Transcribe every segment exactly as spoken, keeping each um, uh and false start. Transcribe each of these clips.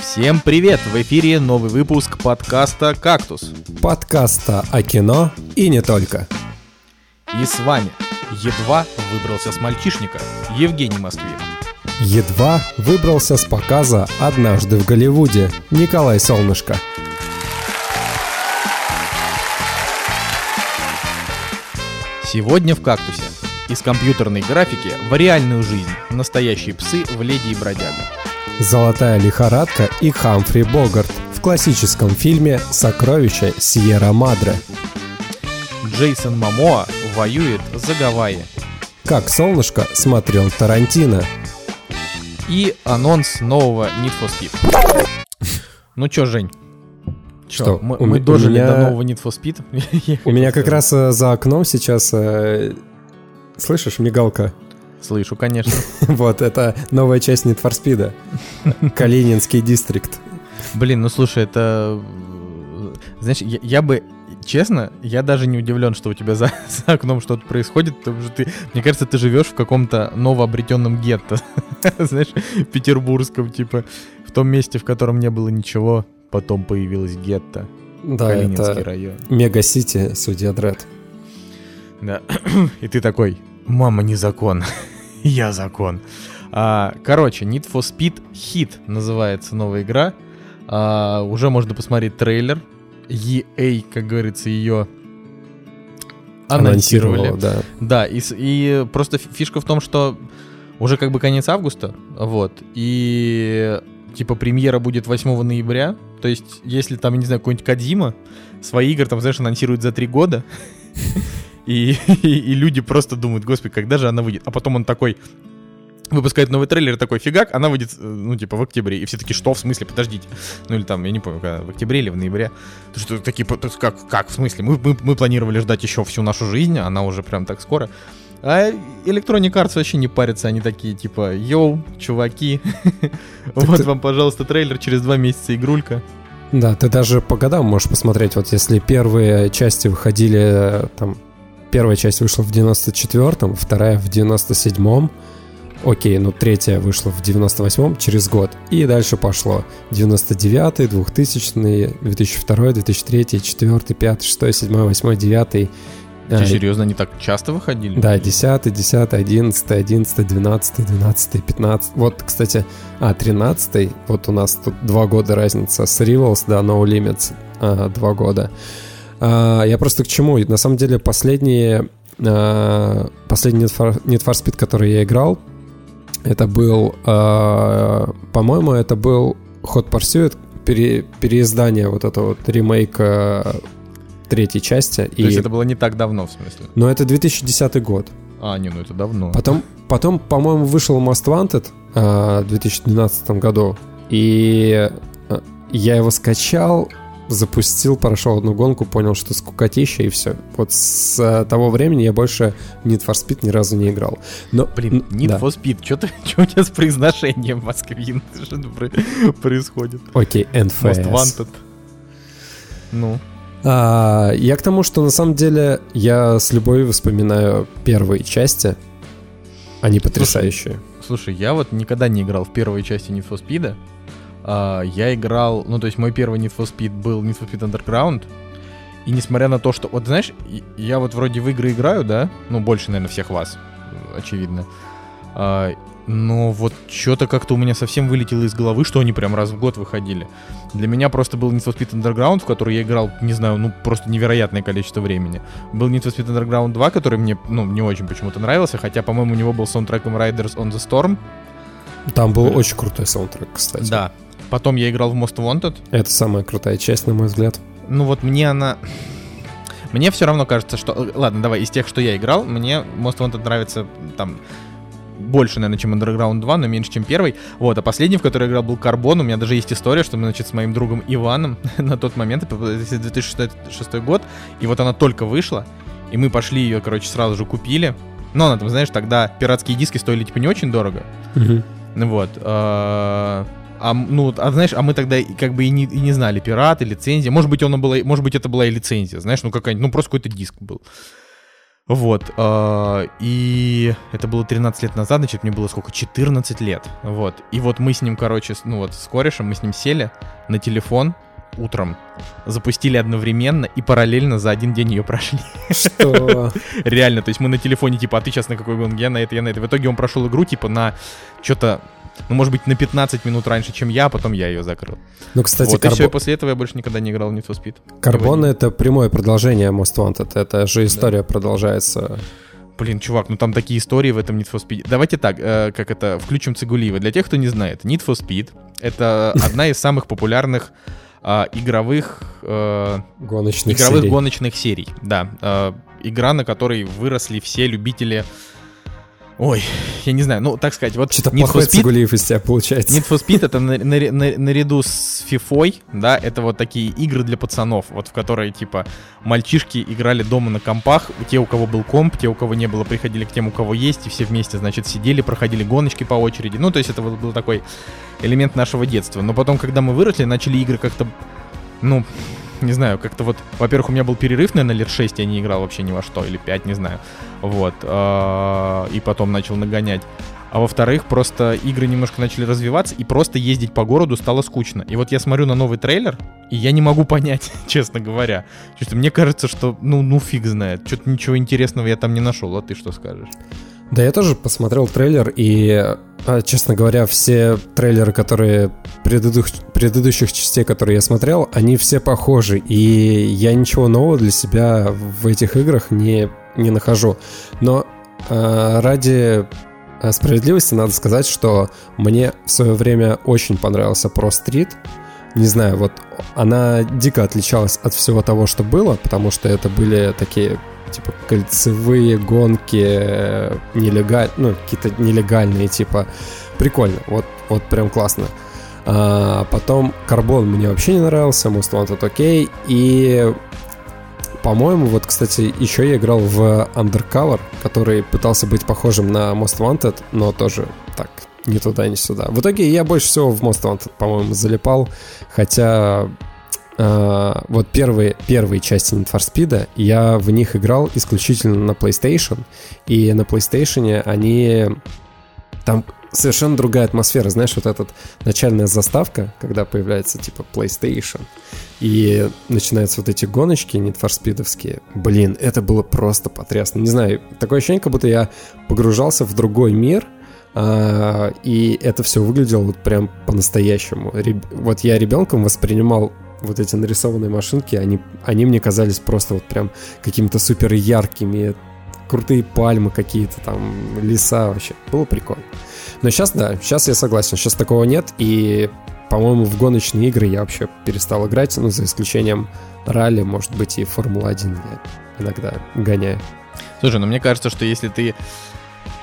Всем привет! В эфире новый выпуск подкаста «Кактус». Подкаста о кино и не только. И с вами едва выбрался с мальчишника Евгений Москвеев. Едва выбрался с показа «Однажды в Голливуде» Николай Солнышко. Сегодня в «Кактусе». Из компьютерной графики в реальную жизнь. Настоящие псы в «Леди и бродяга». Золотая лихорадка и Хамфри Богарт в классическом фильме «Сокровища Сьерра-Мадре». Джейсон Момоа воюет за Гавайи. Как Солнышко смотрел Тарантино. И анонс нового Need for Speed. Ну чё, Жень? Что, что? Мы, у, мы дожили меня... до нового Need for Speed? У меня как раз за окном сейчас... Э... Слышишь, мигалка? Слышу, конечно. Вот, это новая часть Need for Speed. Калининский дистрикт. Блин, ну слушай, это... Знаешь, я, я бы... Честно, я даже не удивлен, что у тебя за, за окном что-то происходит, потому что ты, мне кажется, ты живешь в каком-то новообретенном гетто, знаешь, петербургском, типа, в том месте, в котором не было ничего, потом появилось гетто, да, Калининский район. Мега-сити, судья Дредд. Да, и ты такой, мама, не закон, я закон. А, короче, Need for Speed Heat называется новая игра, а, уже можно посмотреть трейлер. и эй, как говорится, ее анонсировали. Да, да и, и просто фишка в том, что уже как бы конец августа, вот, и типа премьера будет восьмого ноября, то есть если там, не знаю, какой-нибудь Кодзима свои игры там, знаешь, анонсируют за три года, и люди просто думают, господи, когда же она выйдет, а потом он такой... Выпускает новый трейлер, такой фигак, она выйдет, ну, типа, в октябре. И все такие, что, в смысле, подождите. Ну, или там, я не помню, когда, в октябре или в ноябре. То, что такие, то, как, как, в смысле? Мы, мы, мы планировали ждать еще всю нашу жизнь, она уже прям так скоро. А Electronic Arts вообще не парятся, они такие, типа, йоу, чуваки, вот вам, пожалуйста, трейлер, через два месяца игрулька. Да, ты даже по годам можешь посмотреть, вот если первые части выходили, там, первая часть вышла в девяносто четвёртом, вторая в девяносто седьмом, окей, ну третья вышла в девяносто восьмом, через год. И дальше пошло. девяносто девятый, двухтысячный, две тысячи второй, две тысячи третий, четвёртый, пятый, шестой, седьмой, восьмой, девятый. Ты а, серьезно, они так часто выходили? Да, десятый, десятый, одиннадцатый, одиннадцатый, двенадцатый, двенадцатый, пятнадцатый. Вот, кстати, а, тринадцатый. Вот у нас тут два года разница с Rivals, да, No Limits, а, два года. А, я просто к чему? На самом деле, последние, а, последний Need for, Need for Speed, который я играл, это был, э, по-моему, это был Hot Pursuit, пере, переиздание вот этого вот ремейка третьей части. То и... есть это было не так давно, в смысле? Ну, это две тысячи десятый год. А, не, ну это давно. Потом, потом по-моему, вышел Most Wanted э, в две тысячи двенадцатом году, и я его скачал, запустил, прошел одну гонку, понял, что скукотища, и все. Вот с того времени я больше Need for Speed ни разу не играл. Но, блин, Need да. for Speed, что у тебя с произношением в Москве происходит? Окей, okay, эн эф эс. Most Wanted. Ну. А, я к тому, что на самом деле я с любовью вспоминаю первые части. Они потрясающие. Слушай, слушай, я вот никогда не играл в первой части Need for Speed. Uh, я играл, ну то есть мой первый Need for Speed был Need for Speed Underground. И несмотря на то, что, вот знаешь, я вот вроде в игры играю, да? Ну больше, наверное, всех вас, очевидно. uh, Но вот что-то как-то у меня совсем вылетело из головы, что они прям раз в год выходили. Для меня просто был Need for Speed Underground, в который я играл, не знаю, ну просто невероятное количество времени. Был Need for Speed Underground два, который мне, ну, не очень почему-то нравился. Хотя, по-моему, у него был саундтреком Riders on the Storm. Там был очень крутой саундтрек, кстати. Да. Потом я играл в Most Wanted. Это самая крутая часть, на мой взгляд. Ну вот мне она... Мне все равно кажется, что... Ладно, давай, из тех, что я играл, мне Most Wanted нравится там больше, наверное, чем Underground два, но меньше, чем первый. Вот, а последний, в который я играл, был Карбон. У меня даже есть история, что мы, значит, с моим другом Иваном на тот момент, это две тысячи шестой год, и вот она только вышла, и мы пошли ее, короче, сразу же купили. Но она там, знаешь, тогда пиратские диски стоили, типа, не очень дорого. Вот. А, ну, а знаешь, а мы тогда как бы и не, и не знали, пираты, лицензия. Может быть, он была, может быть, это была и лицензия, знаешь, ну какая-нибудь, ну просто какой-то диск был. Вот, э, и это было тринадцать лет назад, значит, мне было сколько, четырнадцать лет, вот. И вот мы с ним, короче, ну вот с корешем, мы с ним сели на телефон утром, запустили одновременно и параллельно за один день ее прошли. Что? Реально, то есть мы на телефоне, типа, а ты сейчас на какой гонке? Я на это, я на это. В итоге он прошел игру, типа, на что-то, ну, может быть, на пятнадцать минут раньше, чем я, а потом я ее закрыл. Ну, кстати, вот, карбон... и все, и после этого я больше никогда не играл в Need for Speed. Карбон — это прямое продолжение Most Wanted, это же история, да, продолжается... Блин, чувак, ну там такие истории в этом Need for Speed. Давайте так, э, как это, включим Цигулиева. Для тех, кто не знает, Need for Speed — это одна из самых популярных э, игровых... Э, гоночных игровых серий. Гоночных серий, да. Э, игра, на которой выросли все любители... Ой, я не знаю, ну, так сказать, вот... Что-то плохое Цигулиев из тебя получается. Need for Speed — это на, на, на, наряду с фифой, да, это вот такие игры для пацанов, вот в которые, типа, мальчишки играли дома на компах, те, у кого был комп, те, у кого не было, приходили к тем, у кого есть, и все вместе, значит, сидели, проходили гоночки по очереди. Ну, то есть это вот был такой элемент нашего детства. Но потом, когда мы выросли, начали игры как-то, ну... Не знаю, как-то вот, во-первых, у меня был перерыв, наверное, лет шесть, я не играл вообще ни во что, или пять, не знаю, вот, и потом начал нагонять. А во-вторых, просто игры немножко начали развиваться, и просто ездить по городу стало скучно. И вот я смотрю на новый трейлер, и я не могу понять, честно говоря. Что-то мне кажется, что, ну, ну фиг знает, что-то ничего интересного я там не нашел, а ты что скажешь? Да, я тоже посмотрел трейлер, и, честно говоря, все трейлеры, которые предыдущих, предыдущих частей, которые я смотрел, они все похожи, и я ничего нового для себя в этих играх не, не нахожу. Но э, ради справедливости надо сказать, что мне в свое время очень понравился Pro Street. Не знаю, вот она дико отличалась от всего того, что было, потому что это были такие... типа кольцевые гонки, нелегаль... ну, какие-то нелегальные, типа, прикольно, вот, вот прям классно. А потом Карбон мне вообще не нравился, Most Wanted окей, и, по-моему, вот, кстати, еще я играл в Undercover, который пытался быть похожим на Most Wanted, но тоже так, ни туда, ни сюда. В итоге я больше всего в Most Wanted, по-моему, залипал, хотя... Uh, вот первые, первые части Need for Speed я в них играл исключительно на PlayStation, и на PlayStation они... Там совершенно другая атмосфера, знаешь, вот эта начальная заставка, когда появляется типа PlayStation, и начинаются вот эти гоночки Need for Speed'овские. Блин, это было просто потрясно. Не знаю, такое ощущение, как будто я погружался в другой мир. uh, И это все выглядело вот прям по-настоящему. Реб... Вот я ребенком воспринимал вот эти нарисованные машинки, они, они мне казались просто вот прям какими-то супер яркими, крутые пальмы какие-то там, леса вообще. Было прикольно. Но сейчас, да, сейчас я согласен, сейчас такого нет, и, по-моему, в гоночные игры я вообще перестал играть, ну, за исключением ралли, может быть, и Формула один я иногда гоняю. Слушай, ну мне кажется, что если ты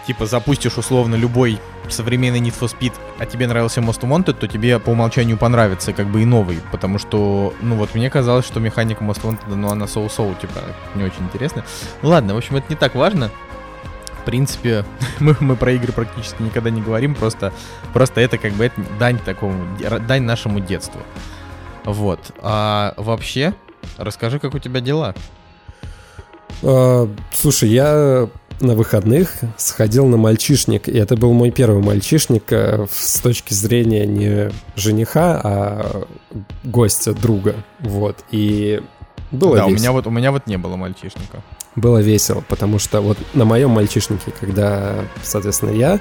типа запустишь условно любой современный Need for Speed, а тебе нравился Most Wanted, то тебе по умолчанию понравится как бы и новый, потому что, ну вот мне казалось, что механика Most Wanted, ну она соу-соу, типа, не очень интересная. Ну ладно, в общем, это не так важно. В принципе, мы, мы про игры практически никогда не говорим, просто, просто это как бы это дань такому, дань нашему детству. Вот. А вообще, расскажи, как у тебя дела? А, слушай, я... на выходных сходил на мальчишник, и это был мой первый мальчишник с точки зрения не жениха, а гостя, друга, вот, и было да, весело. Да, у меня вот, у меня вот не было мальчишника. Было весело, потому что вот на моем мальчишнике, когда, соответственно, я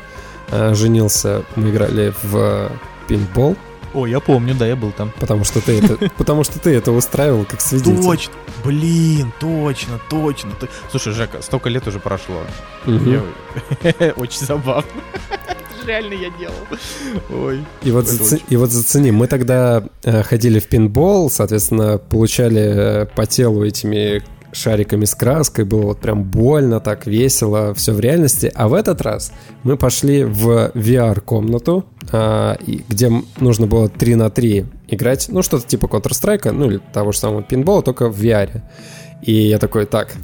женился, мы играли в пейнтбол. О, я помню, да, я был там. Потому что ты это, потому что ты это устраивал как свидетель. Точно, блин, точно, точно. Слушай, Жека, столько лет уже прошло. Очень забавно. Реально я делал. Ой. И вот зацени, мы тогда ходили в пинбол, соответственно, получали по телу этими шариками с краской, было вот прям больно, так весело, все в реальности. А в этот раз мы пошли в ви ар-комнату, где нужно было три на три играть, ну что-то типа Counter-Strike, ну или того же самого пинбола, только в ви ар. И я такой, так,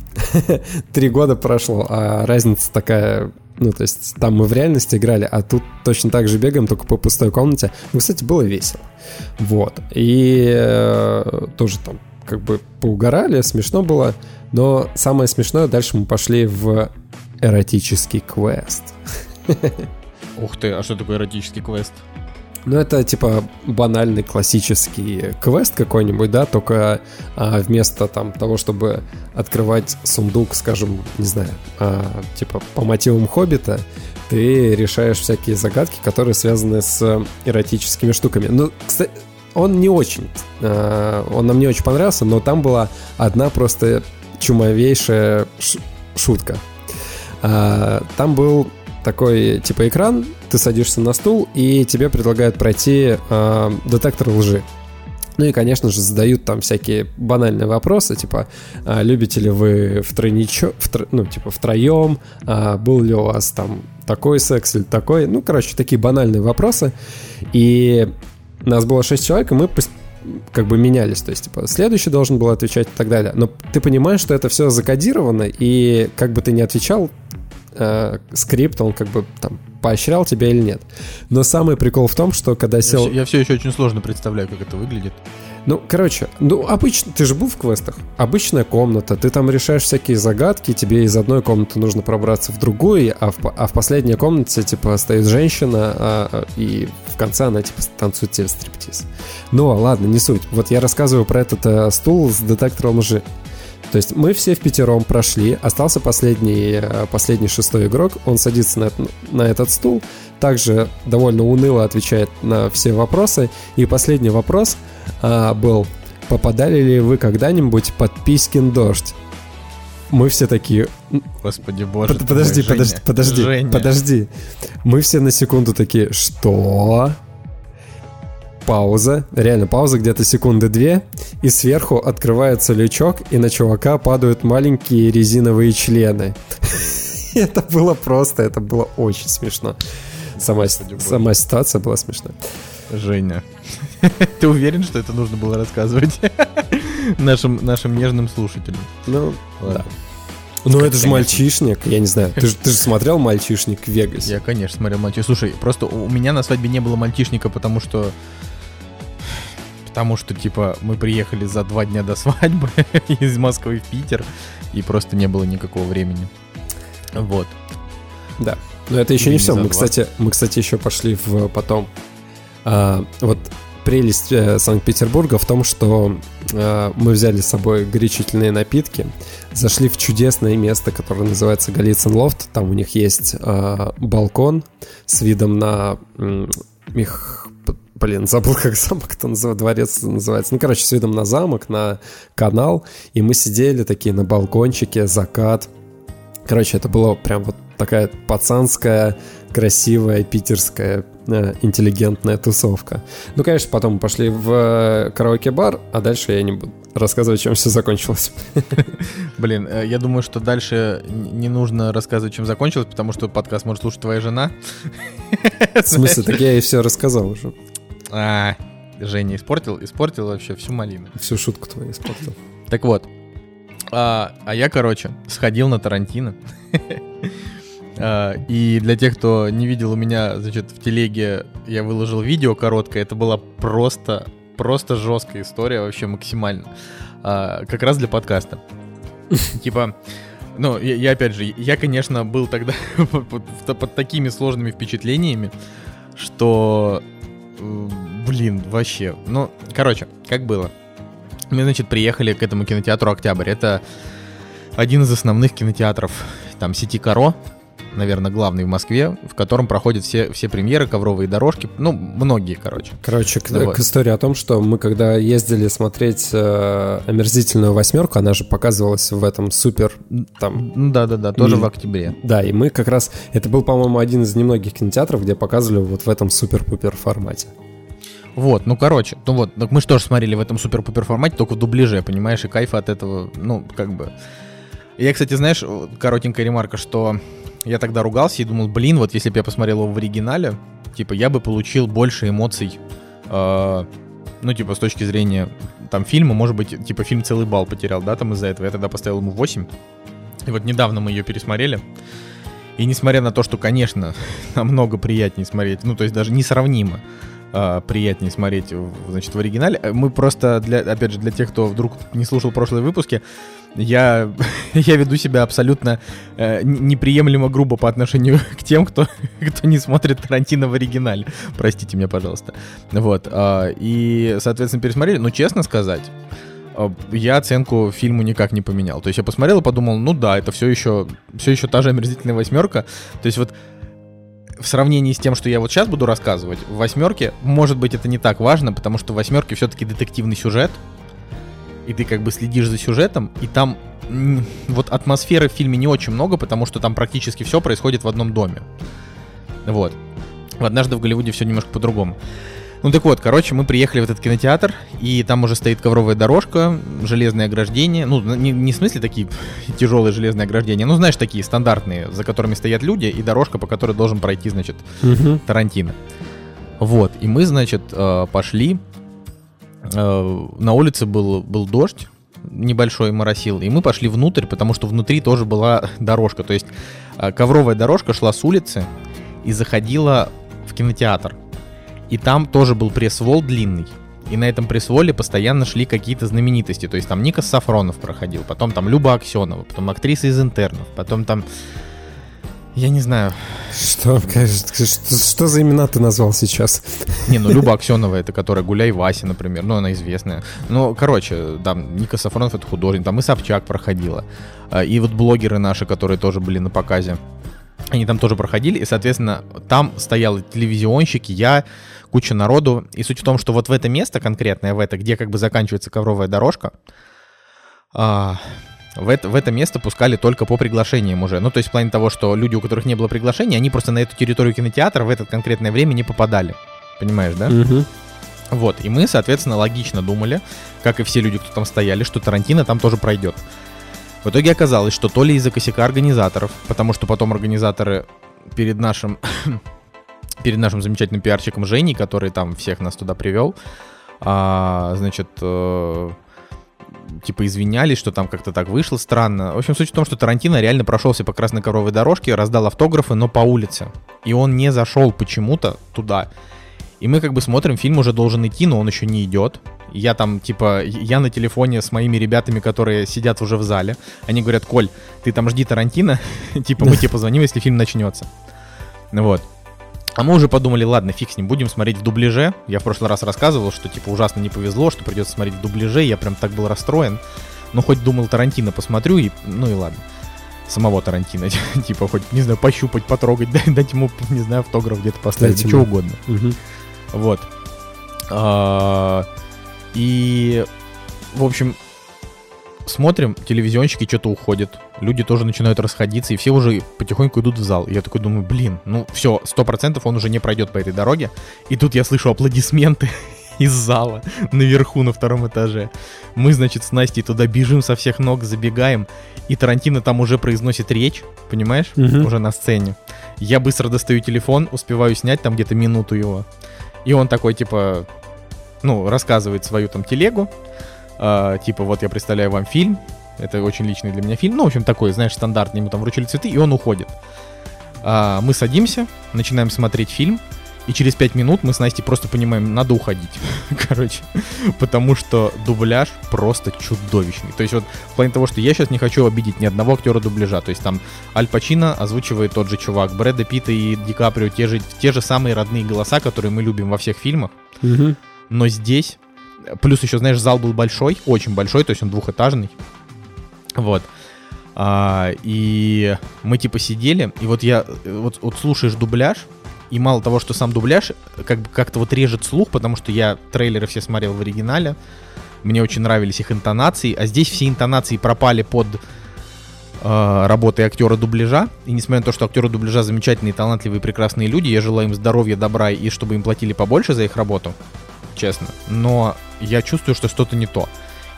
три года прошло, а разница такая... Ну, то есть там мы в реальности играли, а тут точно так же бегаем, только по пустой комнате. Ну, кстати, было весело. Вот. И э, тоже там как бы поугорали, смешно было. Но самое смешное, дальше мы пошли в эротический квест. Ух ты, а что такое эротический квест? Ну, это, типа, банальный классический квест какой-нибудь, да, только а, вместо там того, чтобы открывать сундук, скажем, не знаю, а, типа, по мотивам «Хоббита», ты решаешь всякие загадки, которые связаны с эротическими штуками. Ну, кстати, он не очень, а, он нам не очень понравился, но там была одна просто чумовейшая ш- шутка. А, там был... такой, типа, экран, ты садишься на стул, и тебе предлагают пройти э, детектор лжи. Ну и, конечно же, задают там всякие банальные вопросы, типа, э, любите ли вы втройничо... втро... ну, типа, втроем, э, был ли у вас там такой секс или такой, ну, короче, такие банальные вопросы. И нас было шесть человек, и мы как бы менялись, то есть, типа, следующий должен был отвечать и так далее. Но ты понимаешь, что это все закодировано, и как бы ты ни отвечал, Э, скрипт, он как бы там поощрял тебя или нет. Но самый прикол в том, что когда сел... Я, я все еще очень сложно представляю, как это выглядит. Ну, короче, ну, обычно... Ты же был в квестах. Обычная комната, ты там решаешь всякие загадки, тебе из одной комнаты нужно пробраться в другую, а в, а в последней комнате, типа, стоит женщина, а, и в конце она, типа, танцует тебе стриптиз. Ну, ладно, не суть. Вот я рассказываю про этот э, стул с детектором лжи. То есть мы все впятером прошли, остался последний, последний шестой игрок, он садится на, на этот стул, также довольно уныло отвечает на все вопросы, и последний вопрос а, был: попадали ли вы когда-нибудь под Писькин дождь? Мы все такие... Господи боже, Под, подожди, мой, подожди, Женя, подожди, Женя. подожди. Мы все на секунду такие: что? Пауза, реально пауза, где-то секунды две, и сверху открывается лючок, и на чувака падают маленькие резиновые члены. Это было просто, это было очень смешно. Сама ситуация была смешная. Женя, ты уверен, что это нужно было рассказывать нашим нежным слушателям? Ну, да. Ну это же «Мальчишник», я не знаю. Ты же, ты же смотрел «Мальчишник» в Вегасе? Я, конечно, смотрел «Мальчишник». Слушай, просто у меня на свадьбе не было «Мальчишника», потому что... Потому что, типа, мы приехали за два дня до свадьбы из Москвы в Питер, и просто не было никакого времени. Вот. Да. Но это еще не все. Мы, кстати, мы, кстати, еще пошли в потом. А, вот прелесть э, Санкт-Петербурга в том, что э, мы взяли с собой горячительные напитки, зашли в чудесное место, которое называется Голицын Лофт. Там у них есть э, балкон с видом на... Э, мех... Блин, забыл, как замок-то называется, дворец называется. Ну, короче, с видом на замок, на канал. И мы сидели такие на балкончике, закат. Короче, это была прям вот такая пацанская, красивая, питерская, э, интеллигентная тусовка. Ну, конечно, потом мы пошли в караоке-бар, а дальше я не буду рассказывать, чем все закончилось. Блин, я думаю, что дальше не нужно рассказывать, чем закончилось, потому что подкаст может слушать твоя жена. В смысле? Так я ей все рассказал уже. А, Женя испортил, испортил вообще всю малину. Всю шутку твою испортил. Так вот, а, а я, короче, сходил на Тарантино. И для тех, кто не видел, у меня, значит, в телеге я выложил видео короткое. Это была просто, просто жесткая история, вообще максимально. Как раз для подкаста. Типа... Ну, я, я опять же, я, конечно, был тогда под такими сложными впечатлениями, что... Блин, вообще. Ну, короче, как было. Мы, значит, приехали к этому кинотеатру «Октябрь». Это один из основных кинотеатров там сети «Каро», наверное, главный в Москве, в котором проходят все, все премьеры, ковровые дорожки. Ну, многие, короче. Короче, к, к истории о том, что мы когда ездили смотреть э, «Омерзительную восьмерку», она же показывалась в этом супер... там. Да-да-да, тоже и, в октябре. Да, и мы как раз... Это был, по-моему, один из немногих кинотеатров, где показывали вот в этом супер-пупер формате. Вот, ну, короче, ну вот, мы же тоже смотрели в этом супер-пупер формате, только в дубляже, понимаешь, и кайфа от этого, ну, как бы... Я, кстати, знаешь, коротенькая ремарка, что... Я тогда ругался и думал, блин, вот если бы я посмотрел его в оригинале, типа, я бы получил больше эмоций, э, ну, типа, с точки зрения, там, фильма, может быть, типа, фильм целый балл потерял, да, там, из-за этого. Я тогда поставил ему восемь, и вот недавно мы ее пересмотрели, и несмотря на то, что, конечно, намного приятнее смотреть, ну, то есть даже несравнимо э, приятнее смотреть, значит, в оригинале, мы просто, для, опять же, для тех, кто вдруг не слушал прошлые выпуски, Я, я веду себя абсолютно э, неприемлемо грубо по отношению к тем, кто, кто не смотрит Тарантино в оригинале. Простите меня, пожалуйста. Вот. Э, и, соответственно, пересмотрели. Но, честно сказать, э, я оценку фильму никак не поменял. То есть я посмотрел и подумал, ну да, это все еще, все еще та же «Омерзительная восьмерка». То есть вот в сравнении с тем, что я вот сейчас буду рассказывать, в «Восьмерке», может быть, это не так важно, потому что в «Восьмерке» все-таки детективный сюжет. И ты как бы следишь за сюжетом, и там вот атмосферы в фильме не очень много, потому что там практически все происходит в одном доме. Вот. «Однажды в Голливуде» все немножко по-другому. Ну так вот, короче, мы приехали в этот кинотеатр, и там уже стоит ковровая дорожка, железные ограждения. Ну, не, не в смысле такие тяжелые железные ограждения, ну, знаешь, такие стандартные, за которыми стоят люди, и дорожка, по которой должен пройти, значит, угу. Тарантино. Вот, и мы, значит, пошли. На улице был, был дождь небольшой, моросил, и мы пошли внутрь, потому что внутри тоже была дорожка. То есть ковровая дорожка шла с улицы и заходила в кинотеатр. И там тоже был пресс-вол длинный. И на этом пресс-воле постоянно шли какие-то знаменитости. То есть там Никас Сафронов проходил, потом там Люба Аксенова, потом актриса из «Интернов», потом там... Я не знаю. Что, что, что за имена ты назвал сейчас? Не, ну Люба Аксенова, это которая «Гуляй, Вася», например. Ну, она известная. Ну, короче, там Никас Сафронов — это художник. Там и Собчак проходила. И вот блогеры наши, которые тоже были на показе, они там тоже проходили. И, соответственно, там стояли телевизионщики, я, куча народу. И суть в том, что вот в это место конкретное, в это, где как бы заканчивается ковровая дорожка, а... В это, в это место пускали только по приглашениям уже. Ну, то есть в плане того, что люди, у которых не было приглашения, они просто на эту территорию кинотеатра в это конкретное время не попадали. Понимаешь, да? Угу. Вот, и мы, соответственно, логично думали, как и все люди, кто там стояли, что Тарантино там тоже пройдет. В итоге оказалось, что то ли из-за косяка организаторов, потому что потом организаторы перед нашим, перед нашим замечательным пиарщиком Женей, который там всех нас туда привел, а, значит... типа извинялись, что там как-то так вышло странно. В общем, суть в том, что Тарантино реально прошелся по красной коровой дорожке, раздал автографы, но по улице. И он не зашел почему-то туда. И мы как бы смотрим, фильм уже должен идти, но он еще не идет. Я там, типа, я на телефоне с моими ребятами, которые сидят уже в зале. Они говорят: Коль, ты там жди Тарантино, типа мы тебе позвоним, если фильм начнется. Вот. А мы уже подумали, ладно, фиг с ним, будем смотреть в дубляже. Я в прошлый раз рассказывал, что типа ужасно не повезло, что придется смотреть в дубляже, я прям так был расстроен. Но хоть думал, Тарантино посмотрю, и ну и ладно. Самого Тарантино, типа хоть, не знаю, пощупать, потрогать, дать ему, не знаю, автограф где-то поставить, что угодно. Вот. И, в общем, смотрим, телевизионщики что-то уходят, люди тоже начинают расходиться, и все уже потихоньку идут в зал. И я такой думаю, блин, ну все, сто процентов он уже не пройдет по этой дороге. И тут я слышу аплодисменты из зала наверху на втором этаже. Мы, значит, с Настей туда бежим со всех ног, забегаем, и Тарантино там уже произносит речь, понимаешь, угу. Уже на сцене. Я быстро достаю телефон, успеваю снять там где-то минуту его. И он такой, типа, ну, рассказывает свою там телегу. Uh, типа, вот я представляю вам фильм. Это очень личный для меня фильм. Ну, в общем, такой, знаешь, стандартный. Ему там вручили цветы, и он уходит. uh, Мы садимся, начинаем смотреть фильм. И через пять минут мы с Настей просто понимаем, надо уходить. Короче, потому что дубляж просто чудовищный. То есть вот в плане того, что я сейчас не хочу обидеть ни одного актера дубляжа. То есть там Аль Пачино озвучивает тот же чувак, Брэда Питта и Ди Каприо, те же, те же самые родные голоса, которые мы любим во всех фильмах. Mm-hmm. Но здесь... Плюс еще, знаешь, зал был большой, очень большой, то есть он двухэтажный. Вот. А, и мы типа сидели, и вот я, вот, вот слушаешь дубляж, и мало того, что сам дубляж как бы как-то вот режет слух, потому что я трейлеры все смотрел в оригинале, мне очень нравились их интонации, а здесь все интонации пропали под э, работой актера дубляжа, и несмотря на то, что актеры дубляжа замечательные, талантливые, прекрасные люди, я желаю им здоровья, добра и чтобы им платили побольше за их работу, честно, но я чувствую, что что-то не то.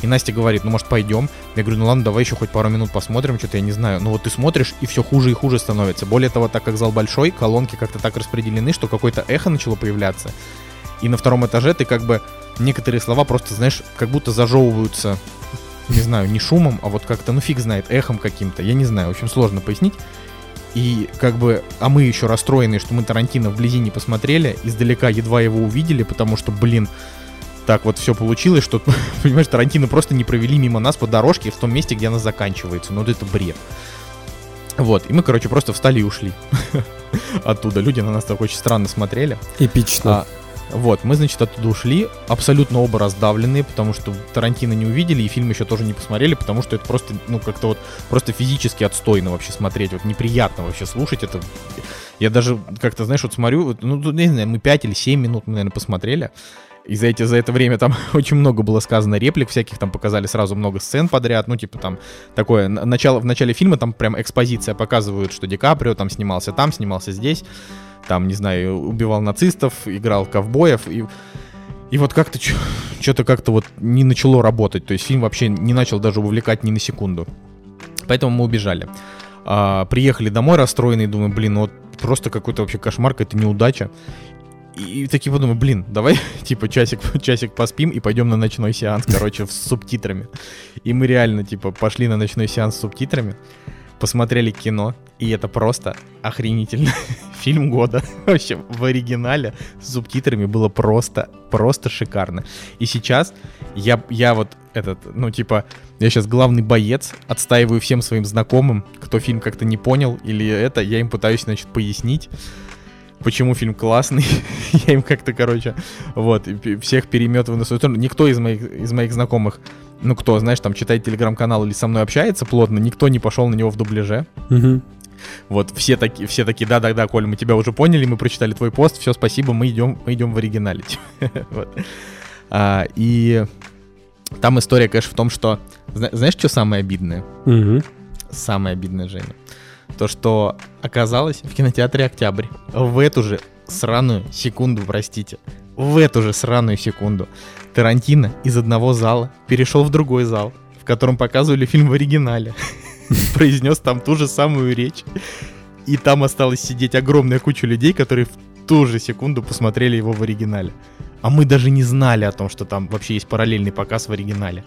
И Настя говорит, ну, может, пойдем? Я говорю, ну, ладно, давай еще хоть пару минут посмотрим, что-то я не знаю. Ну, вот ты смотришь, и все хуже и хуже становится. Более того, так как зал большой, колонки как-то так распределены, что какое-то эхо начало появляться. И на втором этаже ты как бы некоторые слова просто, знаешь, как будто зажевываются, не знаю, не шумом, а вот как-то, ну, фиг знает, эхом каким-то. Я не знаю, в общем, сложно пояснить. И как бы, а мы еще расстроены, что мы Тарантино вблизи не посмотрели, издалека едва его увидели, потому что, блин, так вот все получилось, что, понимаешь, Тарантино просто не провели мимо нас по дорожке в том месте, где она заканчивается. Ну, это бред. Вот, и мы, короче, просто встали и ушли оттуда. Люди на нас так очень странно смотрели. Эпично. А, вот, мы, значит, оттуда ушли, абсолютно оба раздавленные, потому что Тарантино не увидели, и фильм еще тоже не посмотрели, потому что это просто, ну, как-то вот, просто физически отстойно вообще смотреть, вот неприятно вообще слушать это. Я даже как-то, знаешь, вот смотрю, вот, ну, не знаю, мы пять или семь минут, наверное, посмотрели, и за, эти, за это время там очень много было сказано реплик всяких, там показали сразу много сцен подряд, ну, типа там такое, начало, в начале фильма там прям экспозиция показывают, что Ди Каприо там снимался там, снимался здесь, там, не знаю, убивал нацистов, играл ковбоев, и, и вот как-то, что-то как-то вот не начало работать, то есть фильм вообще не начал даже увлекать ни на секунду, поэтому мы убежали. А, приехали домой расстроенные, думаю, блин, ну вот просто какой-то вообще кошмар, какая-то неудача. И, и такие подумаю, блин, давай типа часик, часик поспим и пойдем на ночной сеанс, короче, с субтитрами. И мы реально типа пошли на ночной сеанс с субтитрами, посмотрели кино, и это просто охренительно. Фильм года. Вообще, в оригинале с субтитрами было просто, просто шикарно. И сейчас я, я вот этот, ну типа, я сейчас главный боец, отстаиваю всем своим знакомым, кто фильм как-то не понял или это, я им пытаюсь, значит, пояснить, почему фильм классный. Я им как-то, короче, вот, всех переметываю на свою сторону. Никто из моих, из моих знакомых, ну, кто, знаешь, там, читает телеграм-канал или со мной общается плотно, никто не пошел на него в дубляже. Угу. Вот, все такие, все такие, да-да-да, Коль, мы тебя уже поняли, мы прочитали твой пост, все, спасибо, мы идем, мы идем в оригинале. Вот. А, и там история, конечно, в том, что... Знаешь, что самое обидное? Угу. Самое обидное, Женя. То, что оказалось в кинотеатре «Октябрь» в эту же сраную секунду, простите, в эту же сраную секунду Тарантино из одного зала перешел в другой зал, в котором показывали фильм в оригинале. Произнес там ту же самую речь. И там осталось сидеть огромная куча людей, которые в ту же секунду посмотрели его в оригинале. А мы даже не знали о том, что там вообще есть параллельный показ в оригинале.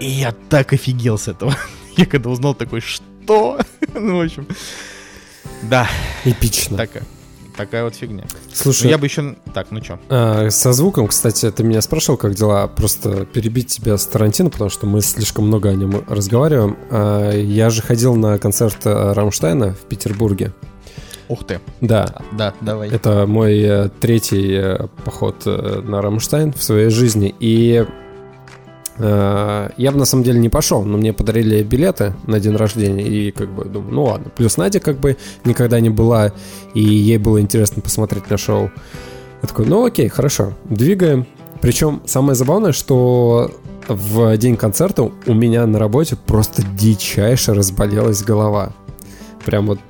И я так офигел с этого. Я когда узнал, такой, что? То. Ну, в общем, да. Эпично. Так, такая вот фигня. Слушай, ну, я бы еще... Так, ну что? Э, со звуком, кстати, ты меня спрашивал, как дела. Просто перебить тебя с Тарантино, потому что мы слишком много о нем разговариваем. Э, я же ходил на концерт Рамштайна в Петербурге. Ух ты. Да. Да, давай. Это мой третий поход на Рамштайн в своей жизни. И... Я бы на самом деле не пошел, но мне подарили билеты на день рождения. И как бы думаю, ну ладно. Плюс Надя как бы никогда не была, и ей было интересно посмотреть на шоу. Я такой, ну окей, хорошо, двигаем. Причем самое забавное, что в день концерта у меня на работе просто дичайше разболелась голова. Прям вот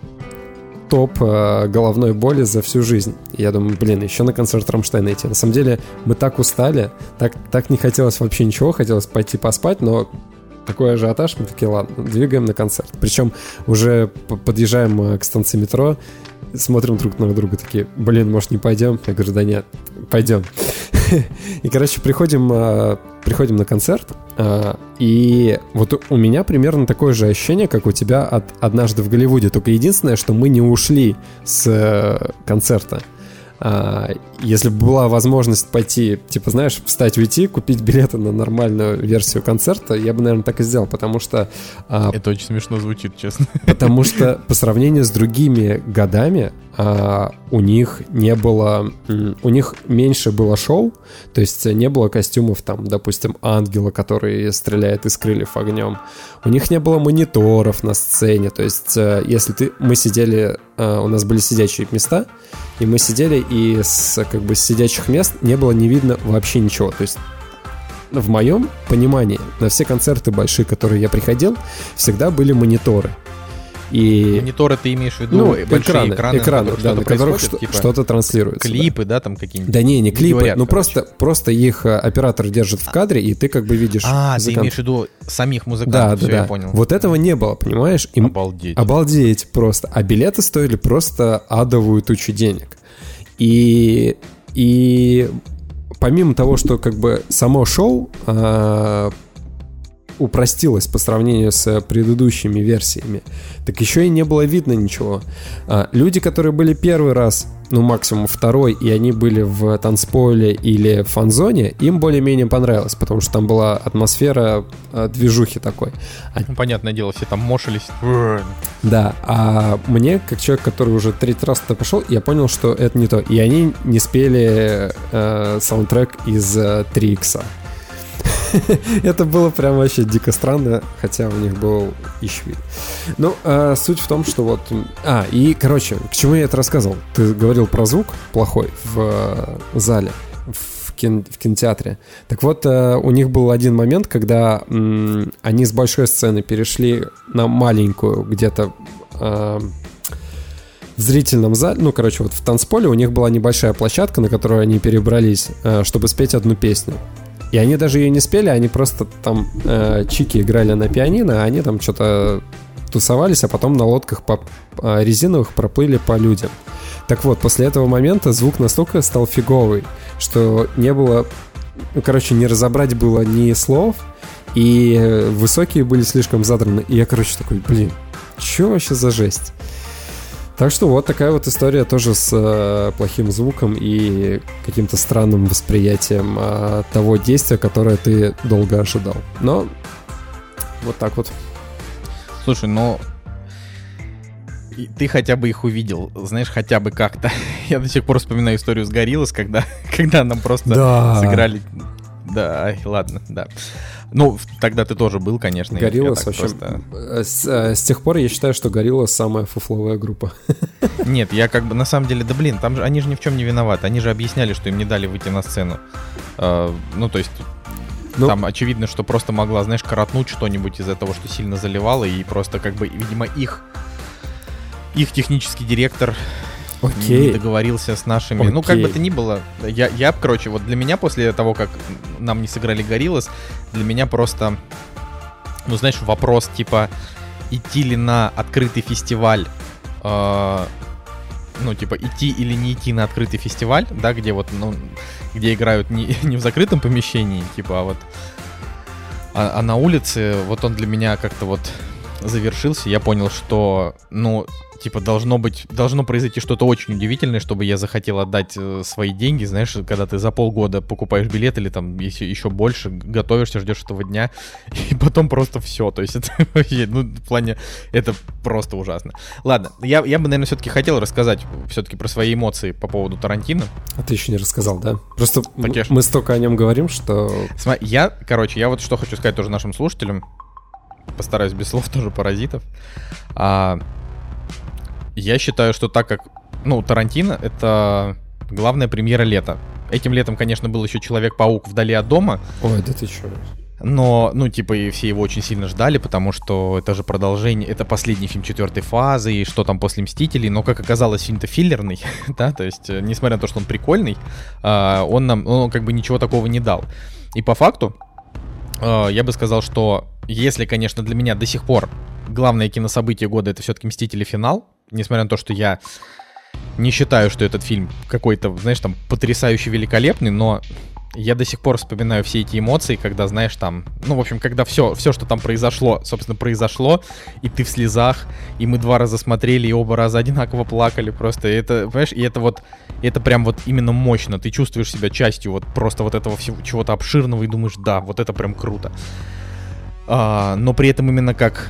топ головной боли за всю жизнь. Я думаю, блин, еще на концерт Рамштайна идти. На самом деле мы так устали, так, так не хотелось вообще ничего, хотелось пойти поспать, но такой ажиотаж, мы такие, ладно, двигаем на концерт. Причем уже подъезжаем к станции метро, смотрим друг на друга, такие, блин, может не пойдем? Я говорю, да нет, пойдем. И, короче, приходим, приходим на концерт, и вот у меня примерно такое же ощущение, как у тебя от «Однажды в Голливуде», только единственное, что мы не ушли с концерта. Если бы была возможность пойти, типа, знаешь, встать, уйти, купить билеты на нормальную версию концерта, я бы, наверное, так и сделал, потому что... Это очень смешно звучит, честно. Потому что по сравнению с другими годами у них не было... У них меньше было шоу, то есть не было костюмов, там, допустим, ангела, который стреляет из крыльев огнем. У них не было мониторов на сцене, то есть если ты... Мы сидели... У нас были сидячие места, и мы сидели, и с, как бы, с сидячих мест не было не видно вообще ничего. То есть, в моем понимании, на все концерты большие, которые я приходил, всегда были мониторы. И... Мониторы ты имеешь в виду? Ну, большие экраны, экраны, экраны на которых, да, что-то, на которых типа что-то транслируется. Клипы, да, да там какие-нибудь? Да не, не клипы, говорят, ну просто, просто их оператор держит в кадре, и ты как бы видишь... А, музыкант. Ты имеешь в виду самих музыкантов, да, все, да, я да. понял. Вот этого не было, понимаешь? И... Обалдеть. Обалдеть просто. А билеты стоили просто адовую тучу денег. И... И... Помимо того, что как бы само шоу... упростилось по сравнению с предыдущими версиями, так еще и не было видно ничего. А люди, которые были первый раз, ну максимум второй, и они были в танцполе или фан-зоне, им более-менее понравилось, потому что там была атмосфера а, движухи такой. А... Ну, понятное дело, все там мошились. Да, а мне, как человек, который уже третий раз туда пошел, я понял, что это не то. И они не спели э, саундтрек из э, три икс. Это было прям вообще дико странно, хотя у них был ищви. Ну, э, суть в том, что вот... А, и, короче, к чему я это рассказывал? Ты говорил про звук плохой в э, зале, в, кино, в кинотеатре. Так вот, э, у них был один момент, когда э, они с большой сцены перешли на маленькую где-то... Э, в зрительном зале, ну, короче, вот в танцполе у них была небольшая площадка, на которую они перебрались, чтобы спеть одну песню. И они даже ее не спели, они просто там э, чики играли на пианино, а они там что-то тусовались, а потом на лодках по, э, резиновых проплыли по людям. Так вот, после этого момента звук настолько стал фиговый, что не было... Ну, короче, не разобрать было ни слов, и высокие были слишком задраны. И я, короче, такой, блин, что вообще за жесть? Так что вот такая вот история тоже с э, плохим звуком и каким-то странным восприятием э, того действия, которое ты долго ожидал. Но вот так вот. Слушай, ну ты хотя бы их увидел, знаешь, хотя бы как-то. Я до сих пор вспоминаю историю с Гориллас, когда, когда нам просто да. сыграли... Да, ладно, да. Ну, тогда ты тоже был, конечно. Гориллас вообще... Просто... С, с тех пор я считаю, что Гориллас самая фуфловая группа. Нет, я как бы на самом деле, да блин, там же они же ни в чем не виноваты. Они же объясняли, что им не дали выйти на сцену. А, ну, то есть... Ну, там очевидно, что просто могла, знаешь, коротнуть что-нибудь из-за того, что сильно заливало. И просто как бы, видимо, их... Их технический директор... Окей. Не договорился с нашими. Окей. Ну, как бы то ни было, я, я, короче, вот для меня после того, как нам не сыграли Гориллас, для меня просто, ну, знаешь, вопрос, типа, идти ли на открытый фестиваль, э, ну, типа, идти или не идти на открытый фестиваль, да, где вот, ну, где играют не, не в закрытом помещении, типа, а вот, а, а на улице, вот он для меня как-то вот завершился, я понял, что, ну... Типа, должно быть, должно произойти что-то очень удивительное, чтобы я захотел отдать э, свои деньги. Знаешь, когда ты за полгода покупаешь билет или там еще, еще больше, готовишься, ждешь этого дня, и потом просто все. То есть это вообще, ну, в плане, это просто ужасно. Ладно, я, я бы, наверное, все-таки хотел рассказать все-таки про свои эмоции по поводу Тарантино. А ты еще не рассказал, да? Просто м- мы столько о нем говорим, что... Смотри, я, короче, я вот что хочу сказать тоже нашим слушателям. Постараюсь без слов тоже паразитов. А... Я считаю, что так как, ну, Тарантино — это главная премьера лета. Этим летом, конечно, был еще «Человек-паук. Вдали от дома». Ой, да ты чё. Но, ну, типа, и все его очень сильно ждали, потому что это же продолжение, это последний фильм четвертой фазы, и что там после «Мстителей», но, как оказалось, фильм-то филлерный, да, то есть, несмотря на то, что он прикольный, он нам, ну, как бы ничего такого не дал. И по факту, я бы сказал, что, если, конечно, для меня до сих пор главное кинособытие года — это все-таки «Мстители. Финал», несмотря на то, что я не считаю, что этот фильм какой-то, знаешь, там, потрясающе великолепный, но я до сих пор вспоминаю все эти эмоции, когда, знаешь, там, ну, в общем, когда все, все, что там произошло, собственно, произошло, и ты в слезах, и мы два раза смотрели, и оба раза одинаково плакали просто, и это, понимаешь, и это вот, это прям вот именно мощно, ты чувствуешь себя частью вот просто вот этого всего, чего-то обширного, и думаешь, да, вот это прям круто. А, но при этом именно как,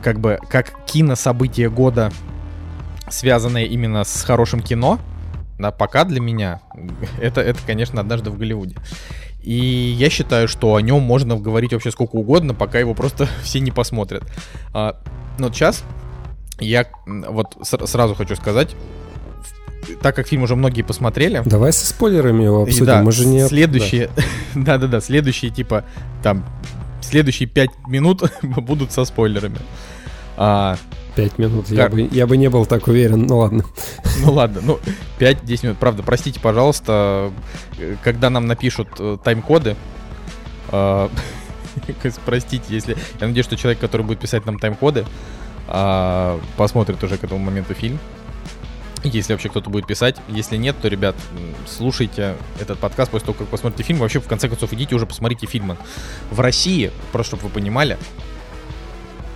как бы, как кинособытие года, связанное именно с хорошим кино, да, пока для меня это, это, конечно, «Однажды в Голливуде». И я считаю, что о нем можно говорить вообще сколько угодно, пока его просто все не посмотрят. А, но сейчас я вот с- сразу хочу сказать, так как фильм уже многие посмотрели... Давай со спойлерами его обсудим, и, да, мы же не... Следующие, да-да-да, следующие типа там... Следующие пять минут будут со спойлерами. А... пять минут, я бы, я бы не был так уверен, ну ладно. Ну ладно, ну пять-десять минут, правда, простите, пожалуйста, когда нам напишут тайм-коды, э, простите, если, я надеюсь, что человек, который будет писать нам тайм-коды, э, посмотрит уже к этому моменту фильм, Если вообще кто-то будет писать. Если нет, то, ребят, слушайте этот подкаст после того, как посмотрите фильм. Вообще, в конце концов, идите уже посмотрите фильмы. В России, просто чтобы вы понимали,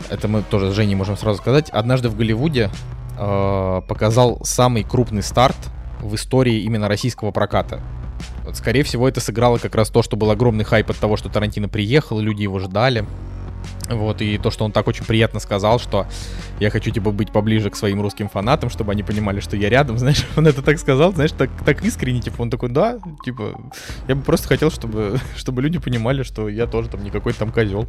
это мы тоже с Женей можем сразу сказать, «Однажды в Голливуде» э, показал самый крупный старт в истории именно российского проката. Вот, скорее всего, это сыграло как раз то, что был огромный хайп от того, что Тарантино приехал, люди его ждали. Вот, и то, что он так очень приятно сказал, что я хочу, типа, быть поближе к своим русским фанатам, чтобы они понимали, что я рядом, знаешь, он это так сказал, знаешь, так, так искренне, типа, он такой, да, типа, я бы просто хотел, чтобы, чтобы люди понимали, что я тоже там не какой-то там козел.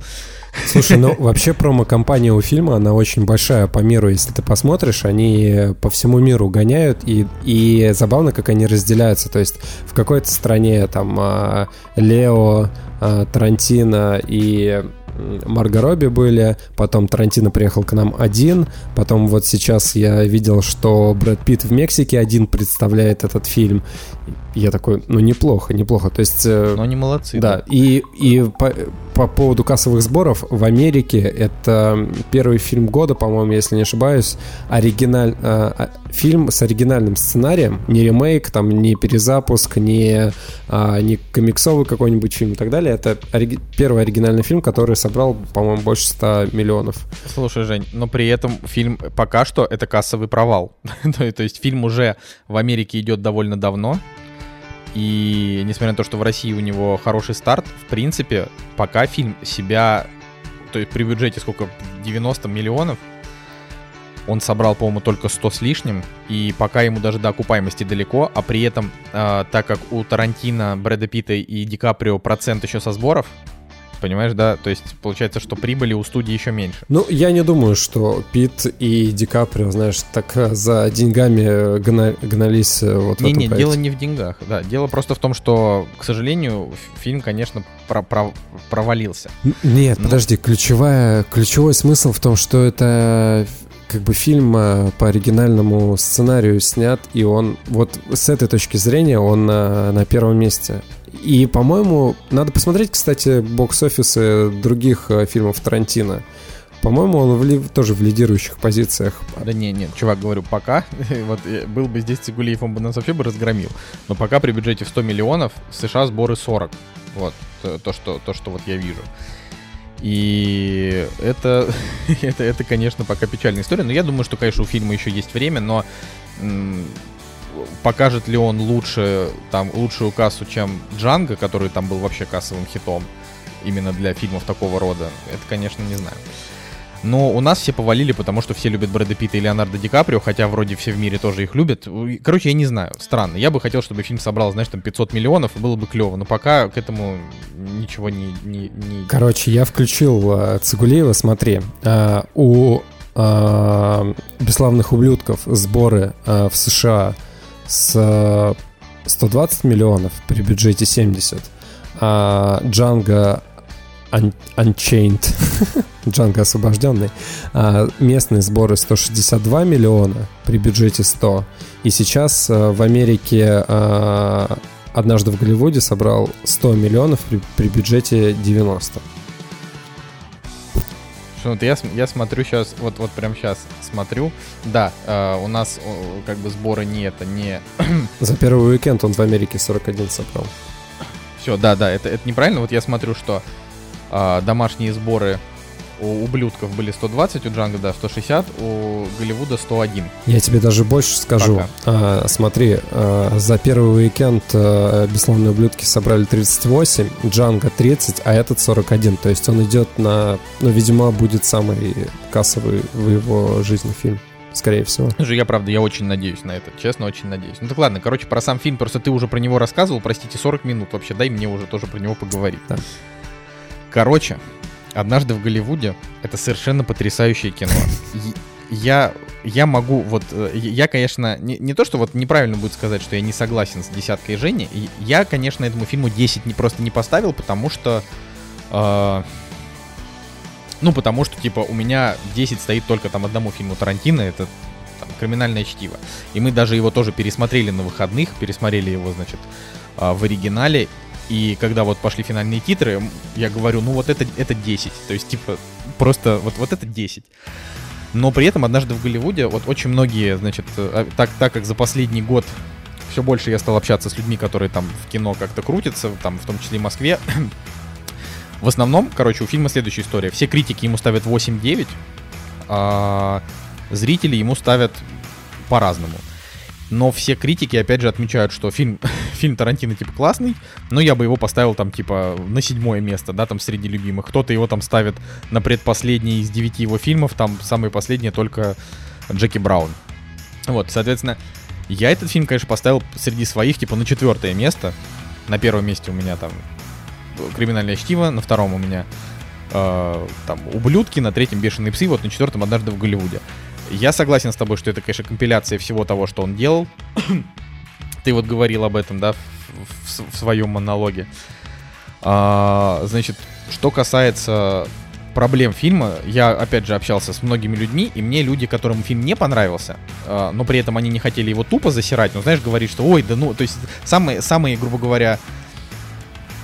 Слушай, ну, вообще промо-компания у фильма, она очень большая по миру, если ты посмотришь, они по всему миру гоняют, и, и забавно, как они разделяются, то есть в какой-то стране, там, Лео, Тарантино и... Марго Робби были, потом Тарантино приехал к нам один, потом вот сейчас я видел, что Брэд Питт в Мексике один представляет этот фильм. Я такой, ну неплохо, неплохо. То есть... Но они молодцы. Да, да. и, и по, по поводу кассовых сборов в Америке это первый фильм года, по-моему, если не ошибаюсь, оригиналь, э, фильм с оригинальным сценарием, не ремейк, там, не перезапуск, не, э, не комиксовый какой-нибудь фильм и так далее. Это ори- первый оригинальный фильм, который собрал, по-моему, больше ста миллионов. Слушай, Жень, но при этом фильм пока что это кассовый провал. то, то есть фильм уже в Америке идет довольно давно. И несмотря на то, что в России у него хороший старт, в принципе, пока фильм себя, то есть при бюджете сколько, девяносто миллионов, он собрал, по-моему, только сто с лишним, и пока ему даже до окупаемости далеко, а при этом, э, так как у Тарантино, Брэда Питта и Ди Каприо процент еще со сборов, понимаешь, да? То есть получается, что прибыли у студии еще меньше. Ну, я не думаю, что Питт и Ди Каприо, знаешь, так за деньгами гна- гнались вот не, в этом не, проекте. Не-не, дело не в деньгах, да. Дело просто в том, что, к сожалению, фильм, конечно, про- про- провалился. Нет, Но... подожди, ключевая, ключевой смысл в том, что это... как бы фильм по оригинальному сценарию снят, и он вот с этой точки зрения он на, на первом месте. И, по-моему, надо посмотреть, кстати, бокс-офисы других фильмов Тарантино. По-моему, он в ли... тоже в лидирующих позициях. Да не, нет, чувак, говорю, пока. Вот был бы здесь Цигулиев, он бы нас вообще бы разгромил. Но пока при бюджете в сто миллионов, в США сборы сорок. Вот, то, что, то, что вот я вижу. И это, это, это, конечно, пока печальная история. Но я думаю, что, конечно, у фильма еще есть время, но м- покажет ли он лучше, там, лучшую кассу, чем «Джанго», который там был вообще кассовым хитом именно для фильмов такого рода, это, конечно, не знаю. Но у нас все повалили, потому что все любят Брэда Питта и Леонардо Ди Каприо, хотя вроде все в мире тоже их любят. Короче, я не знаю, странно. Я бы хотел, чтобы фильм собрал, знаешь, там пятьсот миллионов, и было бы клево. Но пока к этому ничего не... не, не... Короче, я включил Цигулиева, смотри. А, у а, «Бесславных ублюдков» сборы а, в США с сто двадцать миллионов при бюджете семьдесят. А «Джанго Unchained», Джанго Освобожденный, а, местные сборы сто шестьдесят два миллиона при бюджете сто. И сейчас а, в Америке а, «Однажды в Голливуде» собрал сто миллионов при, при бюджете девяносто. Вот я, я смотрю сейчас, вот, вот прям сейчас смотрю, да, э, у нас э, как бы сборы не это, не... За первый уикенд он в Америке сорок один собрал. Все, да, да, это, это неправильно. Вот я смотрю, что э, домашние сборы у ублюдков были сто двадцать, у Джанго, да, сто шестьдесят, у Голливуда сто один. Я тебе даже больше скажу. А, смотри, а, за первый уикенд а, «Бесславные ублюдки» собрали тридцать восемь, Джанго тридцать, а этот сорок один. То есть он идет на... Ну, видимо, будет самый кассовый в его жизни фильм. Скорее всего. Слушай, я, правда, я очень надеюсь на это. Честно, очень надеюсь. Ну так ладно, короче, про сам фильм. Просто ты уже про него рассказывал, простите, сорок минут вообще. Дай мне уже тоже про него поговорить. Да. Короче... «Однажды в Голливуде» — это совершенно потрясающее кино. Я, я могу, вот, я, конечно, не, не то, что вот неправильно будет сказать, что я не согласен с «Десяткой» Жени, я, конечно, этому фильму десять не, просто не поставил, потому что, э, ну, потому что, типа, у меня десять стоит только там одному фильму Тарантино, это там, «Криминальное чтиво». И мы даже его тоже пересмотрели на выходных, пересмотрели его, значит, в оригинале. И когда вот пошли финальные титры, я говорю, ну вот это, это десять. То есть, типа, просто вот, вот это десять. Но при этом «Однажды в Голливуде» вот очень многие, значит, так, так как за последний год все больше я стал общаться с людьми, которые там в кино как-то крутятся, там, в том числе и в Москве. В основном, короче, у фильма следующая история. Все критики ему ставят восемь-девять, а зрители ему ставят по-разному. Но все критики, опять же, отмечают, что фильм, фильм Тарантино, типа, классный, но я бы его поставил, там, типа, на седьмое место, да, там, среди любимых. Кто-то его, там, ставит на предпоследний из девяти его фильмов, там, самые последние только Джеки Браун. Вот, соответственно, я этот фильм, конечно, поставил среди своих, типа, на четвертое место. На первом месте у меня, там, «Криминальное чтиво», на втором у меня, э, там, «Ублюдки», на третьем «Бешеные псы», вот на четвертом «Однажды в Голливуде». Я согласен с тобой, что это, конечно, компиляция всего того, что он делал. Ты вот говорил об этом, да, в, в, в своем монологе. А, значит, что касается проблем фильма, я, опять же, общался с многими людьми, и мне люди, которым фильм не понравился, а, но при этом они не хотели его тупо засирать, но, знаешь, говорит, что, ой, да ну, то есть самые, самые грубо говоря,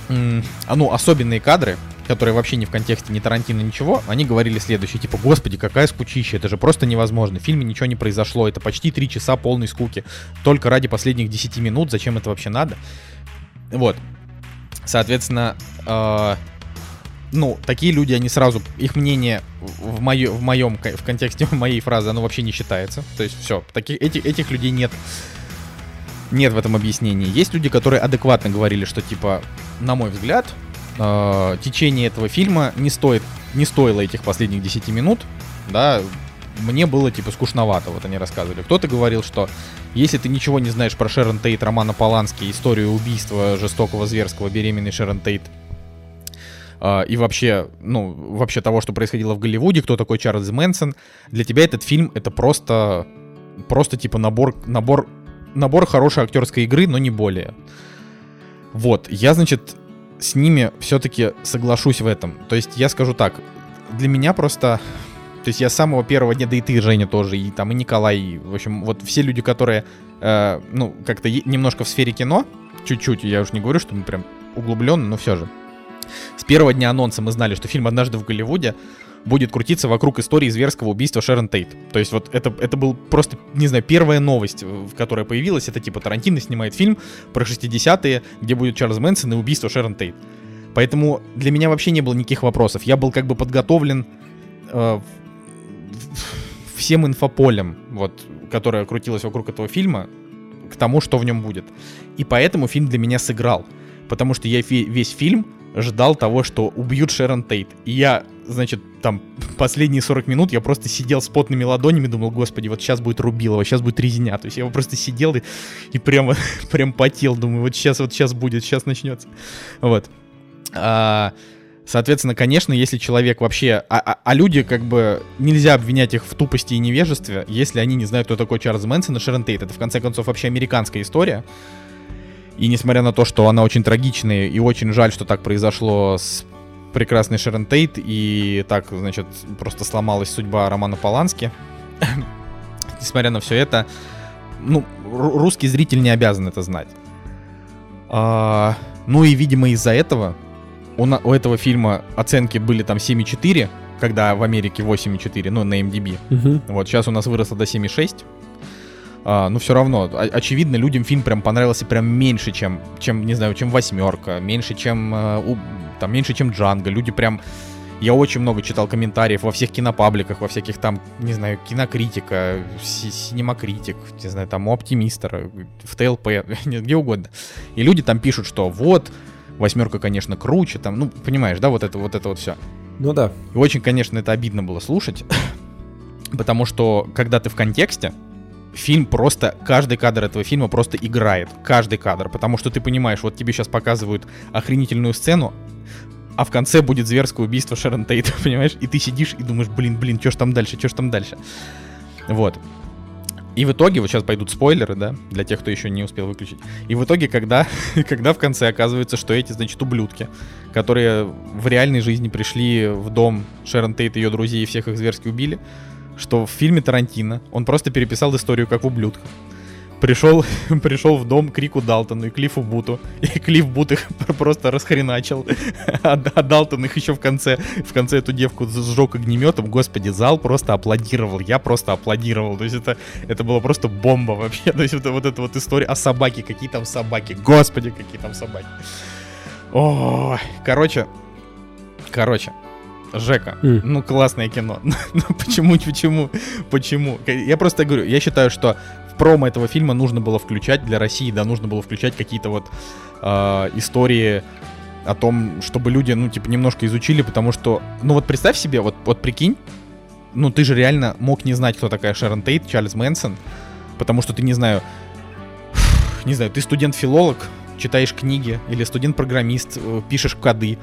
м- ну, особенные кадры, которые вообще не в контексте ни Тарантино, ничего, они говорили следующее, типа, господи, какая скучища, это же просто невозможно, в фильме ничего не произошло, это почти три часа полной скуки, только ради последних десяти минут, зачем это вообще надо? Вот, соответственно, э, ну, такие люди, они сразу, их мнение в, моё, в моем, в контексте моей фразы, оно вообще не считается, то есть все, таких, этих, этих людей нет. Нет в этом объяснении. Есть люди, которые адекватно говорили, что, типа, на мой взгляд, течение этого фильма не стоит, не стоило этих последних десяти минут, да, мне было, типа, скучновато, вот они рассказывали. Кто-то говорил, что если ты ничего не знаешь про Шэрон Тейт, Романа Полански, историю убийства жестокого, зверского, беременной Шэрон Тейт, э, и вообще, ну, вообще того, что происходило в Голливуде, кто такой Чарльз Мэнсон, для тебя этот фильм — это просто, просто, типа, набор, набор, набор хорошей актерской игры, но не более. Вот, я, значит... с ними все-таки соглашусь в этом. То есть я скажу так, для меня просто... То есть я с самого первого дня, да и ты, Женя, тоже, и там, и Николай, и, в общем, вот все люди, которые, э, ну, как-то е- немножко в сфере кино, чуть-чуть, я уж не говорю, что мы прям углубленно, но все же. С первого дня анонса мы знали, что фильм «Однажды в Голливуде» будет крутиться вокруг истории зверского убийства Шэрон Тейт. То есть вот это, это был просто, не знаю, первая новость, которая появилась. Это типа Тарантино снимает фильм про шестидесятые, где будет Чарльз Мэнсон и убийство Шэрон Тейт. Поэтому для меня вообще не было никаких вопросов. Я был как бы подготовлен э, всем инфополем, вот, которое крутилось вокруг этого фильма, к тому, что в нем будет. И поэтому фильм для меня сыграл. Потому что я фи- весь фильм ждал того, что убьют Шэрон Тейт. И я, значит, там, последние сорок минут я просто сидел с потными ладонями, думал, господи, вот сейчас будет рубилово, сейчас будет резня. То есть я просто сидел и, и прям, прям потел, думаю, вот сейчас, вот сейчас будет, сейчас начнется. Вот. А, соответственно, конечно, если человек вообще... А, а, а люди, как бы, нельзя обвинять их в тупости и невежестве, если они не знают, кто такой Чарльз Мэнсон и Шэрон Тейт. Это, в конце концов, вообще американская история. И несмотря на то, что она очень трагичная, и очень жаль, что так произошло с прекрасной Шэрон Тейт, и так, значит, просто сломалась судьба Романа Полански, несмотря на все это, ну, русский зритель не обязан это знать. А, ну и, видимо, из-за этого у, на, у этого фильма оценки были там семь целых четыре десятых, когда в Америке восемь целых четыре десятых, ну, на эм ди би. Угу. Вот, сейчас у нас выросло до семь целых шесть десятых. Uh, ну, все равно, очевидно, людям фильм прям понравился прям меньше, чем, чем не знаю, чем «Восьмерка», меньше, чем, uh, там, меньше, чем «Джанго». Люди прям... Я очень много читал комментариев во всех кинопабликах, во всяких там, не знаю, «Кинокритика», «Синемакритик», не знаю, там, у «Оптимистера», в ТЛП, где угодно. И люди там пишут, что вот, «Восьмерка», конечно, круче, там, ну, понимаешь, да, вот это вот, это вот все. Ну да. И очень, конечно, это обидно было слушать, потому что, когда ты в контексте, фильм просто, каждый кадр этого фильма просто играет, каждый кадр, потому что ты понимаешь, вот тебе сейчас показывают охренительную сцену, а в конце будет зверское убийство Шэрон Тейт, понимаешь, и ты сидишь и думаешь, блин, блин, чё ж там дальше, чё ж там дальше, вот, и в итоге, вот сейчас пойдут спойлеры, да, для тех, кто еще не успел выключить, и в итоге, когда, когда в конце оказывается, что эти, значит, ублюдки, которые в реальной жизни пришли в дом Шэрон Тейт, ее друзей, и всех их зверски убили, что в фильме Тарантино он просто переписал историю как в «Ублюдках». Пришел, пришел в дом к Рику Далтону и Клиффу Буту. И Клифф Бут их просто расхреначил. А Далтон их еще в конце, в конце эту девку сжег огнеметом. Господи, зал просто аплодировал. Я просто аплодировал. То есть это, это была просто бомба вообще. То есть это, вот эта вот история о собаке. Какие там собаки? Господи, какие там собаки. О, короче, короче. Жека, mm. ну классное кино. Но почему, почему, почему? Я просто говорю, я считаю, что в промо этого фильма нужно было включать для России, да, нужно было включать какие-то вот э, истории о том, чтобы люди, ну, типа, немножко изучили, потому что, ну, вот представь себе, вот, вот прикинь, ну, ты же реально мог не знать, кто такая Шэрон Тейт, Чарльз Мэнсон, потому что ты, не знаю, не знаю, ты студент-филолог, читаешь книги, или студент-программист, пишешь коды.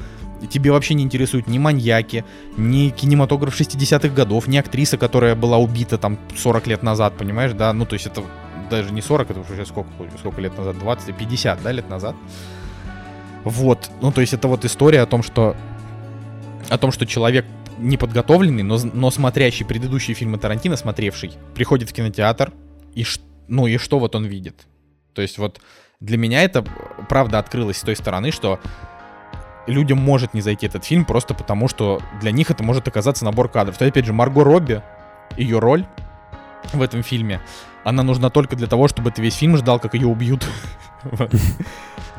Тебе вообще не интересуют ни маньяки, ни кинематограф шестидесятых годов, ни актриса, которая была убита там сорок лет назад, понимаешь, да? Ну, то есть это даже не сорок, это уже сколько, сколько лет назад? двадцать, пятьдесят, да, лет назад? Вот. Ну, то есть это вот история о том, что... О том, что человек неподготовленный, но, но смотрящий предыдущие фильмы Тарантино, смотревший, приходит в кинотеатр, и ш... ну и что вот он видит? То есть вот для меня это, правда, открылось с той стороны, что... Людям может не зайти этот фильм просто потому, что для них это может оказаться набор кадров. То есть, опять же, Марго Робби, ее роль в этом фильме, она нужна только для того, чтобы ты весь фильм ждал, как ее убьют.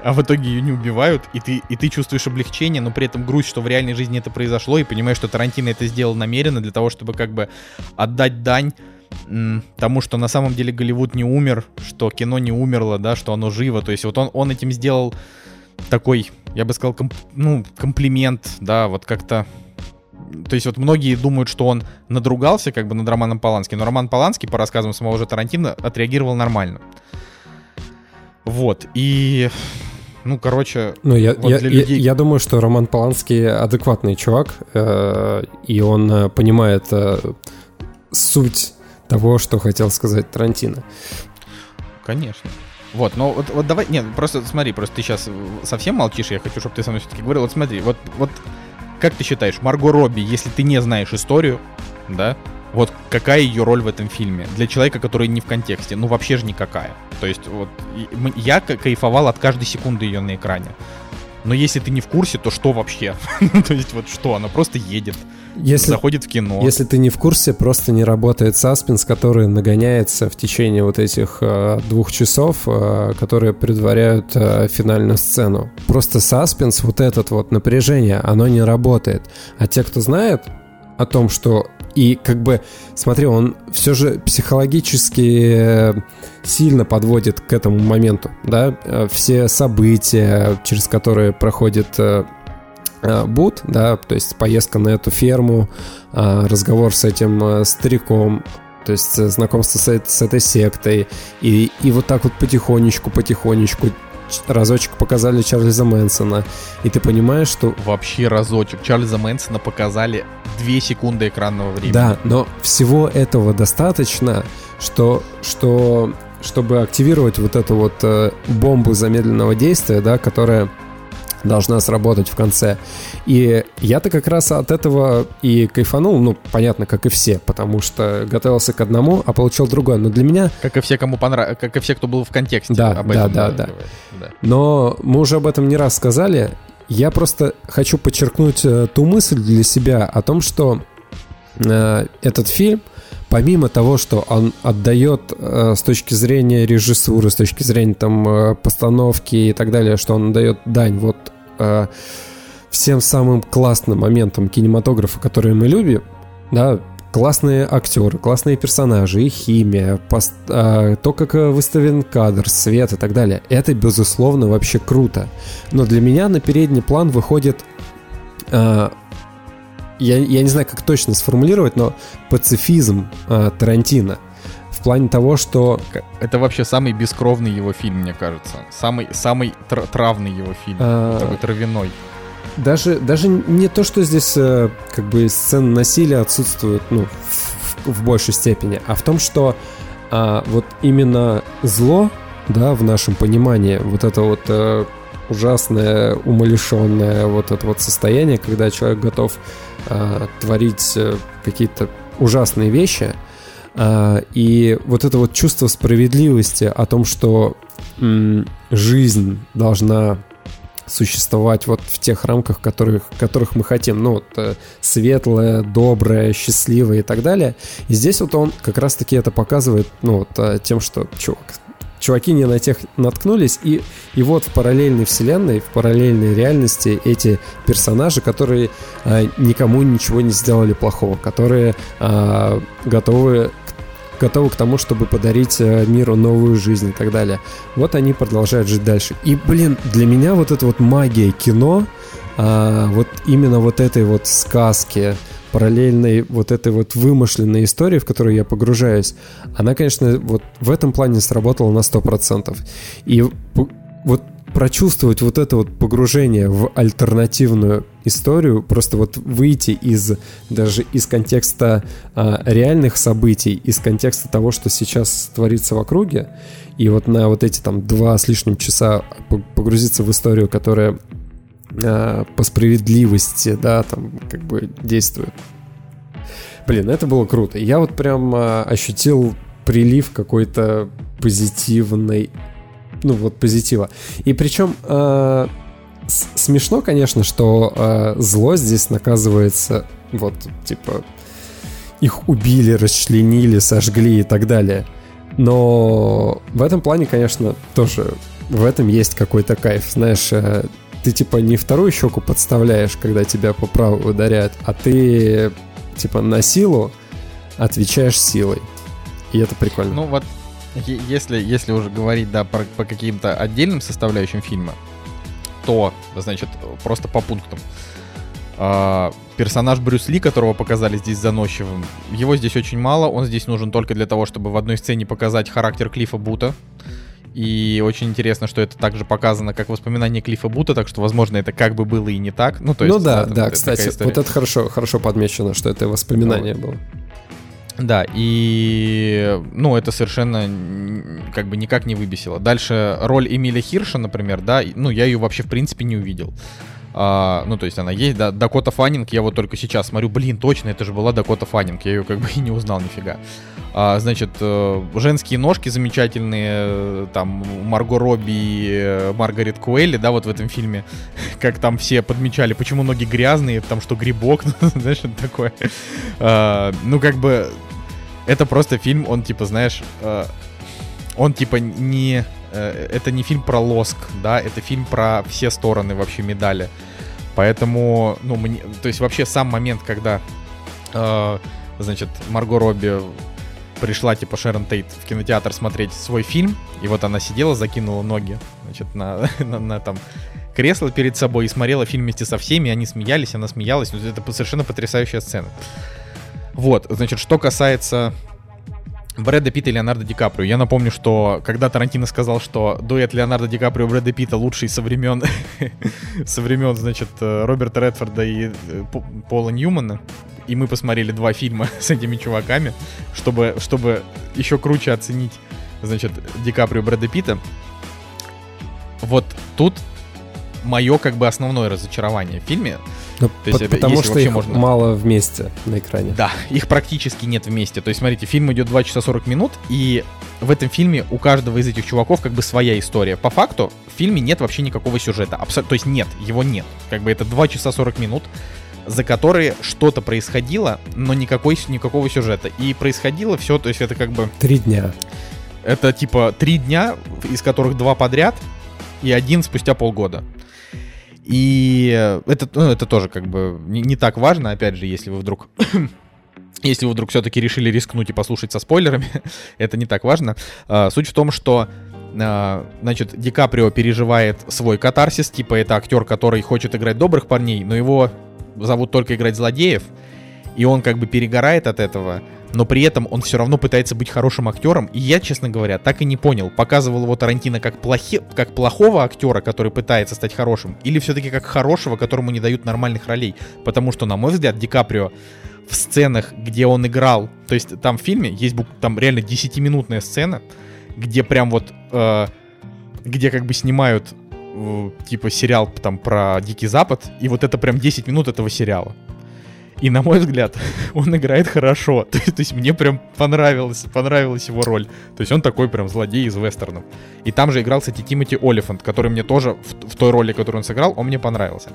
А в итоге ее не убивают, и ты, и ты чувствуешь облегчение, но при этом грусть, что в реальной жизни это произошло, и понимаешь, что Тарантино это сделал намеренно для того, чтобы как бы отдать дань тому, что на самом деле Голливуд не умер, что кино не умерло, да, что оно живо. То есть вот он, он этим сделал... такой, я бы сказал, комп, ну, комплимент, да, вот как-то... То есть вот многие думают, что он надругался как бы над Романом Поланским, но Роман Поланский, по рассказам самого же Тарантино, отреагировал нормально. Вот, и... Ну, короче... Ну, я, вот я, для людей... я, я думаю, что Роман Поланский адекватный чувак, э, и он понимает э, суть того, что хотел сказать Тарантино. Конечно. Вот, но вот, вот давай, нет, просто смотри, просто ты сейчас совсем молчишь, я хочу, чтобы ты со мной все-таки говорил. Вот смотри, вот, вот как ты считаешь, Марго Робби, если ты не знаешь историю, да, вот какая ее роль в этом фильме? Для человека, который не в контексте, ну вообще же никакая. То есть вот я кайфовал от каждой секунды ее на экране. Но если ты не в курсе, то что вообще? То есть вот что, она просто едет, если, заходит в кино. Если ты не в курсе, просто не работает саспенс, который нагоняется в течение вот этих э, двух часов, э, которые предваряют э, финальную сцену. Просто саспенс, вот этот вот напряжение, оно не работает. А те, кто знает о том, что... И как бы, смотри, он все же психологически сильно подводит к этому моменту, да, все события, через которые проходит Бут, да, то есть поездка на эту ферму, разговор с этим стариком, то есть знакомство с, с этой сектой, и, и вот так вот потихонечку, потихонечку, разочек показали Чарльза Мэнсона, и ты понимаешь, что... Вообще разочек. Чарльза Мэнсона показали две секунды экранного времени. Да, но всего этого достаточно, что, что, чтобы активировать вот эту вот э, бомбу замедленного действия, да, которая должна сработать в конце. И я-то как раз от этого и кайфанул, ну, понятно, как и все, потому что готовился к одному, а получил другое. Но для меня... Как и все, кому понрав... как и все, кто был в контексте. Да, об да, этом да, да. да. Но мы уже об этом не раз сказали. Я просто хочу подчеркнуть ту мысль для себя о том, что э, этот фильм, помимо того, что он отдает э, с точки зрения режиссуры, с точки зрения там э, постановки и так далее, что он отдает дань вот э, всем самым классным моментам кинематографа, которые мы любим, да, классные актеры, классные персонажи, их химия, пост, э, то, как выставлен кадр, свет и так далее. Это, безусловно, вообще круто. Но для меня на передний план выходит... Э, Я, я не знаю, как точно сформулировать, но пацифизм э, Тарантино. В плане того, что... Это вообще самый бескровный его фильм, мне кажется. Самый, самый тр- травный его фильм. А... Такой травяной. Даже, даже не то, что здесь э, как бы сцены насилия отсутствуют, ну, в, в большей степени, а в том, что э, вот именно зло, да, в нашем понимании, вот это вот... Э, ужасное, умалишенное вот это вот состояние, когда человек готов э, творить э, какие-то ужасные вещи, И вот это вот чувство справедливости о том, что жизнь должна существовать вот в тех рамках, которых, которых мы хотим. Ну, вот светлое, доброе, счастливое и так далее. И здесь вот он как раз-таки это показывает, ну, вот тем, что чувак, чуваки не на тех наткнулись. И, и вот в параллельной вселенной, в параллельной реальности эти персонажи, которые э, никому ничего не сделали плохого, которые э, готовы... готовы к тому, чтобы подарить миру новую жизнь и так далее. Вот они продолжают жить дальше. И, блин, для меня вот эта вот магия кино, а, вот именно вот этой вот сказки, параллельной вот этой вот вымышленной истории, в которую я погружаюсь, она, конечно, вот в этом плане сработала на сто процентов. И вот прочувствовать вот это вот погружение в альтернативную историю, просто вот выйти из даже из контекста а, реальных событий, из контекста того, что сейчас творится в округе, и вот на вот эти там два с лишним часа погрузиться в историю, которая а, по справедливости, да, там как бы действует. Блин, это было круто. Я вот прям а, ощутил прилив какой-то позитивной, ну вот позитива. И причем э, смешно, конечно, что э, зло здесь наказывается, вот типа их убили, расчленили, сожгли и так далее. Но в этом плане, конечно, тоже в этом есть какой-то кайф, знаешь, э, ты типа не вторую щеку подставляешь, когда тебя по праву ударяют, а ты типа на силу отвечаешь силой. И это прикольно. Ну вот. Если, если уже говорить, да, про, по каким-то отдельным составляющим фильма, то, значит, просто по пунктам. А, персонаж Брюс Ли, которого показали здесь заносчивым, его здесь очень мало. Он здесь нужен только для того, чтобы в одной сцене показать характер Клиффа Бута. И очень интересно, что это также показано как воспоминание Клиффа Бута, так что, возможно, это как бы было и не так. Ну, то есть, ну да, это, да, это, кстати, вот это хорошо, хорошо подмечено, что это воспоминание вот. Было. Да, и, ну, это совершенно как бы никак не выбесило. Дальше роль Эмиля Хирша, например, да, ну, я ее вообще в принципе не увидел. А, ну, то есть она есть, да, Дакота Фаннинг, я вот только сейчас смотрю, блин, точно, это же была Дакота Фаннинг, я ее как бы и не узнал нифига. А, значит, женские ножки замечательные, там, Марго Робби и Маргарет Куэлли, да, вот в этом фильме, как там все подмечали, почему ноги грязные, там что, грибок, знаешь, что такое. А, ну, как бы, это просто фильм, он, типа, знаешь, он, типа, не... Это не фильм про лоск, да, это фильм про все стороны вообще медали. Поэтому, ну, мне... То есть вообще сам момент, когда, э, значит, Марго Робби пришла, типа, Шэрон Тейт в кинотеатр смотреть свой фильм, и вот она сидела, закинула ноги, значит, на, на, на там кресло перед собой и смотрела фильм вместе со всеми, они смеялись, она смеялась, ну, это совершенно потрясающая сцена. Вот, значит, что касается... Брэда Питта и Леонардо Ди Каприо. Я напомню, что когда Тарантино сказал, что дуэт Леонардо Ди Каприо и Брэда Питта лучший со времен, со времен, значит, Роберта Редфорда и Пола Ньюмана, и мы посмотрели два фильма с этими чуваками, чтобы, чтобы еще круче оценить, значит, Ди Каприо и Брэда Питта, вот тут мое как бы основное разочарование в фильме. Ну, то есть, потому что их можно... мало вместе на экране. Да, их практически нет вместе. То есть, смотрите, фильм идет два часа сорок минут, и в этом фильме у каждого из этих чуваков как бы своя история. По факту в фильме нет вообще никакого сюжета. Абсо... То есть нет, его нет. Как бы это два часа сорок минут, за которые что-то происходило, но никакой, никакого сюжета. И происходило все, то есть это как бы... Три дня. Это типа три дня, из которых два подряд и один спустя полгода. И это, ну, это тоже как бы не, не так важно, опять же, если вы вдруг, если вы вдруг все-таки решили рискнуть и послушать со спойлерами, это не так важно. А, суть в том, что, а, значит, Ди Каприо переживает свой катарсис, типа это актер, который хочет играть добрых парней, но его зовут только играть злодеев, и он как бы перегорает от этого, но при этом он все равно пытается быть хорошим актером, и я, честно говоря, так и не понял, показывал его Тарантино как, плохи, как плохого актера, который пытается стать хорошим, или все-таки как хорошего, которому не дают нормальных ролей, потому что, на мой взгляд, Ди Каприо в сценах, где он играл, то есть там в фильме есть там реально десятиминутная сцена, где прям вот, э, где как бы снимают э, типа сериал там про Дикий Запад, и вот это прям десять минут этого сериала. И, на мой взгляд, он играет хорошо. То есть, то есть мне прям понравилась, понравилась его роль. То есть он такой прям злодей из вестернов. И там же играл, кстати, Тимоти Олифант, который мне тоже в, в той роли, которую он сыграл, он мне понравился.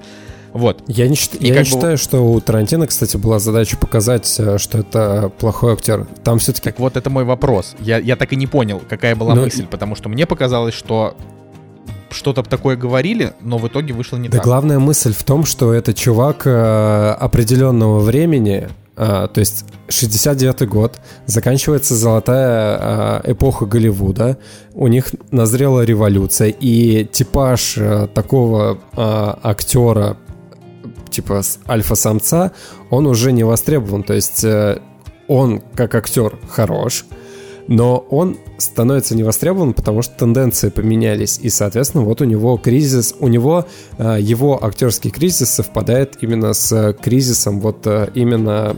Вот. Я не, счит... я не бы... считаю, что у Тарантино, кстати, была задача показать, что это плохой актер. Там все-таки... Так вот, это мой вопрос. Я, я так и не понял, какая была но... мысль, потому что мне показалось, что... что-то такое говорили, но в итоге вышло не да так. Да главная мысль в том, что это чувак э, определенного времени, э, то есть шестьдесят девятый год, заканчивается золотая э, эпоха Голливуда, у них назрела революция, и типаж э, такого э, актера, типа альфа-самца, он уже не востребован, то есть э, он как актер хорош, но он становится невостребован, потому что тенденции поменялись. И, соответственно, вот у него кризис, у него его актерский кризис совпадает именно с кризисом вот именно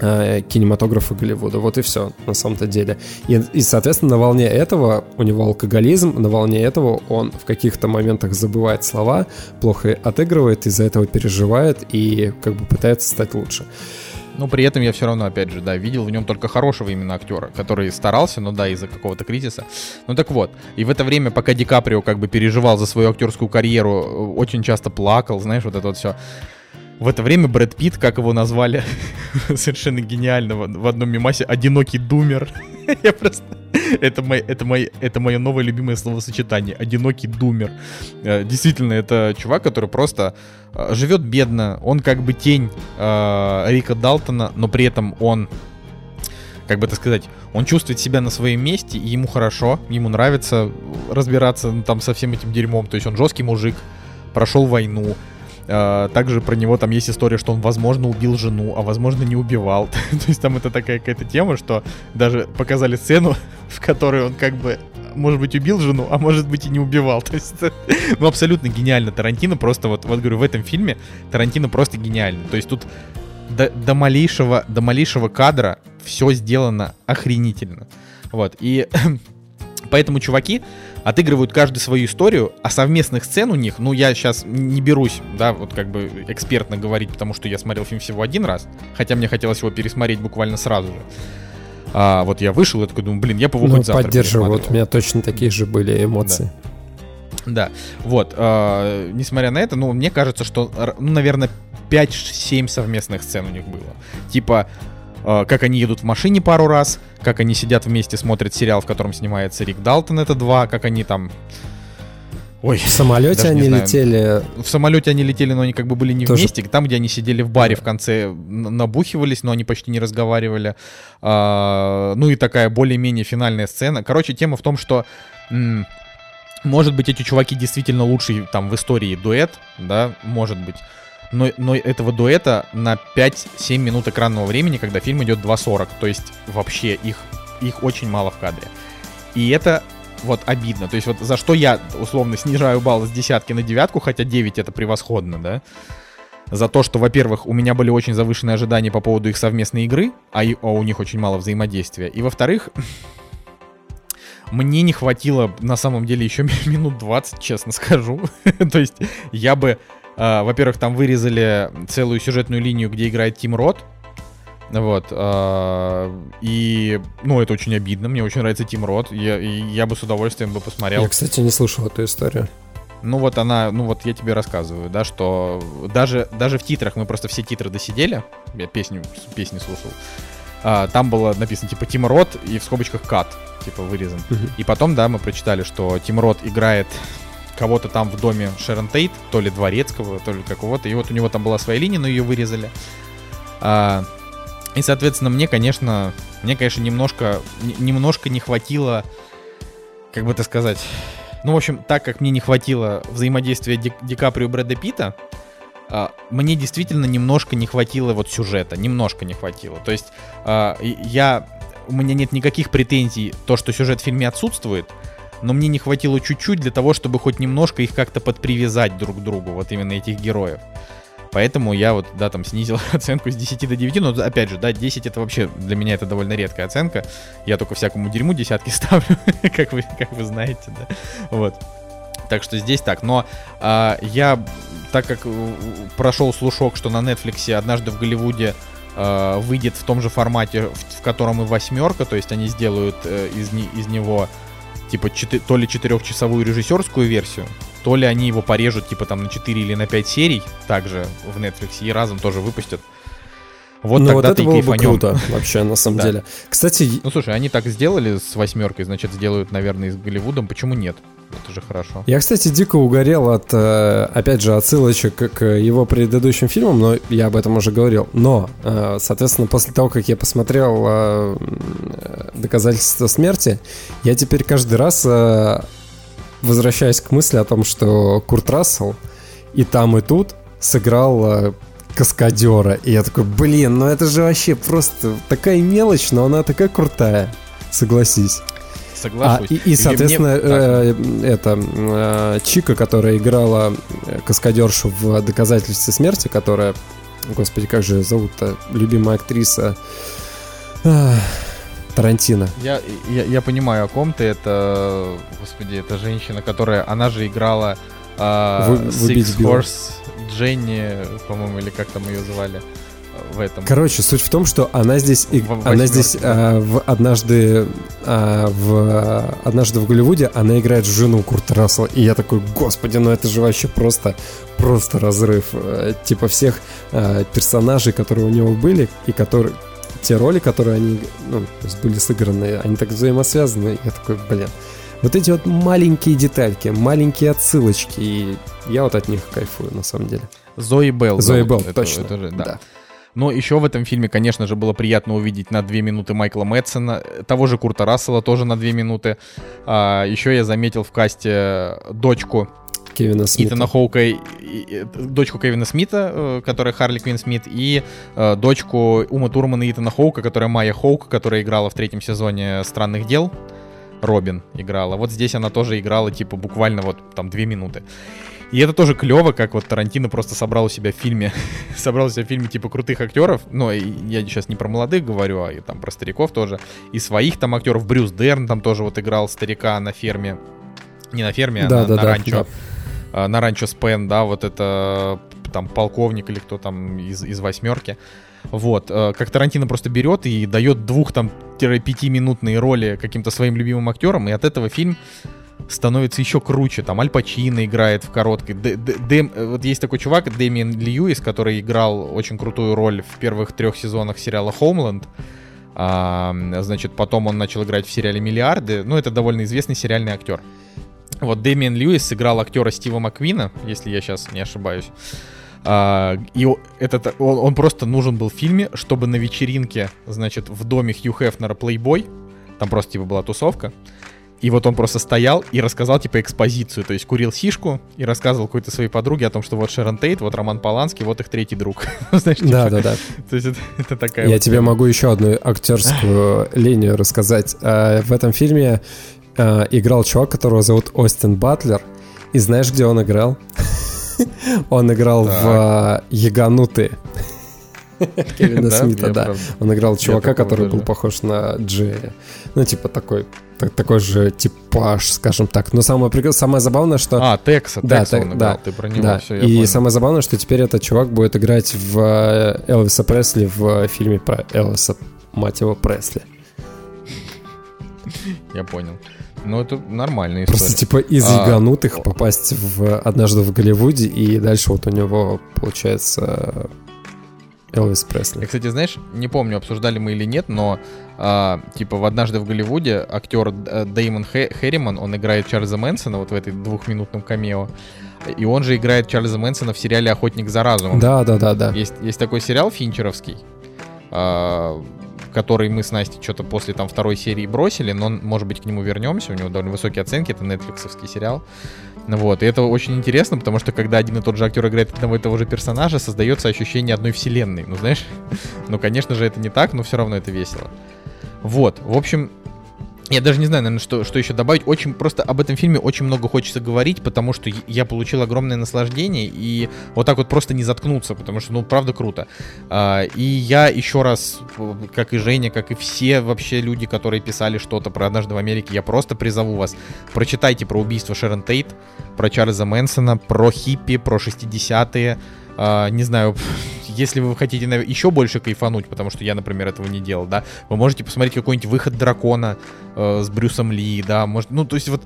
кинематографа Голливуда. Вот и все, на самом-то деле. И, и, соответственно, на волне этого у него алкоголизм, на волне этого он в каких-то моментах забывает слова, плохо отыгрывает, из-за этого переживает и как бы пытается стать лучше. Но при этом я все равно, опять же, да, видел в нем только хорошего именно актера, который старался, но да, из-за какого-то кризиса. Ну так вот, и в это время, пока Ди Каприо как бы переживал за свою актерскую карьеру, очень часто плакал, знаешь, вот это вот все. В это время Брэд Питт, как его назвали, совершенно гениально в одном мемасе, «одинокий думер». Я просто... Это, мой, это, мой, это мое новое любимое словосочетание. «Одинокий думер». Действительно, это чувак, который просто живет бедно. Он как бы тень э, Рика Далтона, но при этом он, как бы это сказать, он чувствует себя на своем месте, и ему хорошо, ему нравится разбираться там со всем этим дерьмом. То есть он жесткий мужик, прошел войну. Также про него там есть история, что он, возможно, убил жену, а, возможно, не убивал. То есть там это такая какая-то тема, что даже показали сцену, в которой он как бы, может быть, убил жену, а может быть и не убивал. То есть, ну, абсолютно гениально. Тарантино просто, вот, вот говорю, в этом фильме Тарантино просто гениально. То есть тут до, до малейшего, до малейшего кадра все сделано охренительно. Вот, и... Поэтому чуваки отыгрывают каждый свою историю, а совместных сцен у них, ну, я сейчас не берусь, да, вот как бы экспертно говорить, потому что я смотрел фильм всего один раз, хотя мне хотелось его пересмотреть буквально сразу же. А, вот я вышел и такой думаю, блин, я его хоть завтра поддерживаю, вот у меня точно такие же были эмоции. Да, да. Вот, э, несмотря на это, ну, мне кажется, что, ну, наверное, пять-семь совместных сцен у них было. Типа... Как они едут в машине пару раз, как они сидят вместе, смотрят сериал, в котором снимается Рик Далтон, это два, как они там... Ой, в самолете они летели. В самолете они летели, но они как бы были не тоже... вместе. Там, где они сидели в баре, в конце набухивались, но они почти не разговаривали. А, ну и такая более-менее финальная сцена. Короче, тема в том, что... М- может быть, эти чуваки действительно лучший там в истории дуэт, да, может быть. Но, но этого дуэта на пять-семь минут экранного времени, когда фильм идет два сорок. То есть вообще их, их очень мало в кадре. И это вот обидно. То есть вот за что я условно снижаю балл с десятки на девятку, хотя девять это превосходно, да? За то, что, во-первых, у меня были очень завышенные ожидания по поводу их совместной игры, а, и, а у них очень мало взаимодействия. И во-вторых... Мне не хватило, на самом деле, еще минут двадцать, честно скажу. То есть я бы... Uh, во-первых, там вырезали целую сюжетную линию, где играет Тим Рот. Вот. Uh, и, ну, это очень обидно. Мне очень нравится Тим Рот. Я, я бы с удовольствием бы посмотрел. Я, кстати, не слышал эту историю. Ну, вот она... Ну, вот я тебе рассказываю, да, что... Даже, даже в tiтрах мы просто все титры досидели. Я песню, песни слушал. Uh, там было написано, типа, Тим Рот и в скобочках кат, типа, вырезан. Uh-huh. И потом, да, мы прочитали, что Тим Рот играет... кого-то там в доме Шэрон Тейт, то ли Дворецкого, то ли какого-то. И вот у него там была своя линия, но ее вырезали. А, и, соответственно, мне, конечно, мне, конечно, немножко, немножко не хватило, как бы это сказать... Ну, в общем, так как мне не хватило взаимодействия Ди, Ди Каприо и Брэда Питта, а, мне действительно немножко не хватило вот сюжета, немножко не хватило. То есть а, я... У меня нет никаких претензий то, что сюжет в фильме отсутствует, но мне не хватило чуть-чуть для того, чтобы хоть немножко их как-то подпривязать друг к другу, вот именно этих героев. Поэтому я вот, да, там снизил оценку с десяти до девяти, но опять же, да, десять это вообще, для меня это довольно редкая оценка. Я только всякому дерьму десятки ставлю, как вы, как вы знаете, да, вот. Так что здесь так, но а, я... так как прошел слушок, что на Netflix «Однажды в Голливуде» э, выйдет в том же формате, в, в котором и «Восьмерка», то есть они сделают э, из, из него типа четы, то ли четырехчасовую режиссерскую версию, то ли они его порежут типа там на четыре или на пять серий также в Netflix и разом тоже выпустят. Вот ну, тогда вот ты и кайфанем. Круто, вообще, на самом деле. Кстати... Ну, слушай, они так сделали с «Восьмеркой», значит, сделают, наверное, и с «Голливудом». Почему нет? Это же хорошо. Я, кстати, дико угорел от, опять же, отсылочек к его предыдущим фильмам, но я об этом уже говорил. Но, соответственно, после того, как я посмотрел «Доказательство смерти», я теперь каждый раз возвращаюсь к мысли о том, что Курт Рассел и там, и тут сыграл... каскадера. И я такой, блин, ну это же вообще просто такая мелочь, но она такая крутая. Согласись. Соглашусь. А, и, и, соответственно, э, это э, Чика, которая играла каскадершу в «Доказательстве смерти», которая, господи, как же ее зовут-то, любимая актриса э, Тарантино. Я, я, я понимаю, о ком ты. Это, господи, это женщина, которая, она же играла э, Six Horse Дженни, по-моему, или как там ее звали в этом. Короче, суть в том, что она здесь, и, в, она здесь а, в однажды а, в однажды в Голливуде она играет жену Курта Рассела, и я такой, господи, ну это же вообще просто просто разрыв, типа всех а, персонажей, которые у него были и которые те роли, которые они ну, были сыграны, они так взаимосвязаны. Я такой, блин. Вот эти вот маленькие детальки, маленькие отсылочки, и я вот от них кайфую, на самом деле. Зои Белл. Зои Белл, это, точно. Это же, да. Да. Но еще в этом фильме, конечно же, было приятно увидеть на две минуты Майкла Мэдсена, того же Курта Рассела тоже на две минуты. А, еще я заметил в касте дочку Кевина Смита. Итана Хоука, и, и, дочку Кевина Смита, которая Харли Квинн Смит, и э, дочку Умы Турман и Итана Хоука, которая Майя Хоук, которая играла в третьем сезоне «Странных дел». Робин играла. Вот здесь она тоже играла, типа, буквально вот там две минуты. И это тоже клево, как вот Тарантино просто собрал у себя в фильме, собрал у себя в фильме, типа, крутых актеров. Но я сейчас не про молодых говорю, а и там про стариков тоже. И своих там актеров. Брюс Дерн там тоже вот играл старика на ферме. Не на ферме, да, а да, на, да, на ранчо. Да. На ранчо Спен, да, вот это там полковник или кто там из, из «Восьмерки». Вот, как Тарантино просто берет и дает двух там пятиминутные роли каким-то своим любимым актерам, и от этого фильм становится еще круче. Там Аль Пачино играет в короткой. Д- Д- Дэм... Вот есть такой чувак, Дэмиан Льюис, который играл очень крутую роль в первых трех сезонах сериала «Хоумленд». А, значит, потом он начал играть в сериале «Миллиарды». Ну, это довольно известный сериальный актер. Вот Дэмиан Льюис сыграл актера Стива МакКуина, если я сейчас не ошибаюсь. Uh, и этот, он, он просто нужен был в фильме, чтобы на вечеринке, значит, в доме Хью Хефнера «Плейбой», там просто, типа, была тусовка, и вот он просто стоял и рассказал, типа, экспозицию, то есть курил сишку и рассказывал какой-то своей подруге о том, что вот Шэрон Тейт, вот Роман Поланский, вот их третий друг. Да-да-да. То есть это такая... Я тебе могу еще одну актерскую линию рассказать. В этом фильме играл чувак, которого зовут Остин Батлер, и знаешь, где он играл? Он играл так. в «Ягануты» Кевина Смита, да. Он играл чувака, который был похож на Джея. Ну, типа, такой такой же типаж, скажем так. Но самое забавное, что... А, Текса, Текса он играл, ты про него все, я понял. И самое забавное, что теперь этот чувак будет играть в Элвиса Пресли в фильме про Элвиса, мать его, Пресли. Я понял. Ну, это нормальная история. Просто, типа, из «Яганутых» а... попасть в «Однажды в Голливуде», и дальше вот у него, получается, Элвис Пресли. Я, кстати, знаешь, не помню, обсуждали мы или нет, но, а, типа, в «Однажды в Голливуде» актер Дэймон Хэ- Хэрриман, он играет Чарльза Мэнсона вот в этой двухминутном камео, и он же играет Чарльза Мэнсона в сериале «Охотник за разумом». Да-да-да. Есть, есть такой сериал финчеровский, а... который мы с Настей что-то после там второй серии бросили, но, может быть, к нему вернемся, у него довольно высокие оценки, это нетфликсовский сериал. Вот, и это очень интересно, потому что, когда один и тот же актер играет одного и того же персонажа, создается ощущение одной вселенной, ну, знаешь, ну, конечно же, это не так, но все равно это весело. Вот, в общем, Я даже не знаю, наверное, что, что еще добавить. Очень просто об этом фильме очень много хочется говорить, потому что я получил огромное наслаждение, и вот так вот просто не заткнуться, потому что, ну, правда круто. И я еще раз, как и Женя, как и все вообще люди, которые писали что-то про «Однажды в Америке», я просто призову вас: прочитайте про убийство Шэрон Тейт, про Чарльза Мэнсона, про хиппи, про шестидесятые. Uh, не знаю, если вы хотите еще больше кайфануть, потому что я, например, этого не делал, да, вы можете посмотреть какой-нибудь «Выход дракона» uh, с Брюсом Ли, да, может, ну, то есть вот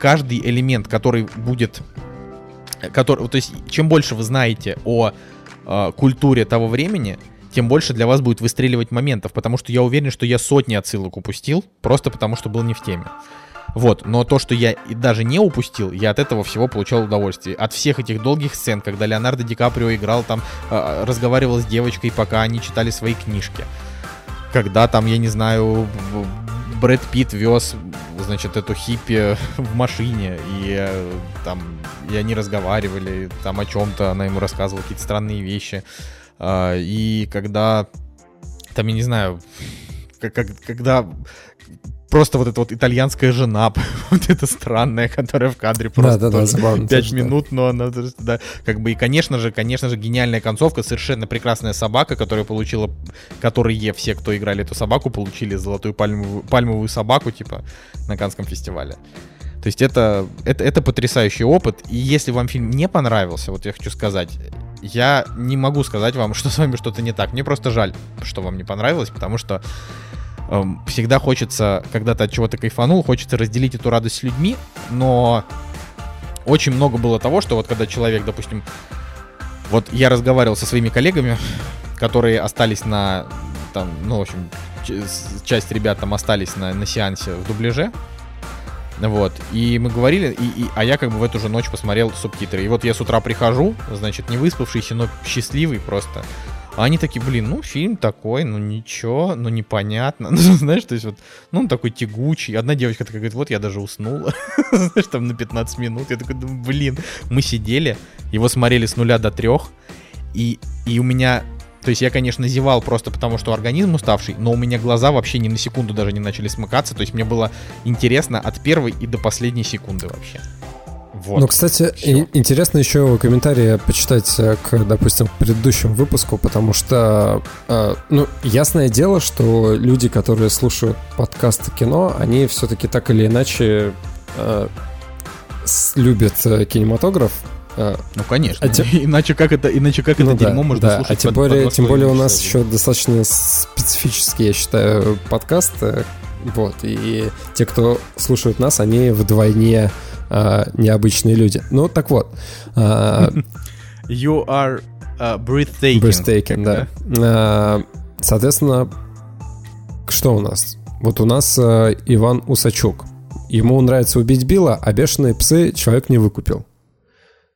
каждый элемент, который будет, который, то есть чем больше вы знаете о uh, культуре того времени, тем больше для вас будет выстреливать моментов, потому что я уверен, что я сотни отсылок упустил, просто потому что был не в теме. Вот, но то, что я даже не упустил, я от этого всего получал удовольствие. От всех этих долгих сцен, когда Леонардо Ди Каприо играл там, э, разговаривал с девочкой, пока они читали свои книжки. Когда там, я не знаю, Брэд Питт вез, значит, эту хиппи в машине, и э, там, и они разговаривали там о чем-то, она ему рассказывала какие-то странные вещи. Э, и когда, там, я не знаю, как, как, когда... Просто вот эта вот итальянская жена, вот эта странная, которая в кадре просто да, да, тоже да, пять минут, но она да, как бы и, конечно же, конечно же, гениальная концовка, совершенно прекрасная собака, которая получила, которые все, кто играли эту собаку, получили золотую пальмовую, пальмовую собаку, типа, на Канском фестивале. То есть это, это, это потрясающий опыт, и если вам фильм не понравился, вот я хочу сказать, я не могу сказать вам, что с вами что-то не так, мне просто жаль, что вам не понравилось, потому что всегда хочется, когда ты от чего-то кайфанул, хочется разделить эту радость с людьми, но очень много было того, что вот когда человек, допустим, вот я разговаривал со своими коллегами, которые остались на, там, ну, в общем, часть ребят там остались на, на сеансе в дубляже, вот, и мы говорили, и, и, а я как бы в эту же ночь посмотрел субтитры, и вот я с утра прихожу, значит, не выспавшийся, но счастливый просто. А они такие, блин, ну фильм такой, ну ничего, ну непонятно. Ну, знаешь, то есть вот, ну он такой тягучий. Одна девочка такая говорит, вот я даже уснула. Знаешь, там на пятнадцать минут. Я такой, думаю, блин, мы сидели, его смотрели с нуля до трех. И, и у меня, то есть я, конечно, зевал просто потому, что организм уставший, но у меня глаза вообще ни на секунду даже не начали смыкаться. То есть мне было интересно от первой и до последней секунды вообще. Вот. Ну, кстати, и, интересно еще комментарии почитать к, допустим, к предыдущему выпуску, потому что, э, ну, ясное дело, что люди, которые слушают подкасты кино, они все-таки так или иначе э, с, любят кинематограф. Э, ну, конечно. А тем... Иначе как это, иначе как ну, это да, дерьмо можно да. слушать? А тем под, более, под тем более у нас еще достаточно специфический, я считаю, подкаст. Вот, и те, кто слушают нас, они вдвойне а, необычные люди. Ну, так вот. А... You are uh, breathtaking. Breathtaking, да. А, соответственно, что у нас? Вот у нас а, Иван Усачук. Ему нравится «Убить Билла», а «Бешеные псы» человек не выкупил.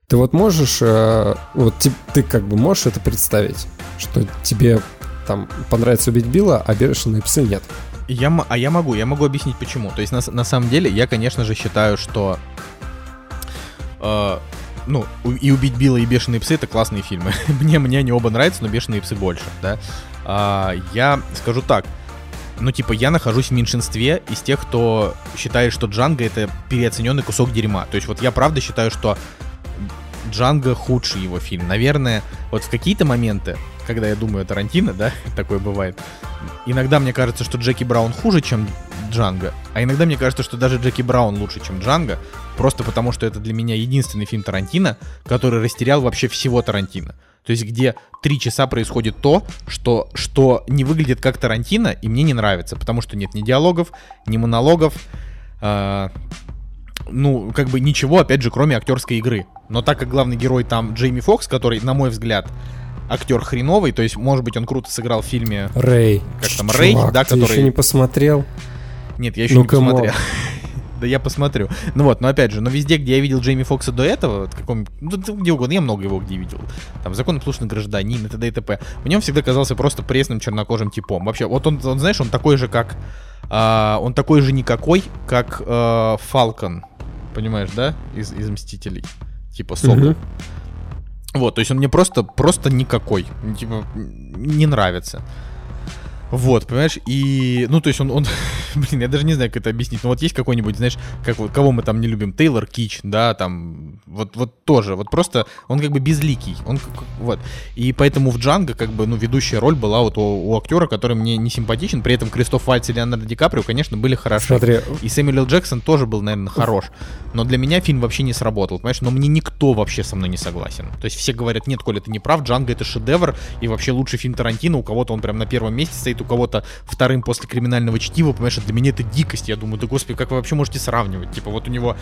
Ты вот можешь, а, вот ты, ты как бы можешь это представить, что тебе там понравится «Убить Билла», а «Бешеные псы» нет? Я, а я могу, я могу объяснить почему. То есть на, на самом деле я, конечно же, считаю, что э, ну, и «Убить Билла», и «Бешеные псы» — это классные фильмы. мне, мне они оба нравятся, но «Бешеные псы» больше, да. А, я скажу так, ну типа я нахожусь в меньшинстве из тех, кто считает, что «Джанго» — это переоцененный кусок дерьма. То есть вот я правда считаю, что «Джанго» худший его фильм. Наверное, вот в какие-то моменты, когда я думаю о Тарантино, да, такое бывает, иногда мне кажется, что Джеки Браун хуже, чем Джанго, а иногда мне кажется, что даже Джеки Браун лучше, чем Джанго, просто потому что это для меня единственный фильм Тарантино, который растерял вообще всего Тарантино. То есть где три часа происходит то, что, что не выглядит как Тарантино и мне не нравится, потому что нет ни диалогов, ни монологов, э- ну, как бы ничего, опять же, кроме актерской игры. Но так как главный герой там Джейми Фокс, который, на мой взгляд, актер хреновый, то есть, может быть, он круто сыграл в фильме... Рэй. Как там, Рэй, чувак, да, который... ты еще не посмотрел? Нет, я еще ну, не посмотрел. Да я посмотрю. Ну вот, но опять же, но везде, где я видел Джейми Фокса до этого, каком, ну, где угодно, я много его где видел. Там законопослушный гражданин и т.д. и т.п. В нем всегда казался просто пресным чернокожим типом. Вообще, вот он, он знаешь, он такой же, как... Э, он такой же никакой, как э, Фалкон. Понимаешь, да? Из, из «Мстителей». Типа Собол. Mm-hmm. Вот, то есть он мне просто, просто никакой. Типа, не нравится. Вот, понимаешь? И, ну, то есть он, он блин, я даже не знаю, как это объяснить. Но вот есть какой-нибудь, знаешь, как вот, кого мы там не любим, Тейлор Кич, да, там, вот, вот тоже, вот просто он как бы безликий, он вот. И поэтому в Джанго как бы, ну, ведущая роль была вот у, у актера, который мне не симпатичен, при этом Кристоф Вальц и Леонардо Ди Каприо, конечно, были хороши. Смотри. И Сэмюэл Л. Джексон тоже был, наверное, хорош. Но для меня фильм вообще не сработал, понимаешь? Но мне никто вообще со мной не согласен. То есть все говорят, нет, Коля, ты не прав, Джанго — это шедевр, и вообще лучший фильм Тарантино, у кого-то он прям на первом месте стоит, у кого-то вторым после «Криминального чтива», понимаешь, для меня это дикость. Я думаю, да господи, как вы вообще можете сравнивать? Типа вот у него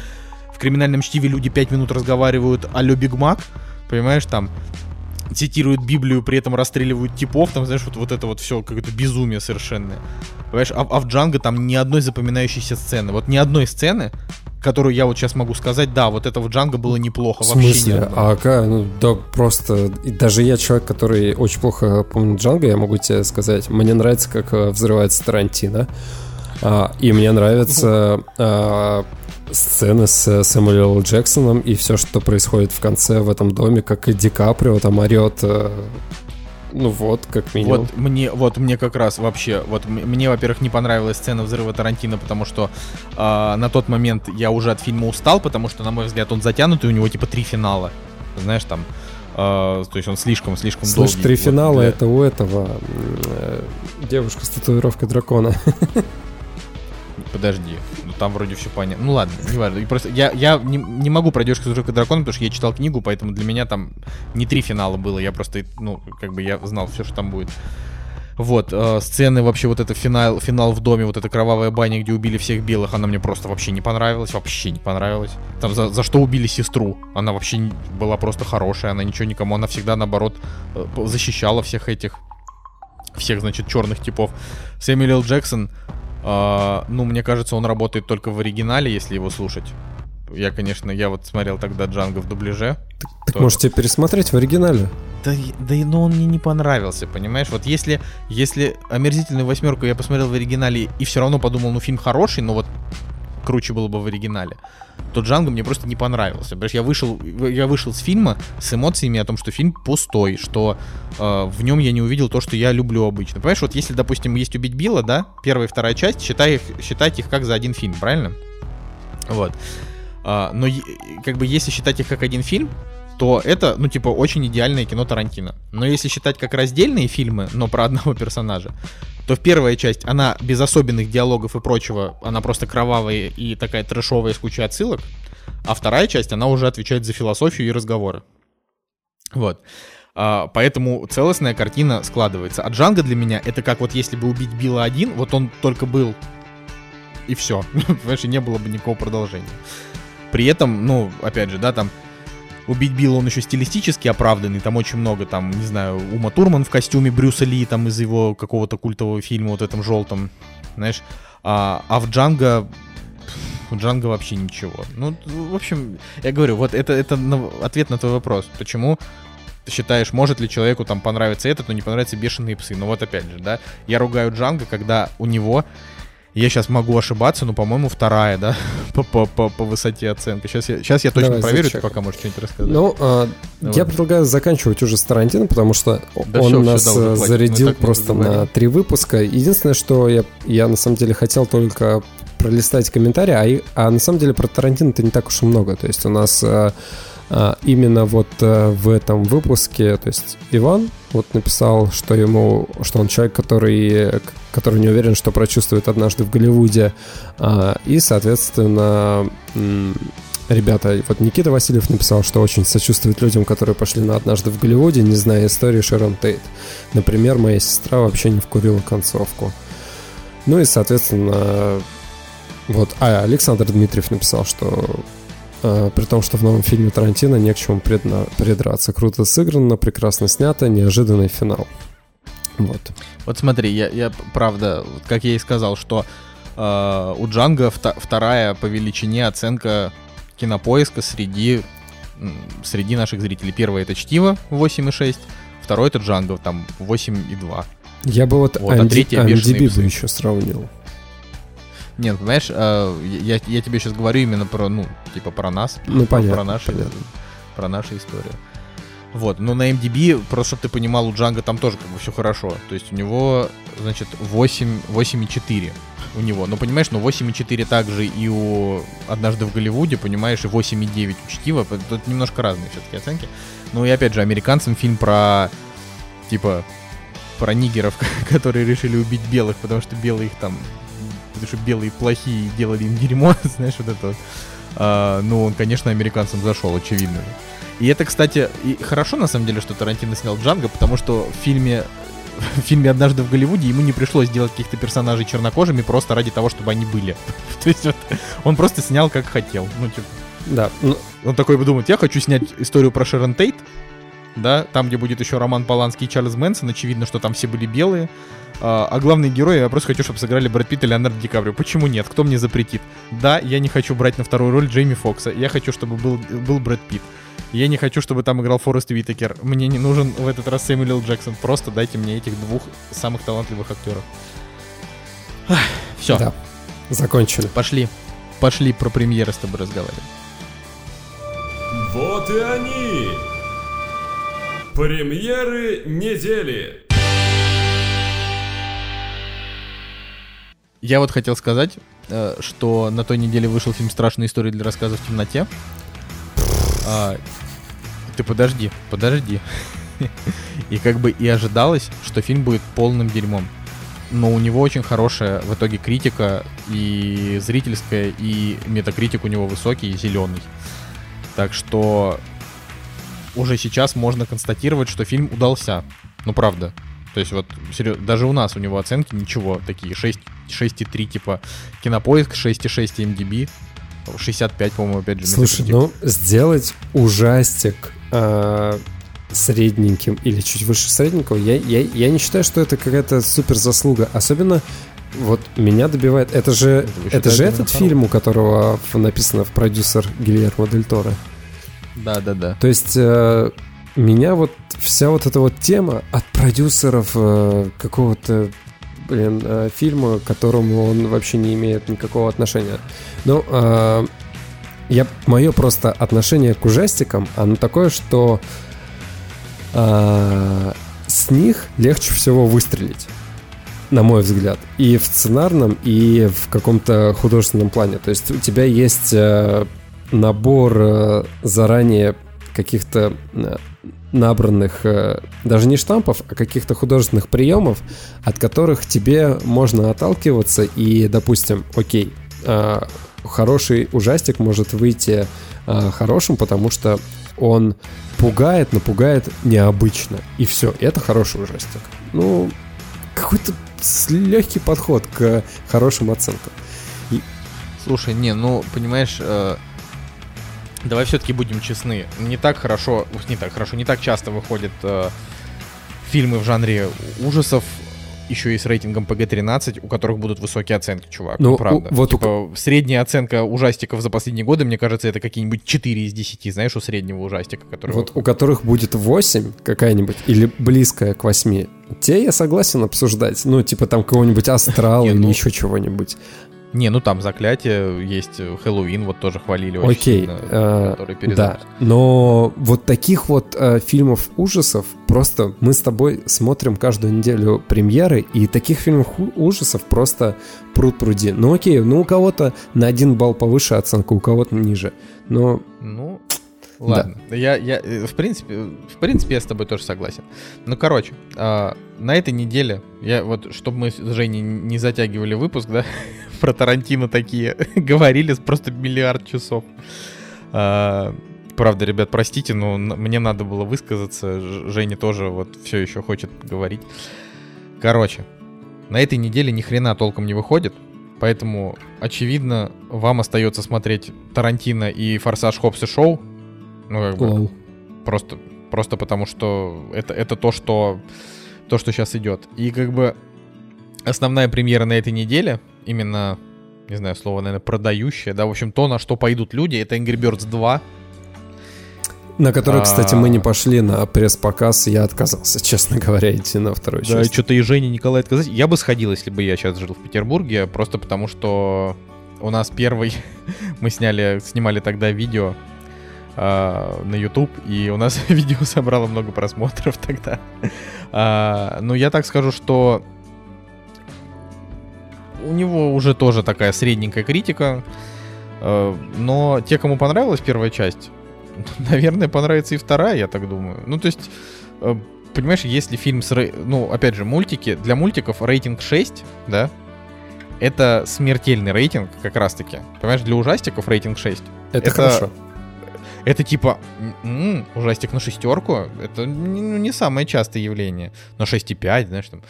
в «Криминальном чтиве» люди пять минут разговаривают «Алло, Биг Мак», понимаешь, там цитируют Библию, при этом расстреливают типов, там, знаешь, вот, вот это вот все какое-то безумие совершенно. Понимаешь, а, а в «Джанго» там ни одной запоминающейся сцены, вот ни одной сцены, которую я вот сейчас могу сказать, да, вот этого Джанго было неплохо. В смысле? Вообще а как? Ну, да просто, даже я человек, который очень плохо помнит Джанго, я могу тебе сказать, мне нравится, как взрывается Тарантино, а, и мне нравятся а, сцены с Сэмюэлем Джексоном и все, что происходит в конце в этом доме, как и Ди Каприо там орет... Ну вот, как минимум. Вот мне, вот мне как раз вообще, вот мне, во-первых, не понравилась сцена взрыва Тарантино, потому что э, на тот момент я уже от фильма устал, потому что, на мой взгляд, он затянутый, у него типа три финала, знаешь, там, э, то есть он слишком-слишком долгий. Слушай, три вот, финала для... это у этого э, девушка с татуировкой дракона. Подожди, ну там вроде все понятно. Ну ладно, не важно. Просто я, я не, не могу про девушку с драконом, потому что я читал книгу, поэтому для меня там не три финала было. Я просто, ну, как бы я знал все, что там будет. Вот, э, сцены вообще, вот это финал, финал в доме, вот эта кровавая баня, где убили всех белых, она мне просто вообще не понравилась, вообще не понравилась. Там за, за что убили сестру, она вообще не, была просто хорошая, она ничего никому, она всегда, наоборот, защищала всех этих, всех, значит, черных типов. Сэмюэл Л. Джексон... Uh, ну, мне кажется, он работает только в оригинале, если его слушать. Я, конечно, я вот смотрел тогда «Джанго» в дубляже. Так, так можете пересмотреть в оригинале. Да, да, но он мне не понравился, понимаешь? Вот если, если «Омерзительную восьмерку» я посмотрел в оригинале и все равно подумал, ну, фильм хороший, но вот круче было бы в оригинале, то «Джанго» мне просто не понравился. Потому что я вышел, я вышел с фильма с эмоциями о том, что фильм пустой, что э, в нем я не увидел то, что я люблю обычно. Понимаешь, вот если, допустим, есть «Убить Билла», да, первая и вторая часть, считай их, считать их как за один фильм, правильно? Вот. Э, но как бы если считать их как один фильм, то это, ну, типа, очень идеальное кино Тарантино. Но если считать как раздельные фильмы, но про одного персонажа, то в первая часть, она без особенных диалогов и прочего, она просто кровавая и такая трэшовая с кучей отсылок, а вторая часть, она уже отвечает за философию и разговоры. Вот. А, поэтому целостная картина складывается. А «Джанго» для меня это как вот если бы «Убить Билла один», вот он только был, и все. Понимаешь, и не было бы никакого продолжения. При этом, ну, опять же, да, там «Убить Билла», он еще стилистически оправданный, там очень много, там, не знаю, Ума Турман в костюме Брюса Ли, там, из его какого-то культового фильма, вот этом желтом, знаешь, а, а в «Джанго», в «Джанго» вообще ничего. Ну, в общем, я говорю, вот это, это ответ на твой вопрос, почему ты считаешь, может ли человеку там понравиться этот, но не понравятся «Бешеные псы», ну вот опять же, да, я ругаю «Джанго», когда у него... Я сейчас могу ошибаться, но, по-моему, вторая, да, по, по, по высоте оценки. Сейчас я, сейчас я точно Давай, проверю, ты пока можешь что-нибудь рассказать. Ну, а, вот. Я предлагаю заканчивать уже с Тарантино, потому что да он все, нас все, да, зарядил просто на три выпуска. Единственное, что я, я на самом деле хотел только пролистать комментарии, а, и, а на самом деле про Тарантино-то не так уж и много. То есть у нас а, а, именно вот а, в этом выпуске, то есть Иван... Вот написал, что ему, что он человек, который, который не уверен, что прочувствует «Однажды в Голливуде». И, соответственно, ребята, вот Никита Васильев написал, что очень сочувствует людям, которые пошли на «Однажды в Голливуде», не зная истории Шэрон Тейт. Например, моя сестра вообще не вкурила концовку. Ну и, соответственно, вот а, Александр Дмитриев написал, что... При том, что в новом фильме Тарантино не к чему предна... придраться. Круто сыграно, прекрасно снято, неожиданный финал. Вот. Вот смотри, я, я правда, как я и сказал, что э, у «Джанго» вта- вторая по величине оценка «Кинопоиска» среди, среди наших зрителей. Первое — это «Чтиво» восемь и шесть, второе — это «Джанго», там восемь и два. Я бы вот, вот эм ди би а еще сравнил. Нет, понимаешь, я, я тебе сейчас говорю именно про, ну, типа про нас, ну, про, понятно, про, наши, про нашу историю. Вот, но на эм ди би, просто чтобы ты понимал, у Джанго там тоже как бы все хорошо. То есть у него, значит, восемь, восемь и четыре у него. Но понимаешь, ну восемь и четыре также и у «Однажды в Голливуде», понимаешь, и восемь и девять у «Чтива». Тут немножко разные все-таки оценки. Ну и опять же, американцам фильм про, типа, про нигеров, которые решили убить белых, потому что белые их там... Потому что белые плохие делали им дерьмо, знаешь, вот это вот. А, ну, он, конечно, американцам зашел, очевидно же. И это, кстати, и хорошо, на самом деле, что Тарантино снял Джанго, потому что в фильме, в фильме «Однажды в Голливуде» ему не пришлось делать каких-то персонажей чернокожими просто ради того, чтобы они были. То есть вот, он просто снял, как хотел. Ну, типа, да. Он такой думает, я хочу снять историю про Шэрон Тейт, да, там, где будет еще Роман Поланский и Чарльз Мэнсон, очевидно, что там все были белые. А главные герои, я просто хочу, чтобы сыграли Брэд Питт и Леонардо Ди Каприо. Почему нет? Кто мне запретит? Да, я не хочу брать на вторую роль Джейми Фокса. Я хочу, чтобы был, был Брэд Питт. Я не хочу, чтобы там играл Форест Уитакер. Мне не нужен в этот раз Сэмюэл Л. Джексон. Просто дайте мне этих двух самых талантливых актеров. Ах, все. Да, закончили. Пошли. Пошли про премьеры с тобой разговаривать. Вот и они. Премьеры недели. Я вот хотел сказать, что на той неделе вышел фильм «Страшные истории для рассказа в темноте». А, ты подожди, подожди. И как бы и ожидалось, что фильм будет полным дерьмом. Но у него очень хорошая в итоге критика, и зрительская, и метакритик у него высокий, и зеленый. Так что уже сейчас можно констатировать, что фильм удался. Ну правда. То есть вот серьезно, даже у нас у него оценки ничего, такие шесть, шесть и три типа Кинопоиск, шесть и шесть эм ди би, шестьдесят пять, по-моему, опять же. Слушай, ну сделать ужастик э, средненьким или чуть выше средненького, я, я, я не считаю, что это какая-то супер заслуга. Особенно вот меня добивает, это же, это это же этот фильм, у которого написано в продюсер Гильермо Дель Торо. Да-да-да. То есть... Э, меня вот вся вот эта вот тема от продюсеров э, какого-то, блин, э, фильма, к которому он вообще не имеет никакого отношения. Ну, э, я, мое просто отношение к ужастикам, оно такое, что э, с них легче всего выстрелить, на мой взгляд. И в сценарном, и в каком-то художественном плане. То есть у тебя есть э, набор э, заранее каких-то... Э, набранных даже не штампов, а каких-то художественных приемов, от которых тебе можно отталкиваться и, допустим, окей, хороший ужастик может выйти хорошим, потому что он пугает, но пугает необычно. И все, это хороший ужастик. Ну, какой-то легкий подход к хорошим оценкам. И... Слушай, не, ну, понимаешь... Давай все-таки будем честны. Не так хорошо, не так хорошо, не так часто выходят э, фильмы в жанре ужасов, еще и с рейтингом пэ гэ тринадцать, у которых будут высокие оценки, чувак. Ну, правда. У, вот типа, у... Средняя оценка ужастиков за последние годы, мне кажется, это какие-нибудь четыре из десяти, знаешь, у среднего ужастика. Который вот выходит. У которых будет восемь какая-нибудь, или близкая к восьми, те я согласен обсуждать. Ну, типа там кого-нибудь астрал или еще чего-нибудь. Не, ну там «Заклятие» есть, «Хэллоуин» вот тоже хвалили очень сильно, который перезапуск. Да, но вот таких вот э, фильмов ужасов просто мы с тобой смотрим каждую неделю премьеры, и таких фильмов ужасов просто пруд-пруди. Ну окей, ну у кого-то на один балл повыше оценка, у кого-то ниже, но... Ну, ладно, да. я, я в, принципе, в принципе я с тобой тоже согласен. Ну, короче, э, на этой неделе, я вот, чтобы мы с Женей не затягивали выпуск, да... Про Тарантино такие говорили просто миллиард часов. А, правда, ребят, простите, но мне надо было высказаться. Женя тоже вот все еще хочет говорить. Короче, на этой неделе ни хрена толком не выходит. Поэтому, очевидно, вам остается смотреть Тарантино и Форсаж Хоббс и Шоу. Ну, как бы, просто, просто потому, что это, это то, что, то, что сейчас идет. И как бы основная премьера на этой неделе... Именно, не знаю, слово, наверное, продающее. Да, в общем, то, на что пойдут люди, это Angry Birds два. На который, а... кстати, мы не пошли на пресс-показ. Я отказался, честно говоря, идти на вторую часть. Да, что-то и Женя, Николай отказались. Я бы сходил, если бы я сейчас жил в Петербурге. Просто потому, что у нас первый... мы сняли, снимали тогда видео Uh, на YouTube, и у нас видео собрало много просмотров тогда. Uh, но я так скажу, что у него уже тоже такая средненькая критика. Uh, но те, кому понравилась первая часть, наверное, понравится и вторая, я так думаю. Ну, то есть, uh, понимаешь, если фильм с... Рей... Ну, опять же, мультики... Для мультиков рейтинг шесть, да? Это смертельный рейтинг, как раз-таки. Понимаешь, для ужастиков рейтинг шесть. Это, это... хорошо. Это типа, м-м, ужастик на шестерку, это ну, не самое частое явление. На шесть и пять, знаешь, там.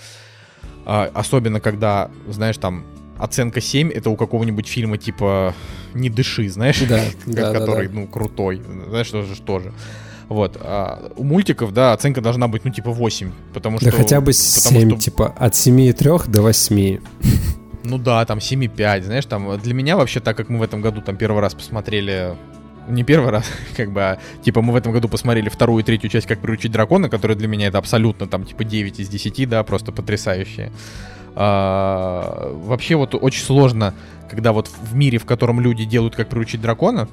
А, особенно, когда, знаешь, там, оценка семь, это у какого-нибудь фильма типа «Не дыши», знаешь, да, да, который, да, да. ну, крутой, знаешь, тоже, тоже. Вот. А у мультиков, да, оценка должна быть, ну, типа восемь, потому да что... Да хотя бы семь, что... типа, от семи и трёх до восьми. Ну да, там семь и пять, знаешь, там, для меня вообще, так как мы в этом году там первый раз посмотрели... Не первый раз, как бы, а, типа, мы в этом году посмотрели вторую и третью часть «Как приручить дракона», которая для меня это абсолютно, там, типа, девять из десяти, да, просто потрясающие. А, вообще, вот, очень сложно, когда вот в мире, в котором люди делают «Как приручить дракона»,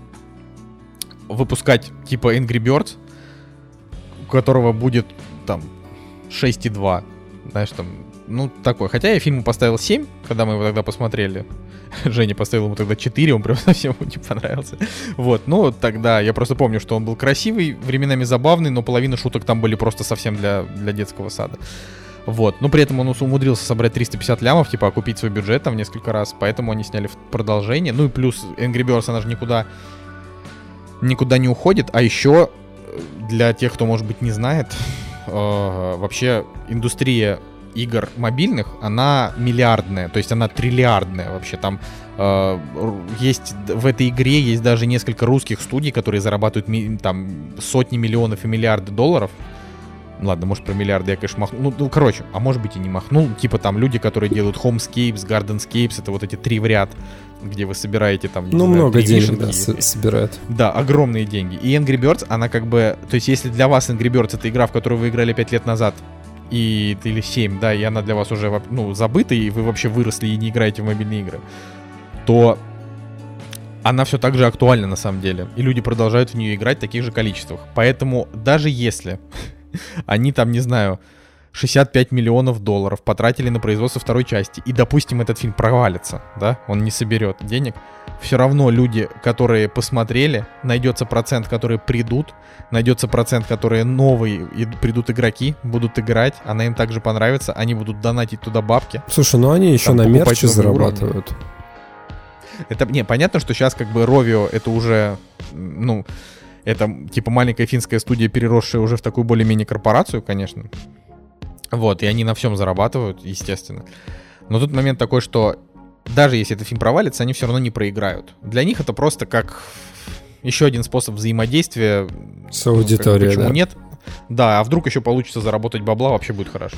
выпускать, типа, Angry Birds, у которого будет, там, шесть и два, знаешь, там, ну, такой. Хотя я фильму поставил семь, когда мы его тогда посмотрели. Женя поставил ему тогда четыре, он прям совсем не понравился. Вот, ну, тогда я просто помню, что он был красивый, временами забавный, но половина шуток там были просто совсем для, для детского сада. Вот, но при этом он умудрился собрать триста пятьдесят лямов, типа, окупить свой бюджет там в несколько раз, поэтому они сняли продолжение. Ну и плюс Angry Birds, она же никуда, никуда не уходит. А еще, для тех, кто, может быть, не знает, вообще индустрия игр мобильных, она миллиардная, то есть она триллиардная вообще. Там э, есть в этой игре есть даже несколько русских студий, которые зарабатывают ми- там сотни миллионов и миллиарды долларов. Ладно, может, про миллиарды я, конечно, махнул. Ну, ну, короче, а может быть и не махнул. Типа там люди, которые делают Homescapes, Gardenscapes, это вот эти три в ряд, где вы собираете там... Ну, знаю, много денег, да, с- собирают. Да, огромные деньги. И Angry Birds, она как бы... То есть если для вас Angry Birds — это игра, в которую вы играли пять лет назад, и или семь, да, и она для вас уже, ну, забыта, и вы вообще выросли и не играете в мобильные игры, то она все так же актуальна на самом деле. И люди продолжают в нее играть в таких же количествах. Поэтому даже если они там, не знаю, шестьдесят пять миллионов долларов потратили на производство второй части, и, допустим, этот фильм провалится, да, он не соберет денег, все равно люди, которые посмотрели, найдется процент, которые придут, найдется процент, которые новые, и придут игроки, будут играть, она им также понравится, они будут донатить туда бабки. Слушай, ну они еще там на мерче зарабатывают. Это, не, понятно, что сейчас как бы Rovio это уже, ну, это типа маленькая финская студия, переросшая уже в такую более-менее корпорацию, конечно. Вот, и они на всем зарабатывают, естественно. Но тут момент такой, что даже если этот фильм провалится, они все равно не проиграют. Для них это просто как еще один способ взаимодействия с аудиторией. Ну, почему да. нет? Да, а вдруг еще получится заработать бабла, вообще будет хорошо.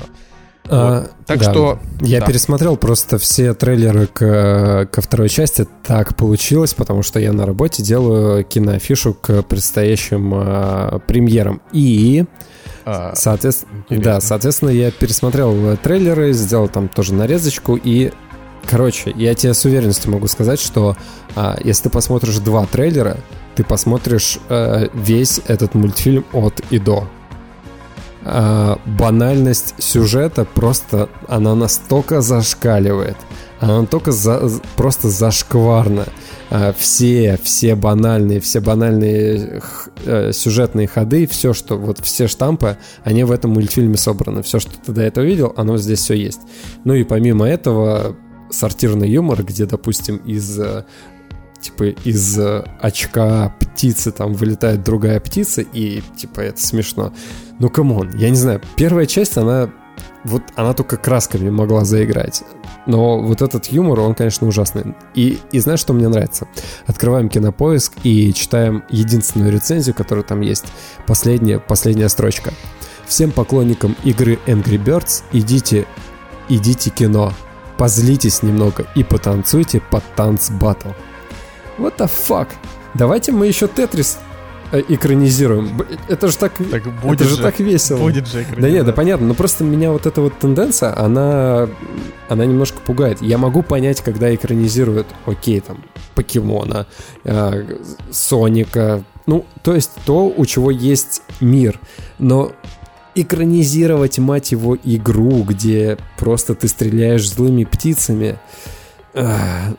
А, вот. Так да. что... Я да. пересмотрел просто все трейлеры к, ко второй части. Так получилось, потому что я на работе делаю киноафишу к предстоящим а, премьерам. И... Соответственно, да, соответственно, я пересмотрел трейлеры, сделал там тоже нарезочку. И, короче, я тебе с уверенностью могу сказать, что а, если ты посмотришь два трейлера, ты посмотришь а, весь этот мультфильм от и до. а, Банальность сюжета просто, она настолько зашкаливает. Она настолько за, просто зашкварна. Все, все банальные, все банальные х- сюжетные ходы, все, что, вот все штампы, они в этом мультфильме собраны. Все, что ты до этого видел, оно здесь все есть. Ну и помимо этого, сортирный юмор, где, допустим, из, типа, из очка птицы там вылетает другая птица, и, типа, это смешно. Ну, камон, я не знаю, первая часть, она... Вот она только красками могла заиграть. Но вот этот юмор, он, конечно, ужасный. И, и знаешь, что мне нравится? Открываем Кинопоиск и читаем единственную рецензию, которая там есть. Последняя, последняя строчка. Всем поклонникам игры Angry Birds идите, идите кино. Позлитесь немного и потанцуйте под танц батл. What the fuck? Давайте мы еще Тетрис... экранизируем. Это же так, так, будет это же же, так весело. Будет же экранизировать. Да нет, да понятно, но просто меня вот эта вот тенденция, она, она немножко пугает. Я могу понять, когда экранизируют, окей, там, Покемона, э, Соника, Ну, то есть то, у чего есть мир. Но экранизировать, мать его, игру, где просто ты стреляешь злыми птицами... Ах,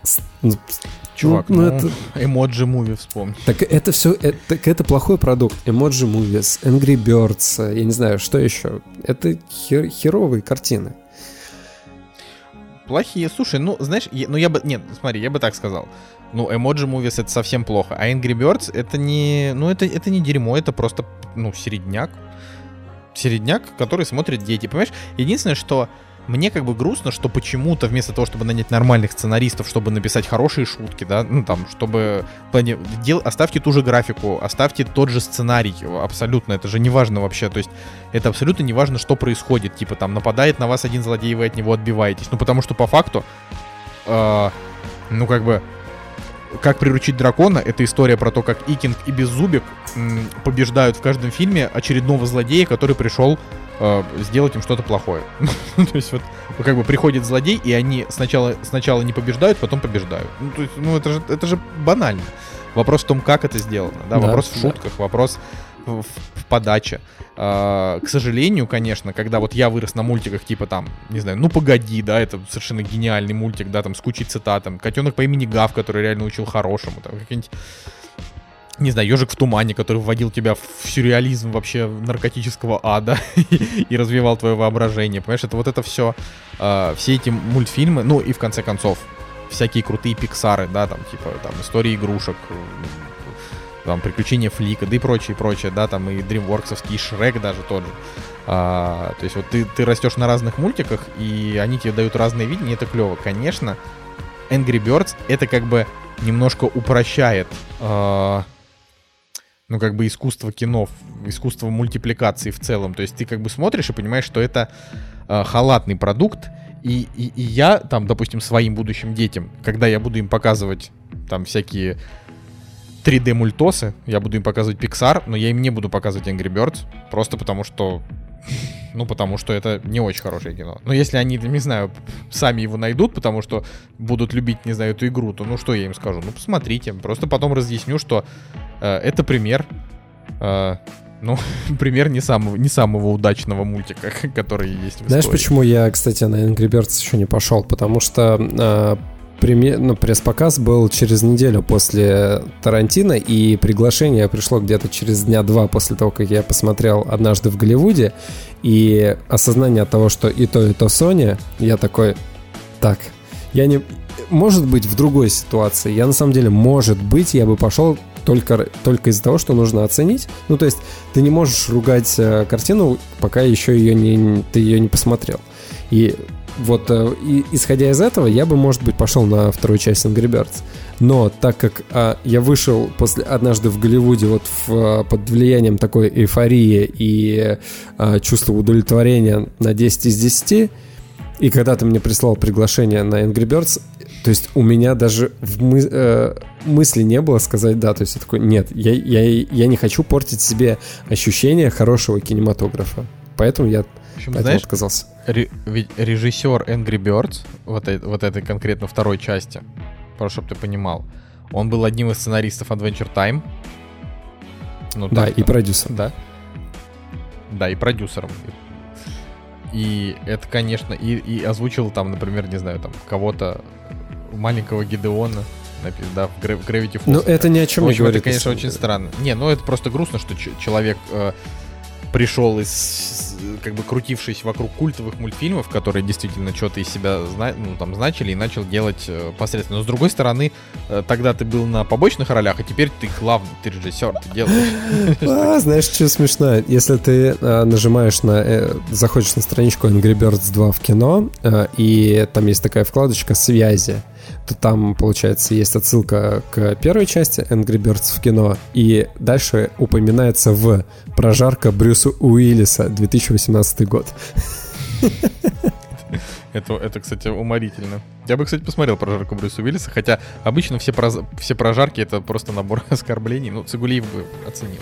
чувак, ну, ну это... Emoji Movie вспомни. Так это все, это, так это плохой продукт. Emoji Movies, Angry Birds, я не знаю, что еще. Это хер, херовые картины. Плохие, слушай, ну, знаешь, я, ну я бы, нет, смотри, я бы так сказал. Ну, Emoji Movies — это совсем плохо, а Angry Birds — это не, ну, это, это не дерьмо, это просто, ну, середняк. Середняк, который смотрят дети, понимаешь? Единственное, что мне как бы грустно, что почему-то вместо того, чтобы нанять нормальных сценаристов, чтобы написать хорошие шутки, да, ну там, чтобы... Дел... Оставьте ту же графику, оставьте тот же сценарий, абсолютно, это же не важно вообще, то есть это абсолютно не важно, что происходит, типа там нападает на вас один злодей, и вы от него отбиваетесь, ну потому что по факту, э, ну как бы... Как приручить дракона, это история про то, как Икинг и Беззубик м, побеждают в каждом фильме очередного злодея, который пришел э, сделать им что-то плохое. То есть вот как бы приходит злодей, и они сначала, сначала не побеждают, потом побеждают. Ну, то есть, ну это же, это же банально. Вопрос в том, как это сделано. Да? Да, вопрос в шутках, да. Вопрос в, в подаче. Э, к сожалению, конечно, когда вот я вырос на мультиках типа там, не знаю, «Ну погоди», да, это совершенно гениальный мультик, да, там с кучей цитат, там «Котенок по имени Гав», который реально учил хорошему, там какие-нибудь, не знаю, «Ежик в тумане», который вводил тебя в сюрреализм вообще наркотического ада и, и развивал твое воображение, понимаешь, это вот это все, э, все эти мультфильмы, ну и в конце концов, всякие крутые пиксары, да, там, типа, там, истории игрушек, там, приключения Флика, да и прочее, прочее, да, там, и DreamWorks'овский, и Шрек даже тот же. А, то есть вот ты, ты растешь на разных мультиках, и они тебе дают разные видения, это клево. Конечно, Angry Birds это как бы немножко упрощает, а, ну, как бы искусство кино, искусство мультипликации в целом. То есть ты как бы смотришь и понимаешь, что это а, халатный продукт, И, и, и я, там, допустим, своим будущим детям, когда я буду им показывать там всякие три дэ-мультосы, я буду им показывать Pixar, но я им не буду показывать Angry Birds, просто потому что, ну, потому что это не очень хорошее кино. Но если они, не знаю, сами его найдут, потому что будут любить, не знаю, эту игру, то ну что я им скажу? Ну, посмотрите, просто потом разъясню, что э, это пример... Э, Ну, пример не самого, не самого удачного мультика, который есть в истории. Знаешь, почему я, кстати, на Angry Birds еще не пошел? Потому что э, премьер, ну, пресс-показ был через неделю после Тарантино, и приглашение пришло где-то через дня два после того, как я посмотрел «Однажды в Голливуде», и осознание от того, что и то, и то Sony, я такой, так, я не... Может быть, в другой ситуации. Я на самом деле, может быть, я бы пошел... Только, только из-за того, что нужно оценить. Ну, то есть ты не можешь ругать э, картину, пока еще ее не, ты ее не посмотрел. И вот э, и, исходя из этого, я бы, может быть, пошел на вторую часть Angry Birds. Но так как э, я вышел после «Однажды в Голливуде» вот в, э, под влиянием такой эйфории и э, чувства удовлетворения на десять из десяти, и когда ты мне прислал приглашение на Angry Birds, то есть у меня даже в мы, э, мысли не было сказать «да». То есть я такой «нет, я, я, я не хочу портить себе ощущение хорошего кинематографа». Поэтому я общем, поэтому знаешь, отказался. Ре- ведь режиссер Angry Birds, вот, э- вот этой конкретно второй части, просто чтобы ты понимал, он был одним из сценаристов Adventure Time. Ну, да, так, и продюсером. Да, да, и продюсером. И это, конечно, и, и озвучил там, например, не знаю, там, кого-то маленького Гидеона, да, в Gravity Falls. Ну, это ни о чем не говорит. Это, конечно, очень странно. Не, ну, это просто грустно, что ч- человек э, пришел из, как бы, крутившись вокруг культовых мультфильмов, которые действительно что-то из себя, зна- ну, там, значили, и начал делать э, посредственно. Но, с другой стороны, э, тогда ты был на побочных ролях, а теперь ты главный, ты режиссер, ты делаешь. Знаешь, что смешно? Если ты нажимаешь на... Заходишь на страничку Angry Birds два в кино, и там есть такая вкладочка «Связи», то там, получается, есть отсылка к первой части Angry Birds в кино, и дальше упоминается в прожарка Брюса Уиллиса две тысячи восемнадцатый год. Это, это, кстати, уморительно. Я бы, кстати, посмотрел прожарку Брюса Уиллиса, хотя обычно все, проз... все прожарки — это просто набор оскорблений. Ну, Цигулиев бы оценил.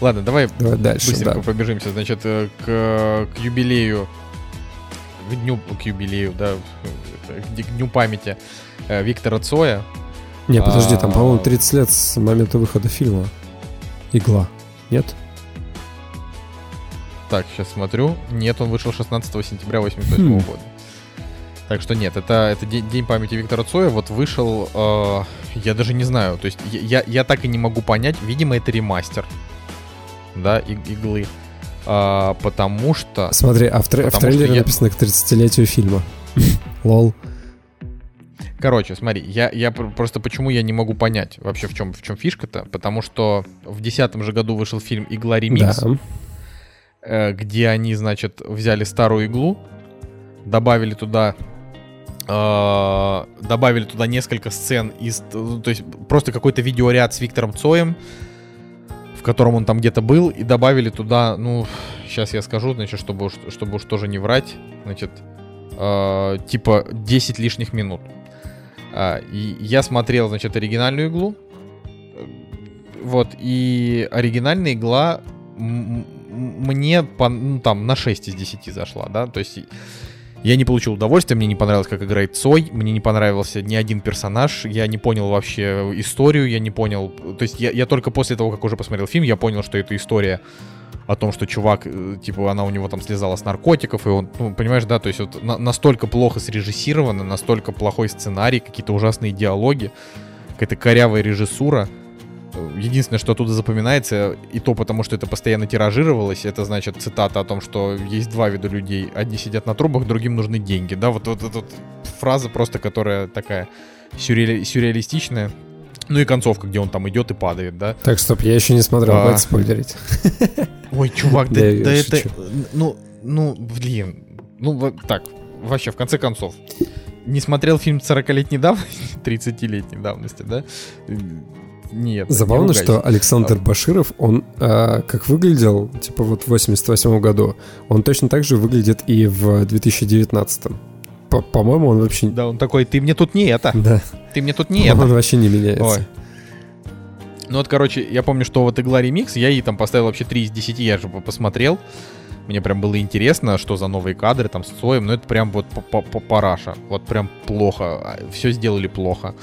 Ладно, давай, давай дальше, быстренько да. побежимся. Значит, к, к юбилею, к дню, к юбилею, да, к дню памяти Виктора Цоя. Не, подожди, там, по-моему, тридцать лет с момента выхода фильма. «Игла». Нет? Так, сейчас смотрю. Нет, он вышел шестнадцатого сентября восемьдесят восьмого года. Так что нет, это, это день, день памяти Виктора Цоя. Вот вышел, э, я даже не знаю, то есть я, я так и не могу понять. Видимо, это ремастер, да, и, «Иглы». А, потому что... Смотри, а в, тре- в трейлере я... написано к тридцатилетию фильма. Лол. Короче, смотри, я, я просто почему я не могу понять вообще, в чем, в чем фишка-то. Потому что в десятом же году вышел фильм «Игла ремикс», да, где они, значит, взяли старую иглу, добавили туда... Э, добавили туда несколько сцен из... То есть просто какой-то видеоряд с Виктором Цоем, в котором он там где-то был, и добавили туда, ну, сейчас я скажу, значит, чтобы, чтобы уж тоже не врать, значит, э, типа десять лишних минут. Э, и я смотрел, значит, оригинальную иглу, вот, и оригинальная игла м- м- мне, по, ну, там, на шесть из десяти зашла, да, то есть... Я не получил удовольствия, мне не понравилось, как играет Цой, мне не понравился ни один персонаж, я не понял вообще историю, я не понял... То есть я, я только после того, как уже посмотрел фильм, я понял, что это история о том, что чувак, типа, она у него там слезала с наркотиков, и он, ну, понимаешь, да, то есть вот на, настолько плохо срежиссировано, настолько плохой сценарий, какие-то ужасные диалоги, какая-то корявая режиссура. Единственное, что оттуда запоминается, и то потому, что это постоянно тиражировалось, это, значит, цитата о том, что есть два вида людей. Одни сидят на трубах, другим нужны деньги. Да, вот, вот, вот, вот фраза просто, которая такая сюрреали- сюрреалистичная. Ну и концовка, где он там идет и падает, да. Так, стоп, я еще не смотрел, а... хватит спойлерить. Ой, чувак, да это... Ну, ну, блин. Ну, так, вообще, в конце концов. Не смотрел фильм сорокалетней давности, тридцатилетней давности, да? Нет, забавно, не что Александр а... Баширов, он а, как выглядел, типа вот в восемьдесят восьмом году, он точно так же выглядит и в две тысячи девятнадцатом. По- по-моему, он вообще... Да, он такой, ты мне тут не это. Да. Ты мне тут не это. Он вообще не меняется. Ой. Ну вот, короче, я помню, что вот «Игла ремикс», я ей там поставил вообще три из десяти, я же посмотрел. Мне прям было интересно, что за новые кадры там с Цоем, но это прям вот параша. Вот прям плохо, все сделали плохо.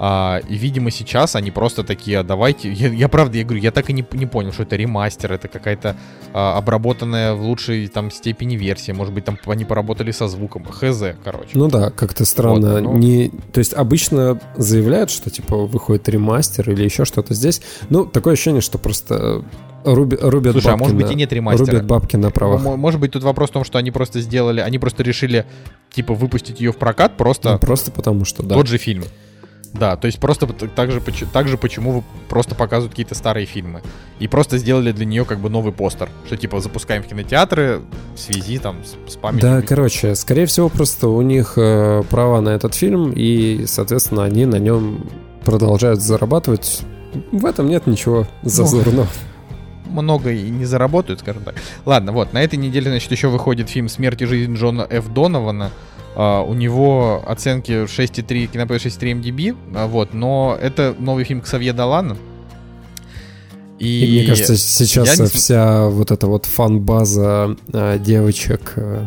А, и, видимо, сейчас они просто такие, а давайте... Я, я правда, я говорю, я так и не, не понял, что это ремастер, это какая-то а, обработанная в лучшей там степени версия. Может быть, там они поработали со звуком. Хз, короче. Ну да, как-то странно. Вот, ну... не... То есть обычно заявляют, что, типа, выходит ремастер или еще что-то здесь. Ну, такое ощущение, что просто... Руби, рубят, слушай, бабки, а может быть на, и нет ремастера. Рубят бабки на правах. Может быть, тут вопрос в том, что они просто сделали... Они просто решили, типа, выпустить ее в прокат просто... Ну, просто потому что, да. Тот же фильм. Да, то есть просто так же, так же почему просто показывают какие-то старые фильмы. И просто сделали для нее как бы новый постер. Что типа запускаем в кинотеатры в связи там с, с памятью. Да, короче, скорее всего просто у них э, права на этот фильм. И, соответственно, они на нем продолжают зарабатывать. В этом нет ничего зазорного. Ну, много и не заработают, скажем так. Ладно, вот, на этой неделе, значит, еще выходит фильм «Смерть и жизнь Джона Ф. Донована». Uh, у него оценки шесть целых три, кинопоиск шесть целых три эм дэ бэ, uh, вот, но это новый фильм Ксавье Долана. И... и мне кажется, сейчас не... вся вот эта вот фан-база uh, девочек uh,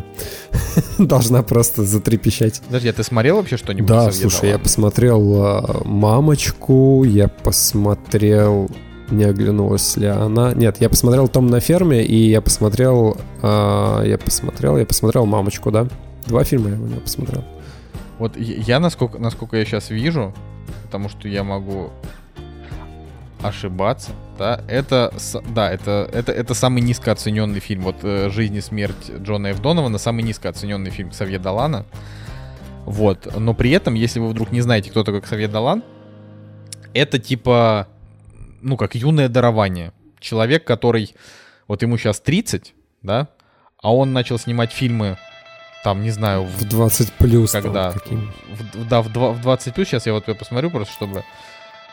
должна просто затрепещать. Подожди, а ты смотрел вообще что-нибудь? Да, Ксавье слушай, Долана? Я посмотрел uh, «Мамочку», я посмотрел... Не оглянулась ли она? Нет, я посмотрел «Том на ферме», и я посмотрел... Uh, я посмотрел, я посмотрел «Мамочку», да? Два фильма я у него посмотрел. Вот я, насколько, насколько я сейчас вижу, потому что я могу ошибаться, да, это, да, это, это, это самый низкооцененный фильм. Вот «Жизнь и смерть Джона Ф. Донована» — самый низкооцененный фильм Ксавье Долана. Вот. Но при этом, если вы вдруг не знаете, кто такой Ксавье Долан, это типа, ну, как юное дарование. Человек, который, вот ему сейчас тридцать, да, а он начал снимать фильмы там, не знаю... В двадцать плюс. Когда? В, да, в, в двадцать плюс. Сейчас я вот посмотрю просто, чтобы...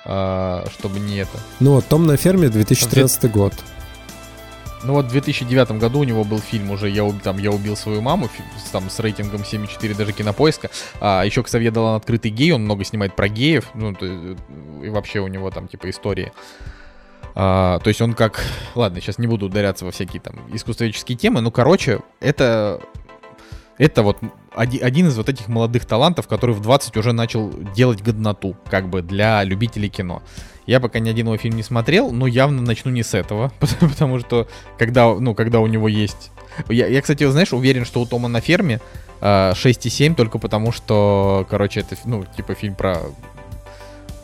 Э, чтобы не это. Ну вот «Том на ферме» две тысячи тринадцатый год. Ну вот в две тысячи девятом году у него был фильм уже «Я, там, я убил свою маму», там с рейтингом семь целых четыре даже «Кинопоиска». А еще Ксавье Долан открытый гей, он много снимает про геев. Ну и вообще у него там типа истории. А, то есть он как... Ладно, сейчас не буду ударяться во всякие там искусствоведческие темы. Ну короче, это... Это вот один из вот этих молодых талантов, который в двадцать уже начал делать годноту, как бы, для любителей кино. Я пока ни один его фильм не смотрел, но явно начну не с этого, потому, потому что когда, ну, когда у него есть... Я, я, кстати, знаешь, уверен, что у Тома на ферме э, шесть и семь только потому, что, короче, это, ну, типа фильм про...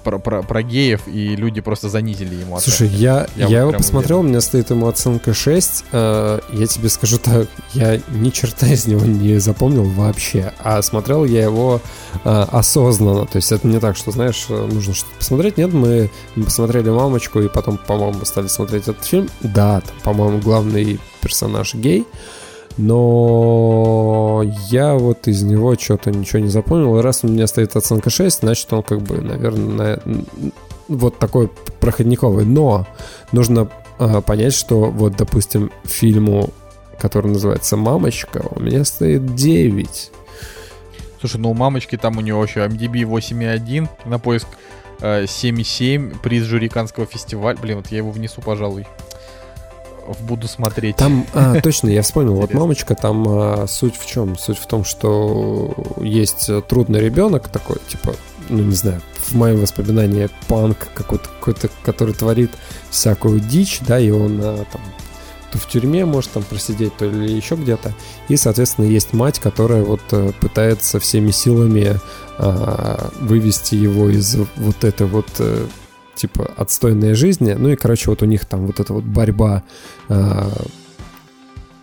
Про, про, про геев, и люди просто занизили ему оценку. Слушай, я, я, я его посмотрел, уверен. У меня стоит ему оценка шесть. Э, я тебе скажу так, я ни черта из него не запомнил вообще. А смотрел я его э, осознанно. То есть это не так, что, знаешь, нужно что-то посмотреть. Нет, мы посмотрели «Мамочку», и потом, по-моему, стали смотреть этот фильм. Да, там, по-моему, главный персонаж гей. Но я вот из него что-то ничего не запомнил. И раз у меня стоит оценка шесть, значит, он как бы, наверное, вот такой проходниковый. Но нужно э, понять, что вот, допустим, фильму, который называется «Мамочка», у меня стоит девять. Слушай, ну у «Мамочки» там у него еще IMDb восемь и один, Кинопоиск э, семь и семь, приз жюри Канского фестиваля. Блин, вот я его внесу, пожалуй. Буду смотреть. Там, а, точно, я вспомнил. Вот «Мамочка», там а, суть в чем? Суть в том, что есть трудный ребенок такой, типа, ну не знаю, в моем воспоминании панк какой-то, какой-то, который творит всякую дичь, да, и он а, там то в тюрьме может там просидеть, то или еще где-то. И, соответственно, есть мать, которая вот пытается всеми силами а, вывести его из вот этой вот... типа отстойной жизни. Ну и, короче, вот у них там вот эта вот борьба э,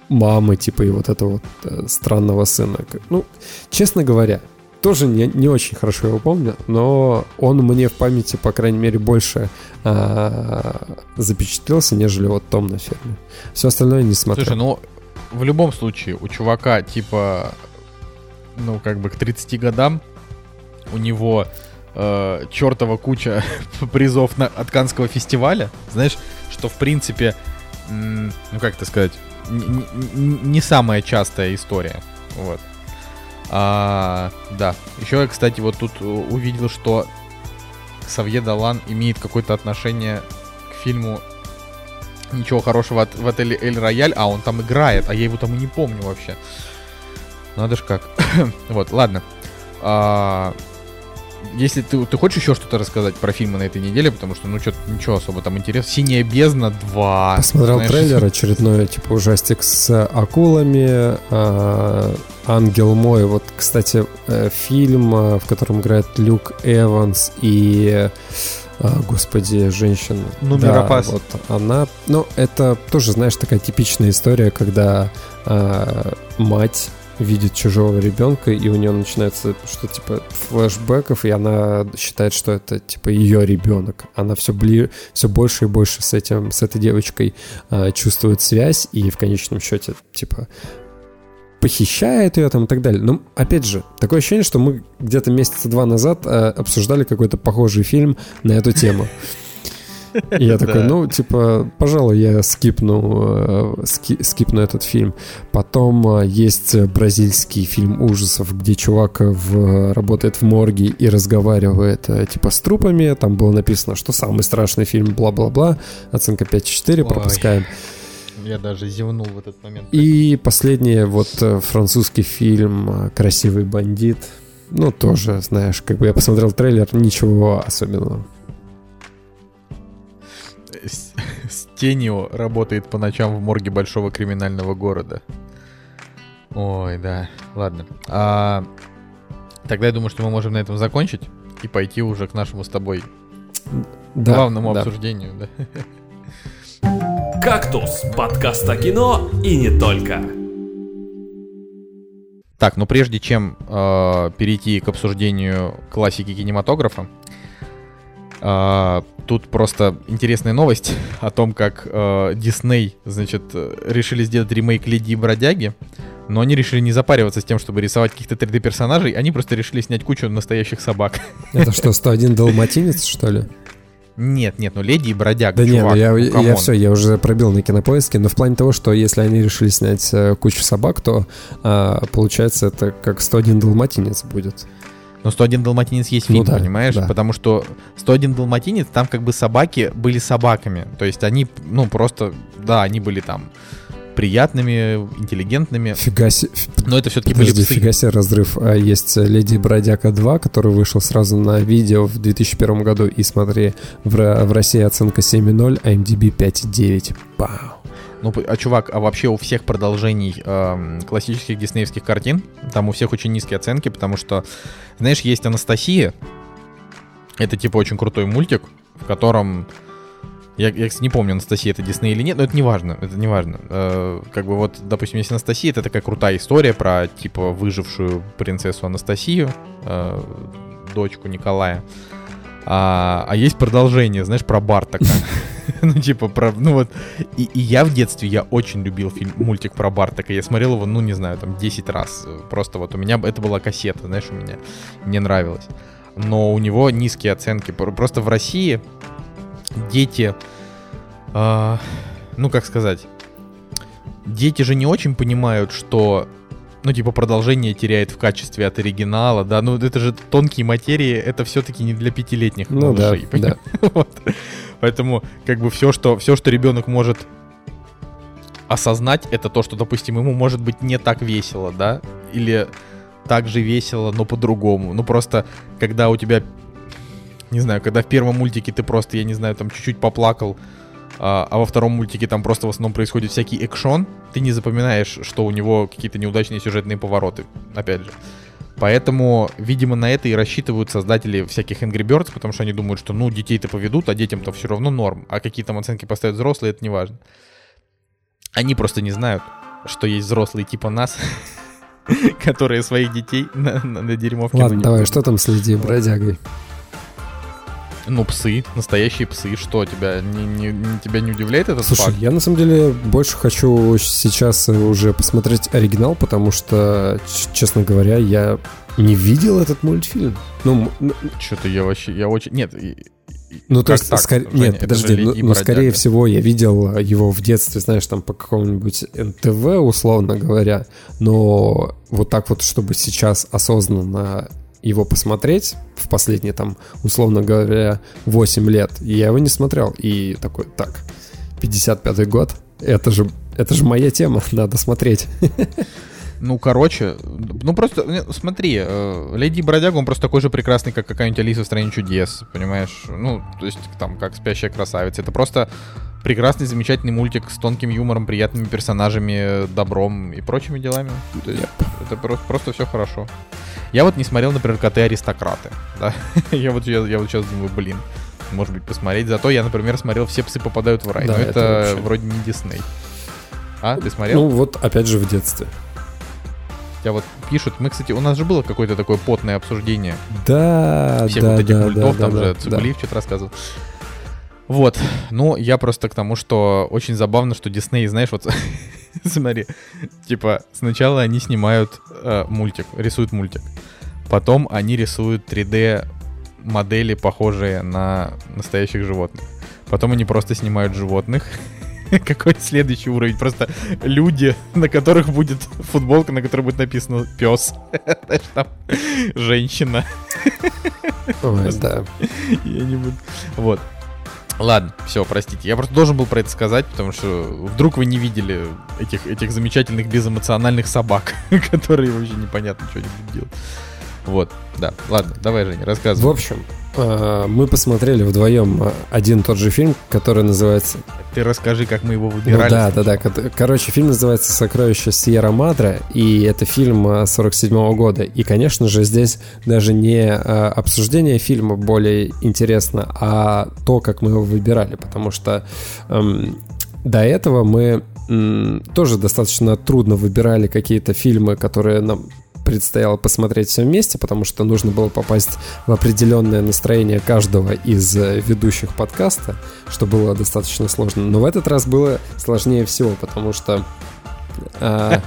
мамы, типа, и вот этого вот э, странного сына. Ну, честно говоря, тоже не, не очень хорошо его помню, но он мне в памяти, по крайней мере, больше э, запечатлелся, нежели вот Том на ферме. Все остальное не смотрел. Слушай, ну, в любом случае, у чувака, типа, ну, как бы к тридцати годам у него... Э, чертова куча призов на, от Канского фестиваля. Знаешь, что в принципе м- ну как это сказать, н- н- не самая частая история. Вот. А, да. Еще я, кстати, вот тут увидел, что Ксавье Долан имеет какое-то отношение к фильму «Ничего хорошего» от, в отеле «Эль Рояль», а он там играет, а я его там и не помню вообще. Надо ж как. Вот, ладно. А- Если ты, ты хочешь еще что-то рассказать про фильмы на этой неделе, потому что, ну, что-то ничего особо там интересного. «Синяя бездна два». Посмотрел, знаешь, трейлер очередной, типа, ужастик с акулами. «Ангел мой». Вот, кстати, фильм, в котором играет Люк Эванс и... Господи, женщина. Ну, Миропас. Да, вот она. Ну, это тоже, знаешь, такая типичная история, когда э, мать... видит чужого ребенка, и у нее начинается что-то типа флешбеков, и она считает, что это типа ее ребенок. Она все, бли... все больше и больше с этим, с этой девочкой э, чувствует связь, и в конечном счете типа похищает ее там и так далее. Но опять же, такое ощущение, что мы где-то месяца два назад э, обсуждали какой-то похожий фильм на эту тему. И я такой, ну, типа, пожалуй, я скипну, э, ски, скипну этот фильм. Потом э, есть бразильский фильм ужасов, где чувак в, работает в морге и разговаривает, э, типа, с трупами. Там было написано, что самый страшный фильм, бла-бла-бла. Оценка пять и четыре, пропускаем. Ой, я даже зевнул в этот момент. И последний, вот, французский фильм «Красивый бандит». Ну, тоже, знаешь, как бы я посмотрел трейлер, ничего особенного. С тенью работает по ночам в морге большого криминального города. Ой, да. Ладно. А, тогда я думаю, что мы можем на этом закончить и пойти уже к нашему с тобой да, главному да. обсуждению. Да. «Кактус» — подкаст о кино и не только. Так, но прежде чем э, перейти к обсуждению классики кинематографа, Uh, тут просто интересная новость о том, как Дисней, uh, значит, решили сделать ремейк «Леди и бродяги», но они решили не запариваться с тем, чтобы рисовать каких-то три дэ-персонажей, они просто решили снять кучу настоящих собак. Это что, сто один далматинец, что ли? Нет, нет, ну «Леди и бродяга», да, чувак, нет, ну, я, ну, я все, я уже пробил на Кинопоиске, но в плане того, что если они решили снять э, кучу собак, то э, получается это как сто один далматинец будет. Но сто один далматинец есть фильм, ну, да, понимаешь? Да. Потому что сто один далматинец, там как бы собаки были собаками. То есть они, ну, просто, да, они были там приятными, интеллигентными. Фига себе. Но это все-таки Подожди, были псы. Фига себе разрыв. Есть «Леди Бродяга два», который вышел сразу на видео в две тысячи первом году. И смотри, в, в России оценка семь ноль, IMDb пять девять. Пау. Ну, а, чувак, а вообще у всех продолжений э, классических диснеевских картин, там у всех очень низкие оценки, потому что, знаешь, есть «Анастасия». Это, типа, очень крутой мультик, в котором... Я, я не помню, Анастасия это Дисней или нет, но это не важно, это не важно. Э, как бы вот, допустим, если Анастасия, это такая крутая история про, типа, выжившую принцессу Анастасию, э, дочку Николая. А, а есть продолжение, знаешь, про Бартака. Ну, типа, про, ну вот. И, и я в детстве, я очень любил фильм, мультик про Бартака. Я смотрел его, ну, не знаю, там, десять раз. Просто вот у меня, это была кассета, знаешь, у меня, мне нравилось. Но у него низкие оценки. Просто в России дети, э, ну, как сказать, дети же не очень понимают, что, ну, типа, продолжение теряет в качестве от оригинала, да, ну, это же тонкие материи, это все-таки не для пятилетних малышей, ну, да, да. Вот. Поэтому, как бы, все, что, все, что ребенок может осознать, это то, что, допустим, ему может быть не так весело, да, или так же весело, но по-другому, ну, просто, когда у тебя... Не знаю, когда в первом мультике ты просто, я не знаю, там чуть-чуть поплакал, а, а во втором мультике там просто в основном происходит всякий экшон, ты не запоминаешь, что у него какие-то неудачные сюжетные повороты, опять же. Поэтому, видимо, на это и рассчитывают создатели всяких Angry Birds, потому что они думают, что, ну, детей-то поведут, а детям-то все равно норм, а какие там оценки поставят взрослые, это не важно. Они просто не знают, что есть взрослые типа нас, которые своих детей на дерьмовке... Ладно, давай, что там с «Леди Бродягой»? Ну, псы, настоящие псы. Что, тебя не, не, тебя не удивляет этот Слушай, факт? Слушай, я на самом деле больше хочу сейчас уже посмотреть оригинал, потому что, честно говоря, я не видел этот мультфильм. Ну, что-то я вообще, я очень... Нет, ну, то есть, так, скор... Женя, нет, подожди, но, но скорее всего я видел его в детстве, знаешь, там по какому-нибудь эн тэ вэ, условно говоря, но вот так вот, чтобы сейчас осознанно его посмотреть в последние, там, условно говоря, восемь лет, я его не смотрел, и такой, так, пятьдесят пятый год, это же, это же моя тема, надо смотреть. Ну, короче, ну просто, смотри, «Леди Бродяга», он просто такой же прекрасный, как какая-нибудь «Алиса в стране чудес», понимаешь, ну, то есть, там, как «Спящая красавица», это просто прекрасный, замечательный мультик с тонким юмором, приятными персонажами, добром и прочими делами, то есть, yep. это просто, просто все хорошо. Я вот не смотрел, например, «Коты аристократы», да? я, вот, я, я вот сейчас думаю, блин, может быть, посмотреть. Зато я, например, смотрел «Все псы попадают в рай», да, но это, это вообще... вроде не Дисней. А, ты смотрел? Ну вот, опять же, в детстве. Тебя вот пишут, мы, кстати, у нас же было какое-то такое потное обсуждение. Да, всех да, вот этих да, мультов, да, там да, же Цугулиев да. что-то рассказывал. Вот, ну, я просто к тому, что очень забавно, что Дисней, знаешь, вот, смотри, типа, сначала они снимают э, мультик, рисуют мультик, потом они рисуют три дэ-модели, похожие на настоящих животных, потом они просто снимают животных, какой следующий уровень, просто люди, на которых будет футболка, на которой будет написано «пес», «женщина». Ой, да. Я не буду, вот. Ладно, все, простите. Я просто должен был про это сказать, потому что вдруг вы не видели этих, этих замечательных безэмоциональных собак, которые вообще непонятно что они будут делать. Вот, да. Ладно, давай, Женя, рассказывай. В общем, мы посмотрели вдвоем один и тот же фильм, который называется... Ты расскажи, как мы его выбирали. Ну, да, сначала. да, да. Короче, фильм называется «Сокровища Сьерра-Мадре», и это фильм сорок седьмого года. И, конечно же, здесь даже не обсуждение фильма более интересно, а то, как мы его выбирали, потому что эм, до этого мы эм, тоже достаточно трудно выбирали какие-то фильмы, которые нам... предстояло посмотреть все вместе, потому что нужно было попасть в определенное настроение каждого из ведущих подкаста, что было достаточно сложно. Но в этот раз было сложнее всего, потому что э,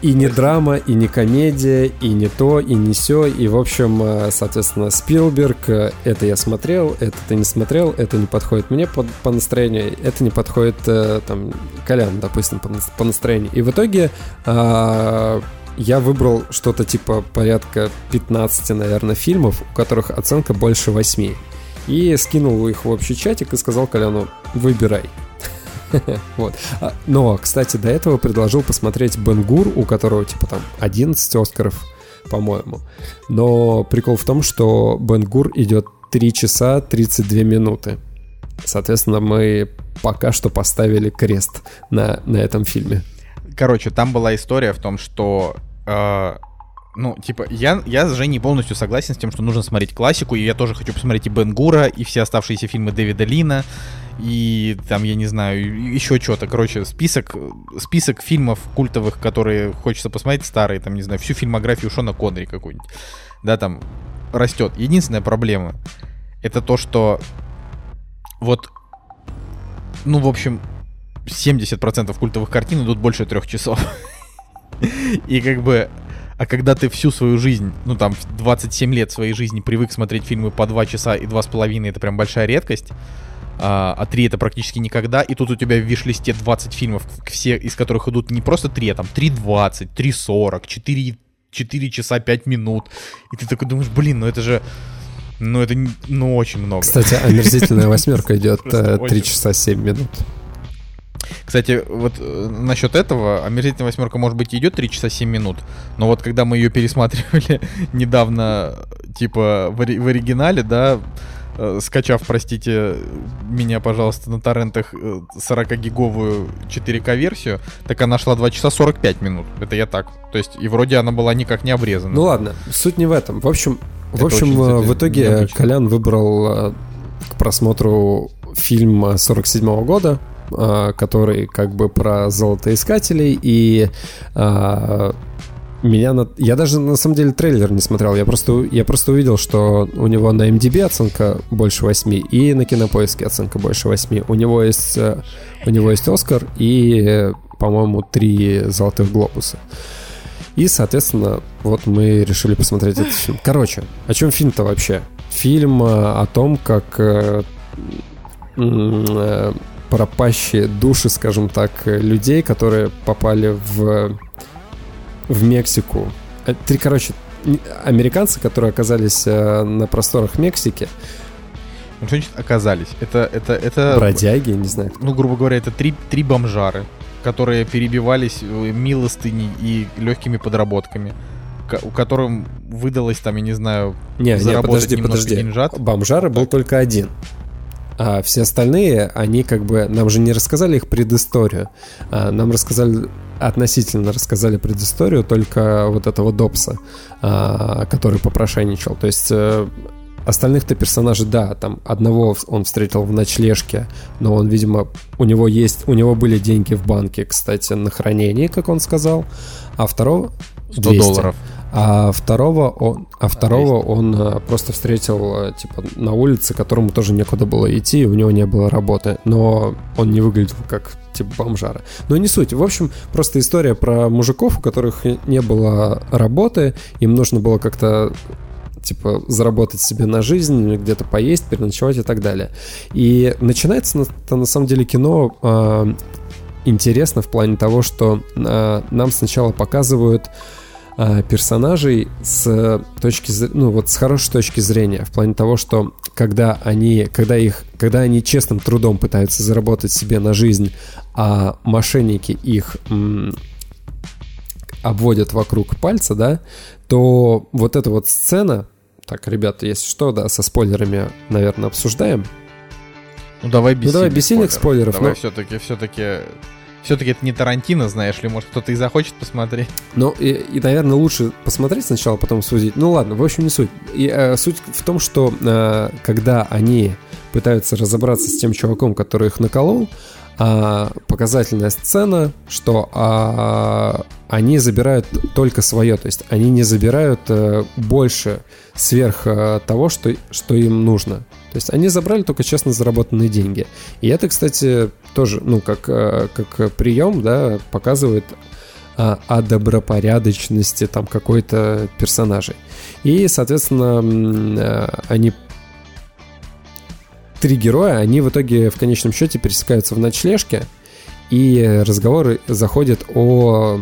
и не драма, и не комедия, и не то, и не сё. И, в общем, соответственно, Спилберг, это я смотрел, это ты не смотрел, это не подходит мне по, по настроению, это не подходит э, там, Колян, допустим, по, по настроению. И в итоге... Э, Я выбрал что-то типа порядка пятнадцати, наверное, фильмов, у которых оценка больше восьми. И скинул их в общий чатик и сказал Коляну: выбирай. Вот. Но, кстати, до этого предложил посмотреть «Бен-Гур», у которого, типа, там, одиннадцать Оскаров, по-моему. Но прикол в том, что «Бен-Гур» идет три часа тридцать две минуты. Соответственно, мы пока что поставили крест на, на этом фильме. Короче, там была история в том, что... Э, ну, типа, я, я с Женей полностью согласен с тем, что нужно смотреть классику, и я тоже хочу посмотреть и «Бен-Гура», и все оставшиеся фильмы Дэвида Лина, и там, я не знаю, еще что-то. Короче, список, список фильмов культовых, которые хочется посмотреть, старые, там, не знаю, всю фильмографию Шона Коннери какую-нибудь. Да, там, растет. Единственная проблема — это то, что... Вот, ну, в общем, семьдесят процентов культовых картин идут больше трех часов. И как бы, а когда ты всю свою жизнь, ну, там, двадцать семь лет своей жизни привык смотреть фильмы по два часа и два с половиной, это прям большая редкость, а, а три это практически никогда, и тут у тебя в виш-листе двадцать фильмов, все из которых идут не просто три, а там три двадцать, три сорок, четыре часа пять минут, и ты такой думаешь, блин, ну это же... Ну, это ну, очень много. Кстати, «Омерзительная восьмерка» идет три часа семь минут. Кстати, вот насчет этого, «Омерзительная восьмерка», может быть, идет три часа семь минут, но вот когда мы ее пересматривали недавно, типа, в, ори- в оригинале, да, э, скачав, простите меня, пожалуйста, на торрентах сорокагиговую четыре ка версию, так она шла два часа сорок пять минут. Это я так. То есть, и вроде она была никак не обрезана. Ну ладно, суть не в этом. В общем... В общем, в итоге необычно. Колян выбрал к просмотру фильм сорок седьмого года, который как бы про золотоискателей, и меня на... я даже на самом деле трейлер не смотрел, я просто, я просто увидел, что у него на эм ди би оценка больше восьми и на Кинопоиске оценка больше восьми. У него есть, у него есть Оскар и, по-моему, три золотых глобуса. И, соответственно, вот мы решили посмотреть этот фильм. Короче, о чем фильм-то вообще? Фильм о том, как э, э, пропащие души, скажем так, людей, которые попали в, в Мексику. Три, короче, американцы, которые оказались на просторах Мексики. Ну, что значит оказались? Это, это, это... Бродяги, не знаю. Ну, грубо говоря, это три, три бомжары, которые перебивались милостыней и легкими подработками, у которым выдалось там, я не знаю, не, заработать не, подожди, немножко подожди. деньжат. Бомжары был только один, а все остальные, они как бы... Нам же не рассказали их предысторию. А нам рассказали... Относительно рассказали предысторию только вот этого Добса, а, который попрошайничал. То есть... Остальных-то персонажей, да, там одного он встретил в ночлежке, но он, видимо, у него есть, у него были деньги в банке, кстати, на хранение, как он сказал, а второго... сто долларов. А второго он, а второго он просто встретил, типа, на улице, которому тоже некуда было идти, у него не было работы, но он не выглядел как, типа, бомжара. Но не суть. В общем, просто история про мужиков, у которых не было работы, им нужно было как-то... типа, заработать себе на жизнь, где-то поесть, переночевать и так далее. И начинается, на, на самом деле, кино э, интересно в плане того, что э, нам сначала показывают э, персонажей с точки, ну, вот с хорошей точки зрения, в плане того, что когда они, когда их, когда они честным трудом пытаются заработать себе на жизнь, а мошенники их... М- обводят вокруг пальца, да, то вот эта вот сцена... Так, ребята, если что, да, со спойлерами, наверное, обсуждаем. Ну, давай без, ну, давай без сильных спойлеров. Давай, но... все-таки, все-таки... Все-таки это не Тарантино, знаешь ли, может, кто-то и захочет посмотреть. Ну, и, и наверное, лучше посмотреть сначала, потом судить. Ну, ладно, в общем, не суть. И, э, суть в том, что э, когда они пытаются разобраться с тем чуваком, который их наколол, А, показательная сцена, что а, они забирают только свое, то есть они не забирают а, больше сверх а, того, что, что им нужно. То есть они забрали только честно заработанные деньги. И это, кстати, тоже, ну, как, а, как прием, да, показывает а, о добропорядочности там какой-то персонажей. И, соответственно, они... Три героя, они в итоге в конечном счете пересекаются в ночлежке, и разговоры заходят о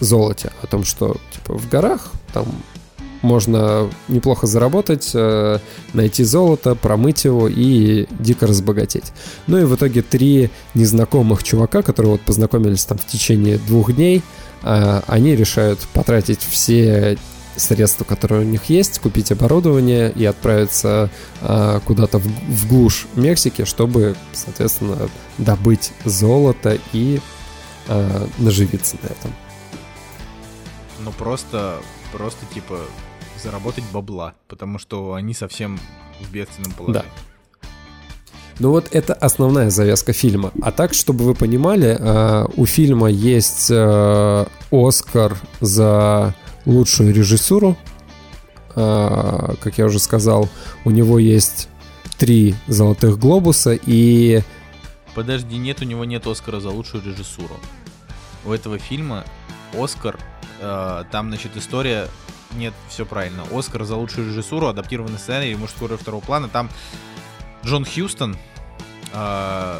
золоте, о том, что, типа, в горах там можно неплохо заработать, найти золото, промыть его и дико разбогатеть. Ну и в итоге три незнакомых чувака, которые вот познакомились там в течение двух дней, они решают потратить все средства, которые у них есть, купить оборудование и отправиться куда-то в, в глушь Мексики, чтобы, соответственно, добыть золото и наживиться на этом. Ну просто, просто типа заработать бабла, потому что они совсем в бедственном положении. Да. Ну вот это основная завязка фильма. А так, чтобы вы понимали, у фильма есть Оскар за лучшую режиссуру. Как я уже сказал, у него есть три золотых глобуса и... Подожди, нет, у него нет Оскара за лучшую режиссуру. У этого фильма Оскар... Там, значит, история... Нет, все правильно. Оскар за лучшую режиссуру, адаптированный сценарий, мужской роль второго плана. Там Джон Хьюстон э,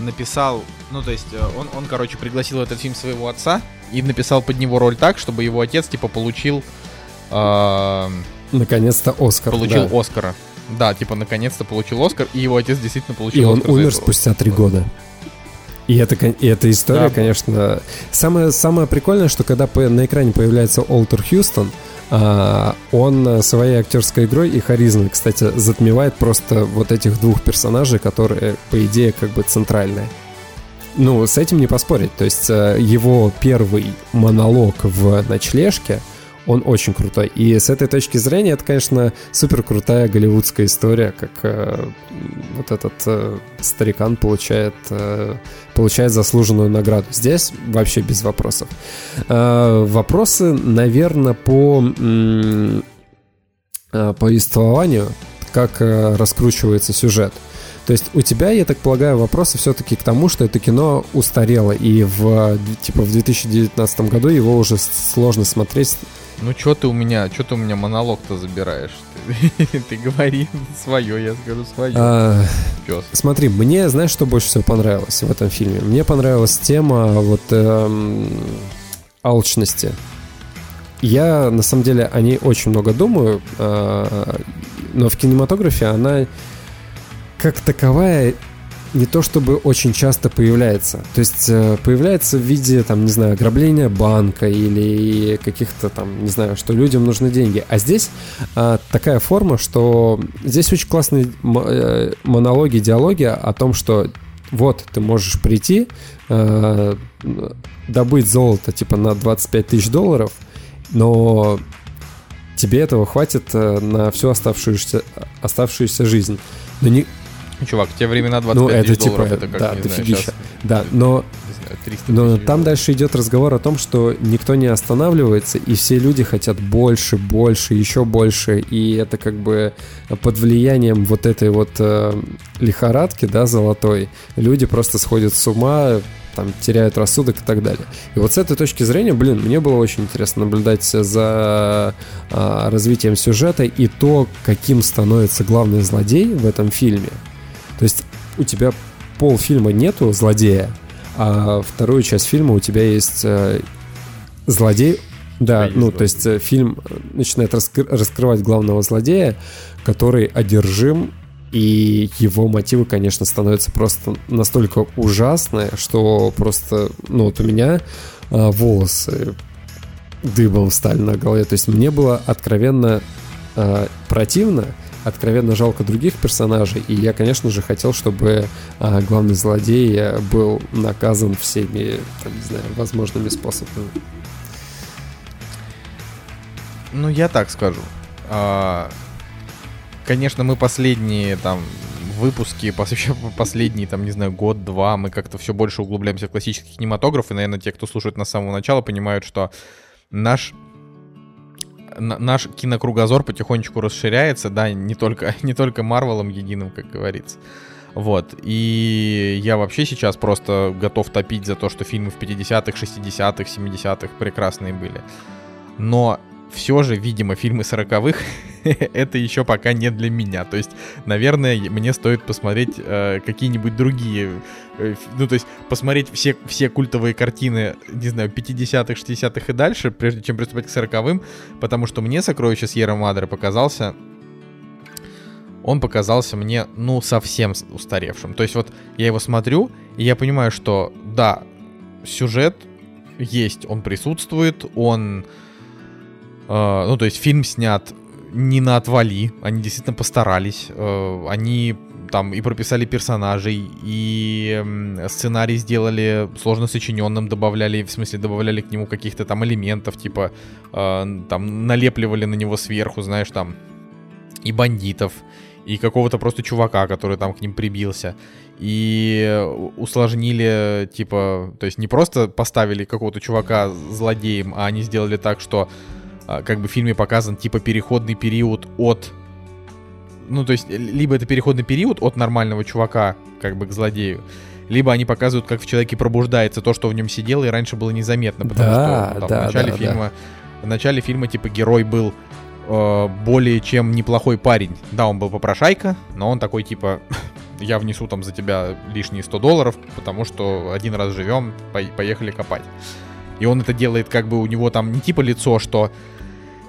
написал... Ну, то есть, он, он, короче, пригласил этот фильм своего отца и написал под него роль так, чтобы его отец, типа, получил... Э, наконец-то Оскар. Получил да. Оскара. Да, типа, наконец-то получил Оскар, и его отец действительно получил и Оскар. И он умер спустя три года. И это, и эта история, да. Конечно... Самое, самое прикольное, что когда на экране появляется Уолтер Хьюстон, он своей актерской игрой и харизмой, кстати, затмевает просто вот этих двух персонажей, которые, по идее, как бы центральные. Ну, с этим не поспорить. То есть его первый монолог в «Ночлежке», он очень крутой. И с этой точки зрения это, конечно, супер крутая голливудская история, как э, вот этот э, старикан получает, э, получает заслуженную награду. Здесь вообще без вопросов. Э, вопросы, наверное, по м- э, повествованию, как э, раскручивается сюжет. То есть у тебя, я так полагаю, вопросы все-таки к тому, что это кино устарело, и в, типа, в две тысячи девятнадцатом году его уже сложно смотреть. Ну что ты у меня, что ты у меня монолог-то забираешь? Ты, ты говори свое, я скажу свое. А, смотри, мне, знаешь, что больше всего понравилось в этом фильме? Мне понравилась тема вот эм, алчности. Я, на самом деле, о ней очень много думаю, э, но в кинематографе она... как таковая не то чтобы очень часто появляется. То есть появляется в виде, там, не знаю, ограбления банка или каких-то там, не знаю, что людям нужны деньги. А здесь а, такая форма, что здесь очень классные монологи, диалоги о том, что вот ты можешь прийти, а, добыть золото типа на двадцать пять тысяч долларов, но тебе этого хватит на всю оставшуюся, оставшуюся жизнь. Но не... Чувак, в те времена двадцать пять ну, это, тысяч типа, долларов это как, да, не знаю, сейчас... Да, но, но там дальше идет разговор о том, что никто не останавливается, и все люди хотят больше, больше, еще больше. И это как бы под влиянием вот этой вот э, лихорадки, да, золотой, люди просто сходят с ума, там, теряют рассудок и так далее. И вот с этой точки зрения, блин, мне было очень интересно наблюдать за э, развитием сюжета и то, каким становится главный злодей в этом фильме. То есть у тебя полфильма нету злодея, а вторую часть фильма у тебя есть э, злодей. Да, есть ну злодей. То есть э, фильм начинает раскр- раскрывать главного злодея, который одержим, и его мотивы, конечно, становятся просто настолько ужасные, что просто, ну вот у меня э, волосы дыбом встали на голове. То есть мне было откровенно э, противно, откровенно жалко других персонажей, и я, конечно же, хотел, чтобы а, главный злодей был наказан всеми, там, не знаю, возможными способами. Ну, я так скажу. А, конечно, мы последние там выпуски, последние, там, не знаю, год-два, мы как-то все больше углубляемся в классический кинематограф, и, наверное, те, кто слушает нас с самого начала, понимают, что наш... Наш кинокругозор потихонечку расширяется, да, не только, не только Марвелом единым, как говорится. Вот, и я вообще сейчас просто готов топить за то, что фильмы в пятидесятых, шестидесятых, семидесятых прекрасные были. Но все же, видимо, фильмы сороковых это еще пока не для меня. То есть, наверное, мне стоит посмотреть э, какие-нибудь другие... Э, ну, то есть, посмотреть все, все культовые картины, не знаю, пятидесятых, шестидесятых и дальше, прежде чем приступать к сороковым. Потому что мне «Сокровище Сьерра-Мадре» показался... Он показался мне, ну, совсем устаревшим. То есть, вот, я его смотрю, и я понимаю, что, да, сюжет есть, он присутствует, он... Uh, ну, то есть фильм снят не на отвали, они действительно постарались, uh, они там и прописали персонажей, и um, сценарий сделали сложно сочиненным, добавляли, в смысле добавляли к нему каких-то там элементов, типа uh, там налепливали на него сверху, знаешь, там и бандитов, и какого-то просто чувака, который там к ним прибился, и усложнили, типа, то есть не просто поставили какого-то чувака злодеем, а они сделали так, что как бы в фильме показан, типа, переходный период от... Ну, то есть, либо это переходный период от нормального чувака, как бы, к злодею, либо они показывают, как в человеке пробуждается то, что в нем сидело и раньше было незаметно, потому да, что там, да, в начале да, фильма... Да. В начале фильма, типа, герой был э, более чем неплохой парень. Да, он был попрошайка, но он такой, типа, я внесу там за тебя лишние сто долларов, потому что один раз живем, поехали копать. И он это делает, как бы, у него там не типа лицо, что...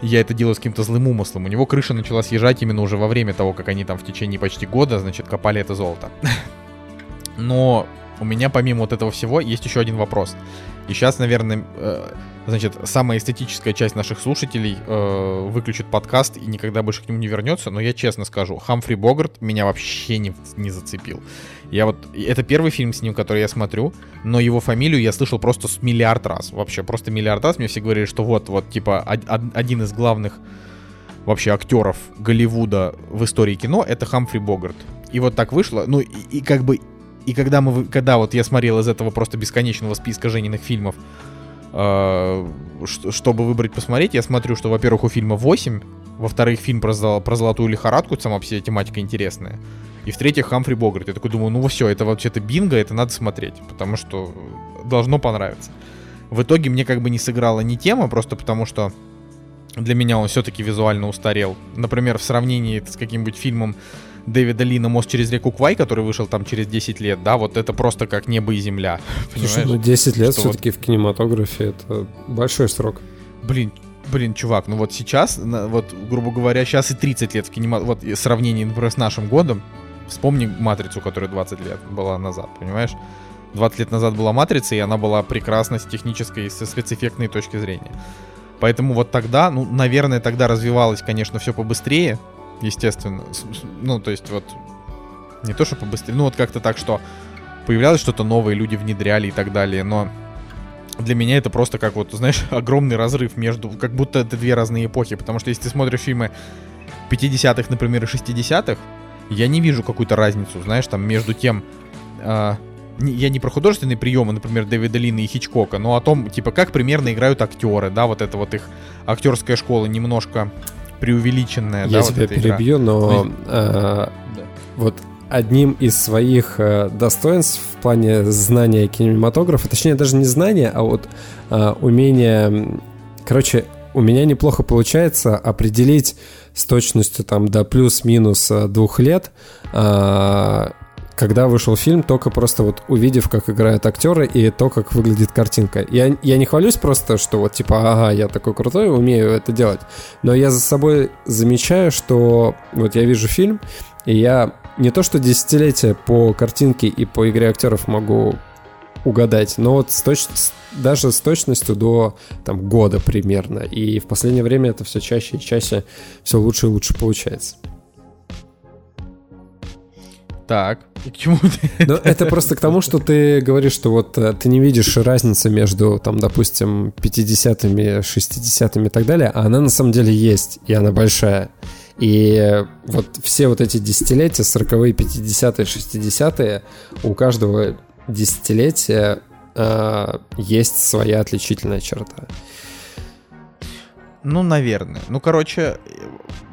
Я это делаю с каким-то злым умыслом. У него крыша начала съезжать именно уже во время того, как они там в течение почти года, значит, копали это золото. Но у меня помимо вот этого всего есть еще один вопрос. И сейчас, наверное, э, значит, самая эстетическая часть наших слушателей э, выключит подкаст и никогда больше к нему не вернется. Но я честно скажу, Хамфри Богарт меня вообще не, не зацепил. Я вот... Это первый фильм с ним, который я смотрю, но его фамилию я слышал просто с миллиард раз. Вообще, просто миллиард раз. Мне все говорили, что вот, вот, типа, од- один из главных вообще актеров Голливуда в истории кино — это Хамфри Богарт. И вот так вышло. Ну, и, и как бы... И когда мы... Когда вот я смотрел из этого просто бесконечного списка Жениных фильмов, э, ш- чтобы выбрать посмотреть, я смотрю, что, во-первых, у фильма восемь, во-вторых, фильм про, зол- про золотую лихорадку, сама вся тематика интересная, и в-третьих, Хамфри Богарт. Я такой думаю, ну все, это вообще-то бинго, это надо смотреть, потому что должно понравиться. В итоге мне как бы не сыграла ни тема, просто потому что для меня он все-таки визуально устарел. Например, в сравнении с каким-нибудь фильмом Дэвида Лина «Мост через реку Квай», который вышел там через десять лет, да, вот это просто как небо и земля. Слушай, ну десять лет что все-таки вот... в кинематографе это большой срок. Блин, блин, чувак, ну вот сейчас, вот, грубо говоря, сейчас и тридцать лет в кинематографе, вот в сравнении, например, с нашим годом. Вспомни «Матрицу», которая двадцать лет была назад, понимаешь? двадцать лет назад была «Матрица», и она была прекрасна с технической и со спецэффектной точки зрения. Поэтому вот тогда, ну, наверное, тогда развивалось, конечно, все побыстрее, естественно. Ну, то есть вот не то, что побыстрее, ну, вот как-то так, что появлялось что-то новое, люди внедряли и так далее, но для меня это просто как вот, знаешь, огромный разрыв между... Как будто это две разные эпохи, потому что если ты смотришь фильмы пятидесятых, например, и шестидесятых, я не вижу какую-то разницу, знаешь, там между тем, э, я не про художественные приемы, например, Дэвида Лина и Хичкока, но о том, типа, как примерно играют актеры, да, вот это вот их актерская школа немножко преувеличенная. Я да, тебя вот перебью, игра. но ну, э, да. Вот одним из своих э, достоинств в плане знания кинематографа, точнее даже не знания, а вот э, умение, короче, у меня неплохо получается определить с точностью там до плюс-минус двух лет, когда вышел фильм, только просто вот увидев, как играют актеры и то, как выглядит картинка. Я, я не хвалюсь просто, что вот типа, ага, я такой крутой, умею это делать. Но я за собой замечаю, что вот я вижу фильм, и я не то что десятилетия по картинке и по игре актеров могу угадать, но вот с точ... даже с точностью до там, года примерно. И в последнее время это все чаще и чаще, все лучше и лучше получается. Так, и к чему ты? Ну, это просто к тому, что ты говоришь, что вот ты не видишь разницы между, там, допустим, пятидесятыми, шестидесятыми и так далее, а она на самом деле есть, и она большая. И вот все вот эти десятилетия, сороковые, пятидесятые, шестидесятые, у каждого десятилетия э, есть своя отличительная черта. Ну, наверное. Ну, короче,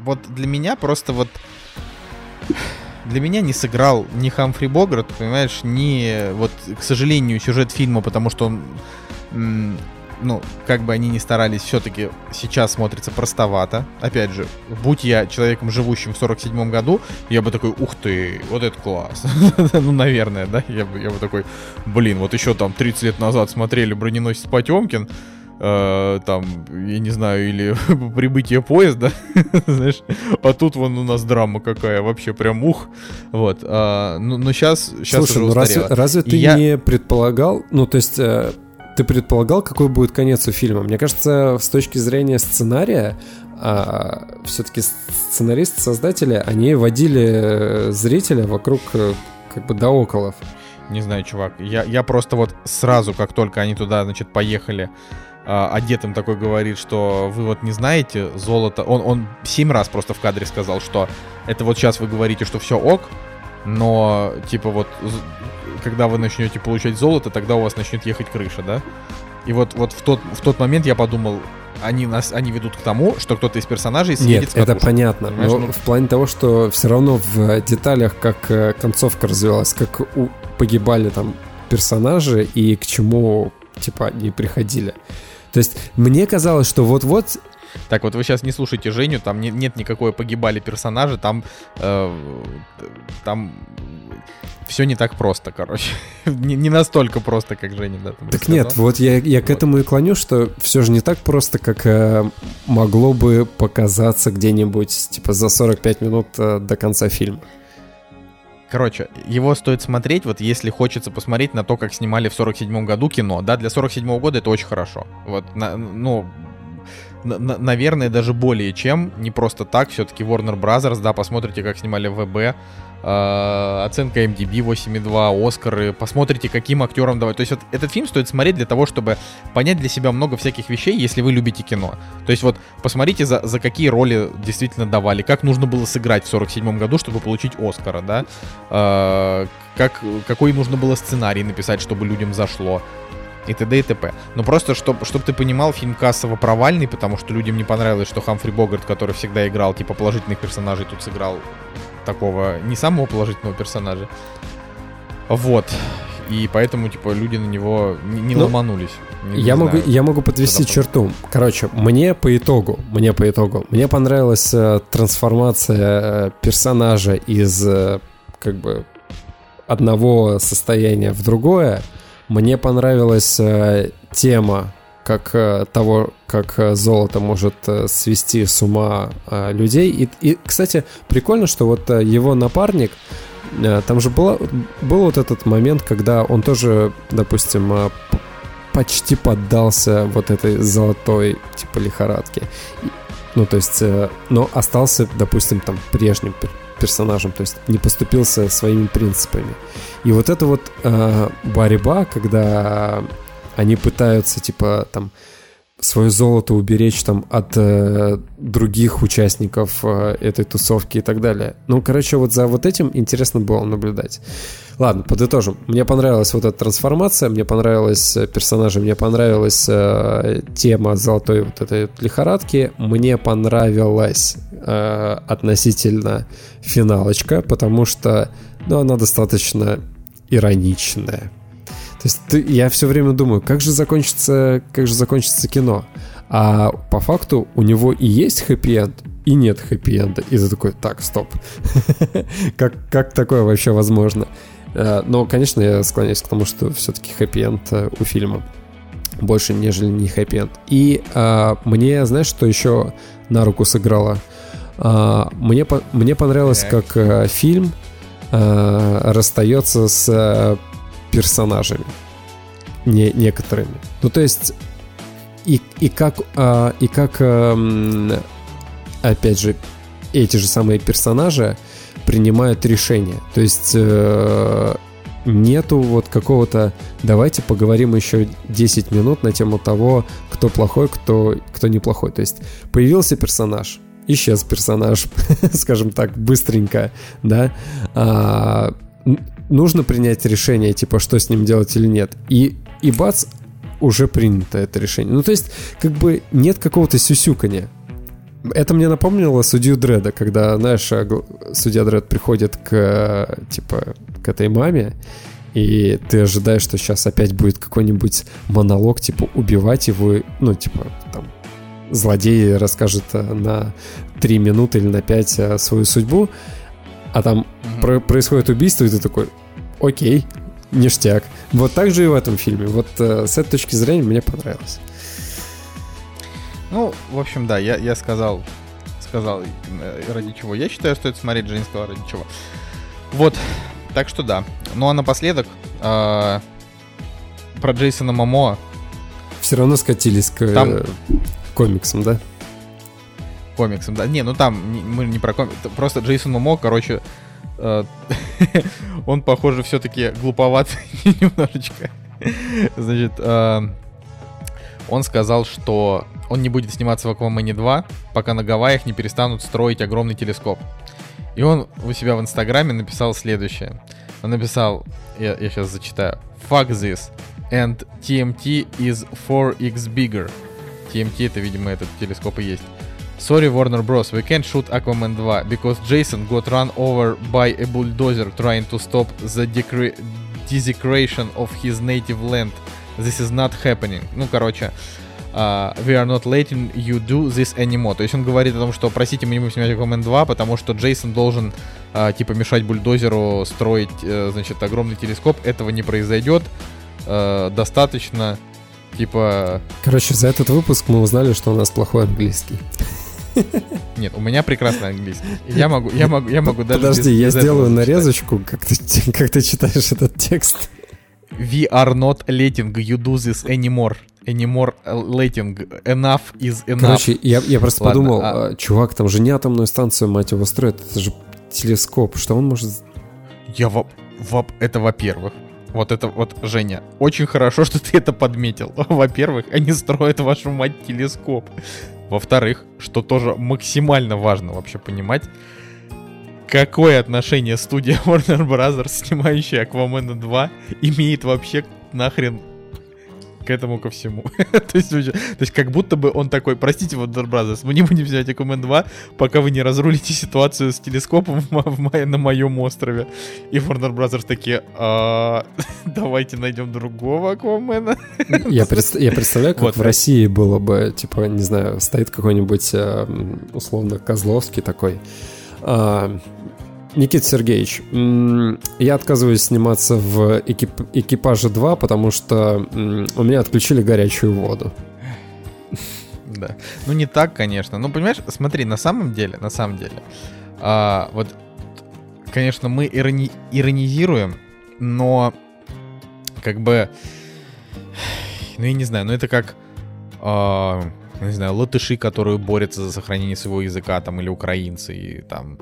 вот для меня просто вот... Для меня не сыграл ни Хамфри Богарт, понимаешь, ни, вот, к сожалению, сюжет фильма, потому что он... М- ну, как бы они ни старались, все-таки сейчас смотрится простовато. Опять же, будь я человеком, живущим в сорок седьмом году, я бы такой, ух ты, вот это класс. Ну, наверное, да, я бы, я бы такой, блин, вот еще там тридцать лет назад смотрели «Броненосец Потемкин», Э, там, я не знаю, или «Прибытие поезда», знаешь, а тут вон у нас драма какая, вообще прям ух, вот, а, ну, но сейчас, сейчас Слушай, уже ну разве, разве ты я... не предполагал, ну, то есть, э, ты предполагал, какой будет конец у фильма? Мне кажется, с точки зрения сценария, э, все-таки сценаристы, создатели, они водили зрителя вокруг, э, как бы, дооколов. Не знаю, чувак, я, я просто вот сразу, как только они туда, значит, поехали, а дед им такой говорит, что вы вот не знаете золото. Он, он семь раз просто в кадре сказал, что это вот сейчас вы говорите, что все ок, но типа вот когда вы начнете получать золото, тогда у вас начнет ехать крыша, да? И вот, вот в, тот, в тот момент я подумал, они, нас, они ведут к тому, что кто-то из персонажей съедет с катушек. Нет, это понятно, но ну... в плане того, что все равно в деталях, как концовка развивалась, как у... погибали там персонажи и к чему типа они приходили. То есть мне казалось, что вот-вот... Так, вот вы сейчас не слушайте Женю, там не, нет никакой погибали персонажи, там, э, там все не так просто, короче. не, не настолько просто, как Женя. Да, там так рассказал. Нет, вот я, я вот к этому и клоню, что все же не так просто, как э, могло бы показаться где-нибудь типа за сорок пять минут э, до конца фильма. Короче, его стоит смотреть, вот если хочется посмотреть на то, как снимали в сорок седьмом году кино, да, для сорок седьмого года это очень хорошо, вот, на, ну, на, на, наверное, даже более чем, не просто так, все-таки Warner Bros, да, посмотрите, как снимали ВБ, э, оценка эм ди би восемь целых два, Оскары, посмотрите, каким актерам давать, то есть вот этот фильм стоит смотреть для того, чтобы понять для себя много всяких вещей, если вы любите кино, то есть вот посмотрите, за, за какие роли действительно давали, как нужно было сыграть в сорок седьмом году, чтобы получить Оскара, да, э, как, какой нужно было сценарий написать, чтобы людям зашло, и т.д. и т.п. Но просто, чтобы чтоб ты понимал, фильм кассово провальный, потому что людям не понравилось, что Хамфри Богарт, который всегда играл типа положительных персонажей, тут сыграл такого не самого положительного персонажа. Вот. И поэтому типа люди на него не, не ну, ломанулись. Не, я, не могу, знаю, я могу подвести черту. Короче, мне по итогу, мне по итогу, мне понравилась э, трансформация э, персонажа из э, как бы одного состояния в другое. Мне понравилась э, тема как, э, того, как э, золото может э, свести с ума э, людей. И, и, кстати, прикольно, что вот э, его напарник, э, там же была, был вот этот момент, когда он тоже, допустим, э, почти поддался вот этой золотой типа лихорадке. И, ну, то есть, э, но остался, допустим, там прежним пер- персонажем, то есть не поступился своими принципами. И вот эта вот э, борьба, когда они пытаются, типа, там, свое золото уберечь, там, от э, других участников э, этой тусовки и так далее. Ну, короче, вот за вот этим интересно было наблюдать. Ладно, подытожим. Мне понравилась вот эта трансформация, мне понравились персонажи, мне понравилась э, тема золотой вот этой лихорадки, мне понравилась э, относительно финалочка, потому что, ну, она достаточно... ироничная. То есть ты, я все время думаю, как же закончится, как же закончится кино. А по факту у него и есть хэппи-энд, и нет хэппи-энда. И ты такой, так, стоп. Как, как такое вообще возможно? Но, конечно, я склоняюсь к тому, что все-таки хэппи-энд у фильма больше, нежели не хэппи-энд. И а, мне, знаешь, что еще на руку сыграло? А, мне, мне понравилось, как а, фильм расстается с персонажами не, некоторыми. Ну, то есть и, и как, и как опять же эти же самые персонажи принимают решения. То есть нету вот какого-то давайте поговорим еще десять минут на тему того, кто плохой, кто, кто неплохой. То есть появился персонаж, исчез персонаж, скажем так, быстренько, да, а, нужно принять решение, типа, что с ним делать или нет, и, и бац, уже принято это решение. Ну, то есть, как бы нет какого-то сюсюканья. Это мне напомнило судью Дредда, когда, знаешь, судья Дред приходит к, типа, к этой маме И ты ожидаешь, что сейчас опять будет какой-нибудь монолог, типа, убивать его, ну, типа, там, злодей расскажет на три минуты или на пять свою судьбу, а там mm-hmm. про- происходит убийство, и ты такой, окей, ништяк. Вот так же и в этом фильме. Вот э, с этой точки зрения мне понравилось. Ну, в общем, да, я, я сказал, сказал, ради чего. Я считаю, стоит смотреть, Женя сказала, ради чего. Вот, так что да. Ну, а напоследок, э, про Джейсона Момоа. Все равно скатились к там... э, комиксам, да? Комиксам, да. Не, ну там мы не про комикс. Просто Джейсон Момоа, короче, э, он, похоже, все-таки глуповат немножечко. Значит, э, он сказал, что он не будет сниматься в Аквамане два, пока на Гавайях не перестанут строить огромный телескоп. И он у себя в Инстаграме написал следующее. Он написал, я, я сейчас зачитаю. Fuck this. And ти эм ти is four x bigger. ти эм ти это, видимо, этот телескоп и есть. Sorry, Warner Bros. We can't shoot Aquaman two because Jason got run over by a bulldozer trying to stop the decre- desecration of his native land. This is not happening. Ну, короче, uh, we are not letting you do this anymore. То есть он говорит о том, что, простите, мы не будем снимать Aquaman два, потому что Джейсон должен, uh, типа, мешать бульдозеру строить, uh, значит, огромный телескоп. Этого не произойдет. Uh, достаточно, типа... Короче, за этот выпуск мы узнали, что у нас плохой английский. Нет, у меня прекрасный английский. Я могу, я могу, я могу даже... Подожди, без, я без сделаю нарезочку, как ты, как ты читаешь этот текст. We are not letting you do this anymore. Anymore letting. Enough is enough. Короче, я, я просто Ладно, подумал, а... чувак, там же не атомную станцию, мать его, строит. Это же телескоп. Что он может... Я во... Во... Это во-первых. Вот это вот, Женя, очень хорошо, что ты это подметил. Во-первых, они строят, вашу мать, телескоп. Во-вторых, что тоже максимально важно вообще понимать, какое отношение студия Warner Bros., снимающая Аквамена два, имеет вообще нахрен к этому ко всему. То есть, то есть как будто бы он такой, простите, Warner Bros., мы не будем снимать Аквамен два, пока вы не разрулите ситуацию с телескопом в, в, в, на моем острове. И Warner Bros. Такие, давайте найдем другого Аквамена. Я, пред, я представляю, как вот в России было бы, типа, не знаю, стоит какой-нибудь условно Козловский такой. А, Никита Сергеевич, я отказываюсь сниматься в экип- экипаже два, потому что у меня отключили горячую воду. Да. Ну, не так, конечно. Ну, понимаешь, смотри, на самом деле, на самом деле, а, вот, конечно, мы ирони- иронизируем, но как бы, ну, я не знаю, ну, это как... А, не знаю, латыши, которые борются за сохранение своего языка, там, или украинцы, и там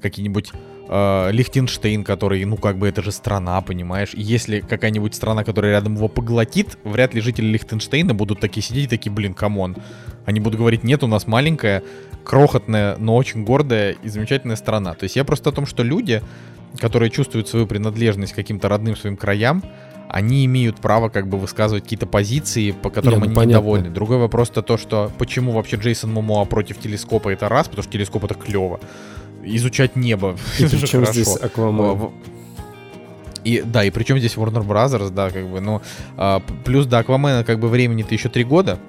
какие-нибудь э, Лихтенштейн, который, ну, как бы это же страна, понимаешь? И если какая-нибудь страна, которая рядом его поглотит, вряд ли жители Лихтенштейна будут такие сидеть и такие, блин, камон. Они будут говорить, нет, у нас маленькая, крохотная, но очень гордая и замечательная страна. То есть я просто о том, что люди, которые чувствуют свою принадлежность к каким-то родным своим краям, они имеют право как бы высказывать какие-то позиции, по которым не, ну, они недовольны. Другой вопрос то, что почему вообще Джейсон Момоа против телескопа, это раз, потому что телескоп это клево. Изучать небо. И это причем же здесь Аквамен. И, да, и причем здесь Warner Bros., да, как бы, ну, а, плюс, да, Аквамена как бы времени-то еще три года,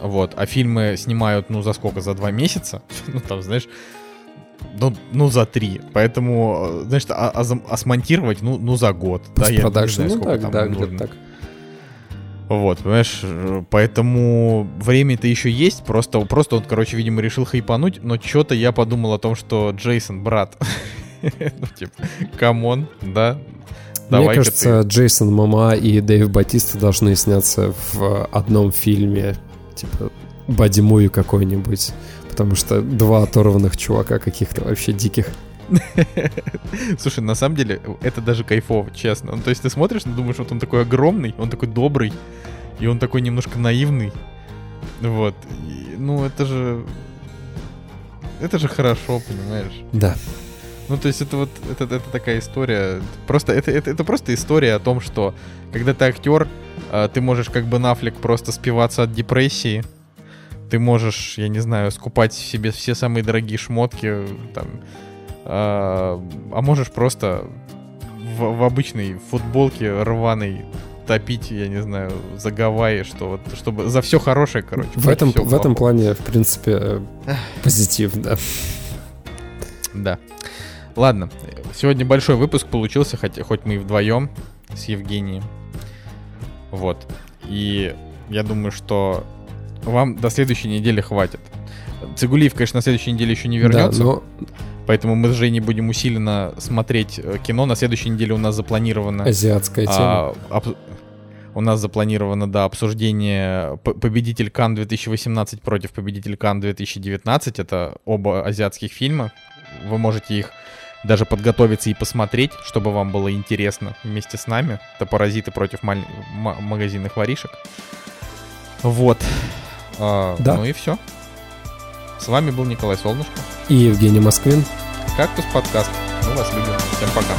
вот, а фильмы снимают, ну, за сколько, за два месяца, ну, там, знаешь... Ну, ну, за три. Поэтому, значит, а, а, а смонтировать, ну, ну, за год. Да, я не знаю, сколько так, там да, нужно. Так. Вот, понимаешь, поэтому время-то еще есть. Просто, просто он, короче, видимо, решил хайпануть, но что-то я подумал о том, что Джейсон, брат, ну, типа, камон, да. Давай-ка. Мне кажется, ты... Джейсон Момоа и Дэйв Батиста должны сняться в одном фильме, типа, боди-муви какой-нибудь. Потому что два оторванных чувака каких-то вообще диких. Слушай, на самом деле, это даже кайфово, честно. Ну, то есть ты смотришь, ну, думаешь, вот он такой огромный, он такой добрый, и он такой немножко наивный. Вот. И, ну, это же... Это же хорошо, понимаешь? Да. Ну, то есть это вот... Это, это такая история... Просто, это, это, это просто история о том, что когда ты актер, ты можешь как бы нафлик просто спиваться от депрессии. Ты можешь, я не знаю, скупать себе все самые дорогие шмотки, там, а, а можешь просто в, в обычной футболке рваной топить, я не знаю, за Гавайи, что вот, чтобы за все хорошее, короче. В этом, в этом плане, в принципе, позитив, да. Да. Ладно, сегодня большой выпуск получился, хоть, хоть мы и вдвоем с Евгением. Вот. И я думаю, что вам до следующей недели хватит. Цигулиев, конечно, на следующей неделе еще не вернется, да, но... поэтому мы с Женей будем усиленно смотреть кино. На следующей неделе у нас запланировано... Азиатская тема. А, об... У нас запланировано, да, обсуждение «Победитель Кан две тысячи восемнадцать» против «Победитель Кан две тысячи девятнадцать». Это оба азиатских фильма. Вы можете их даже подготовиться и посмотреть, чтобы вам было интересно вместе с нами. Это «Паразиты» против маль... м- магазинных воришек. Вот. А, да. Ну и все. С вами был Николай Солнышко и Евгений Москвин. «Кактус» подкаст. Мы вас любим. Всем пока.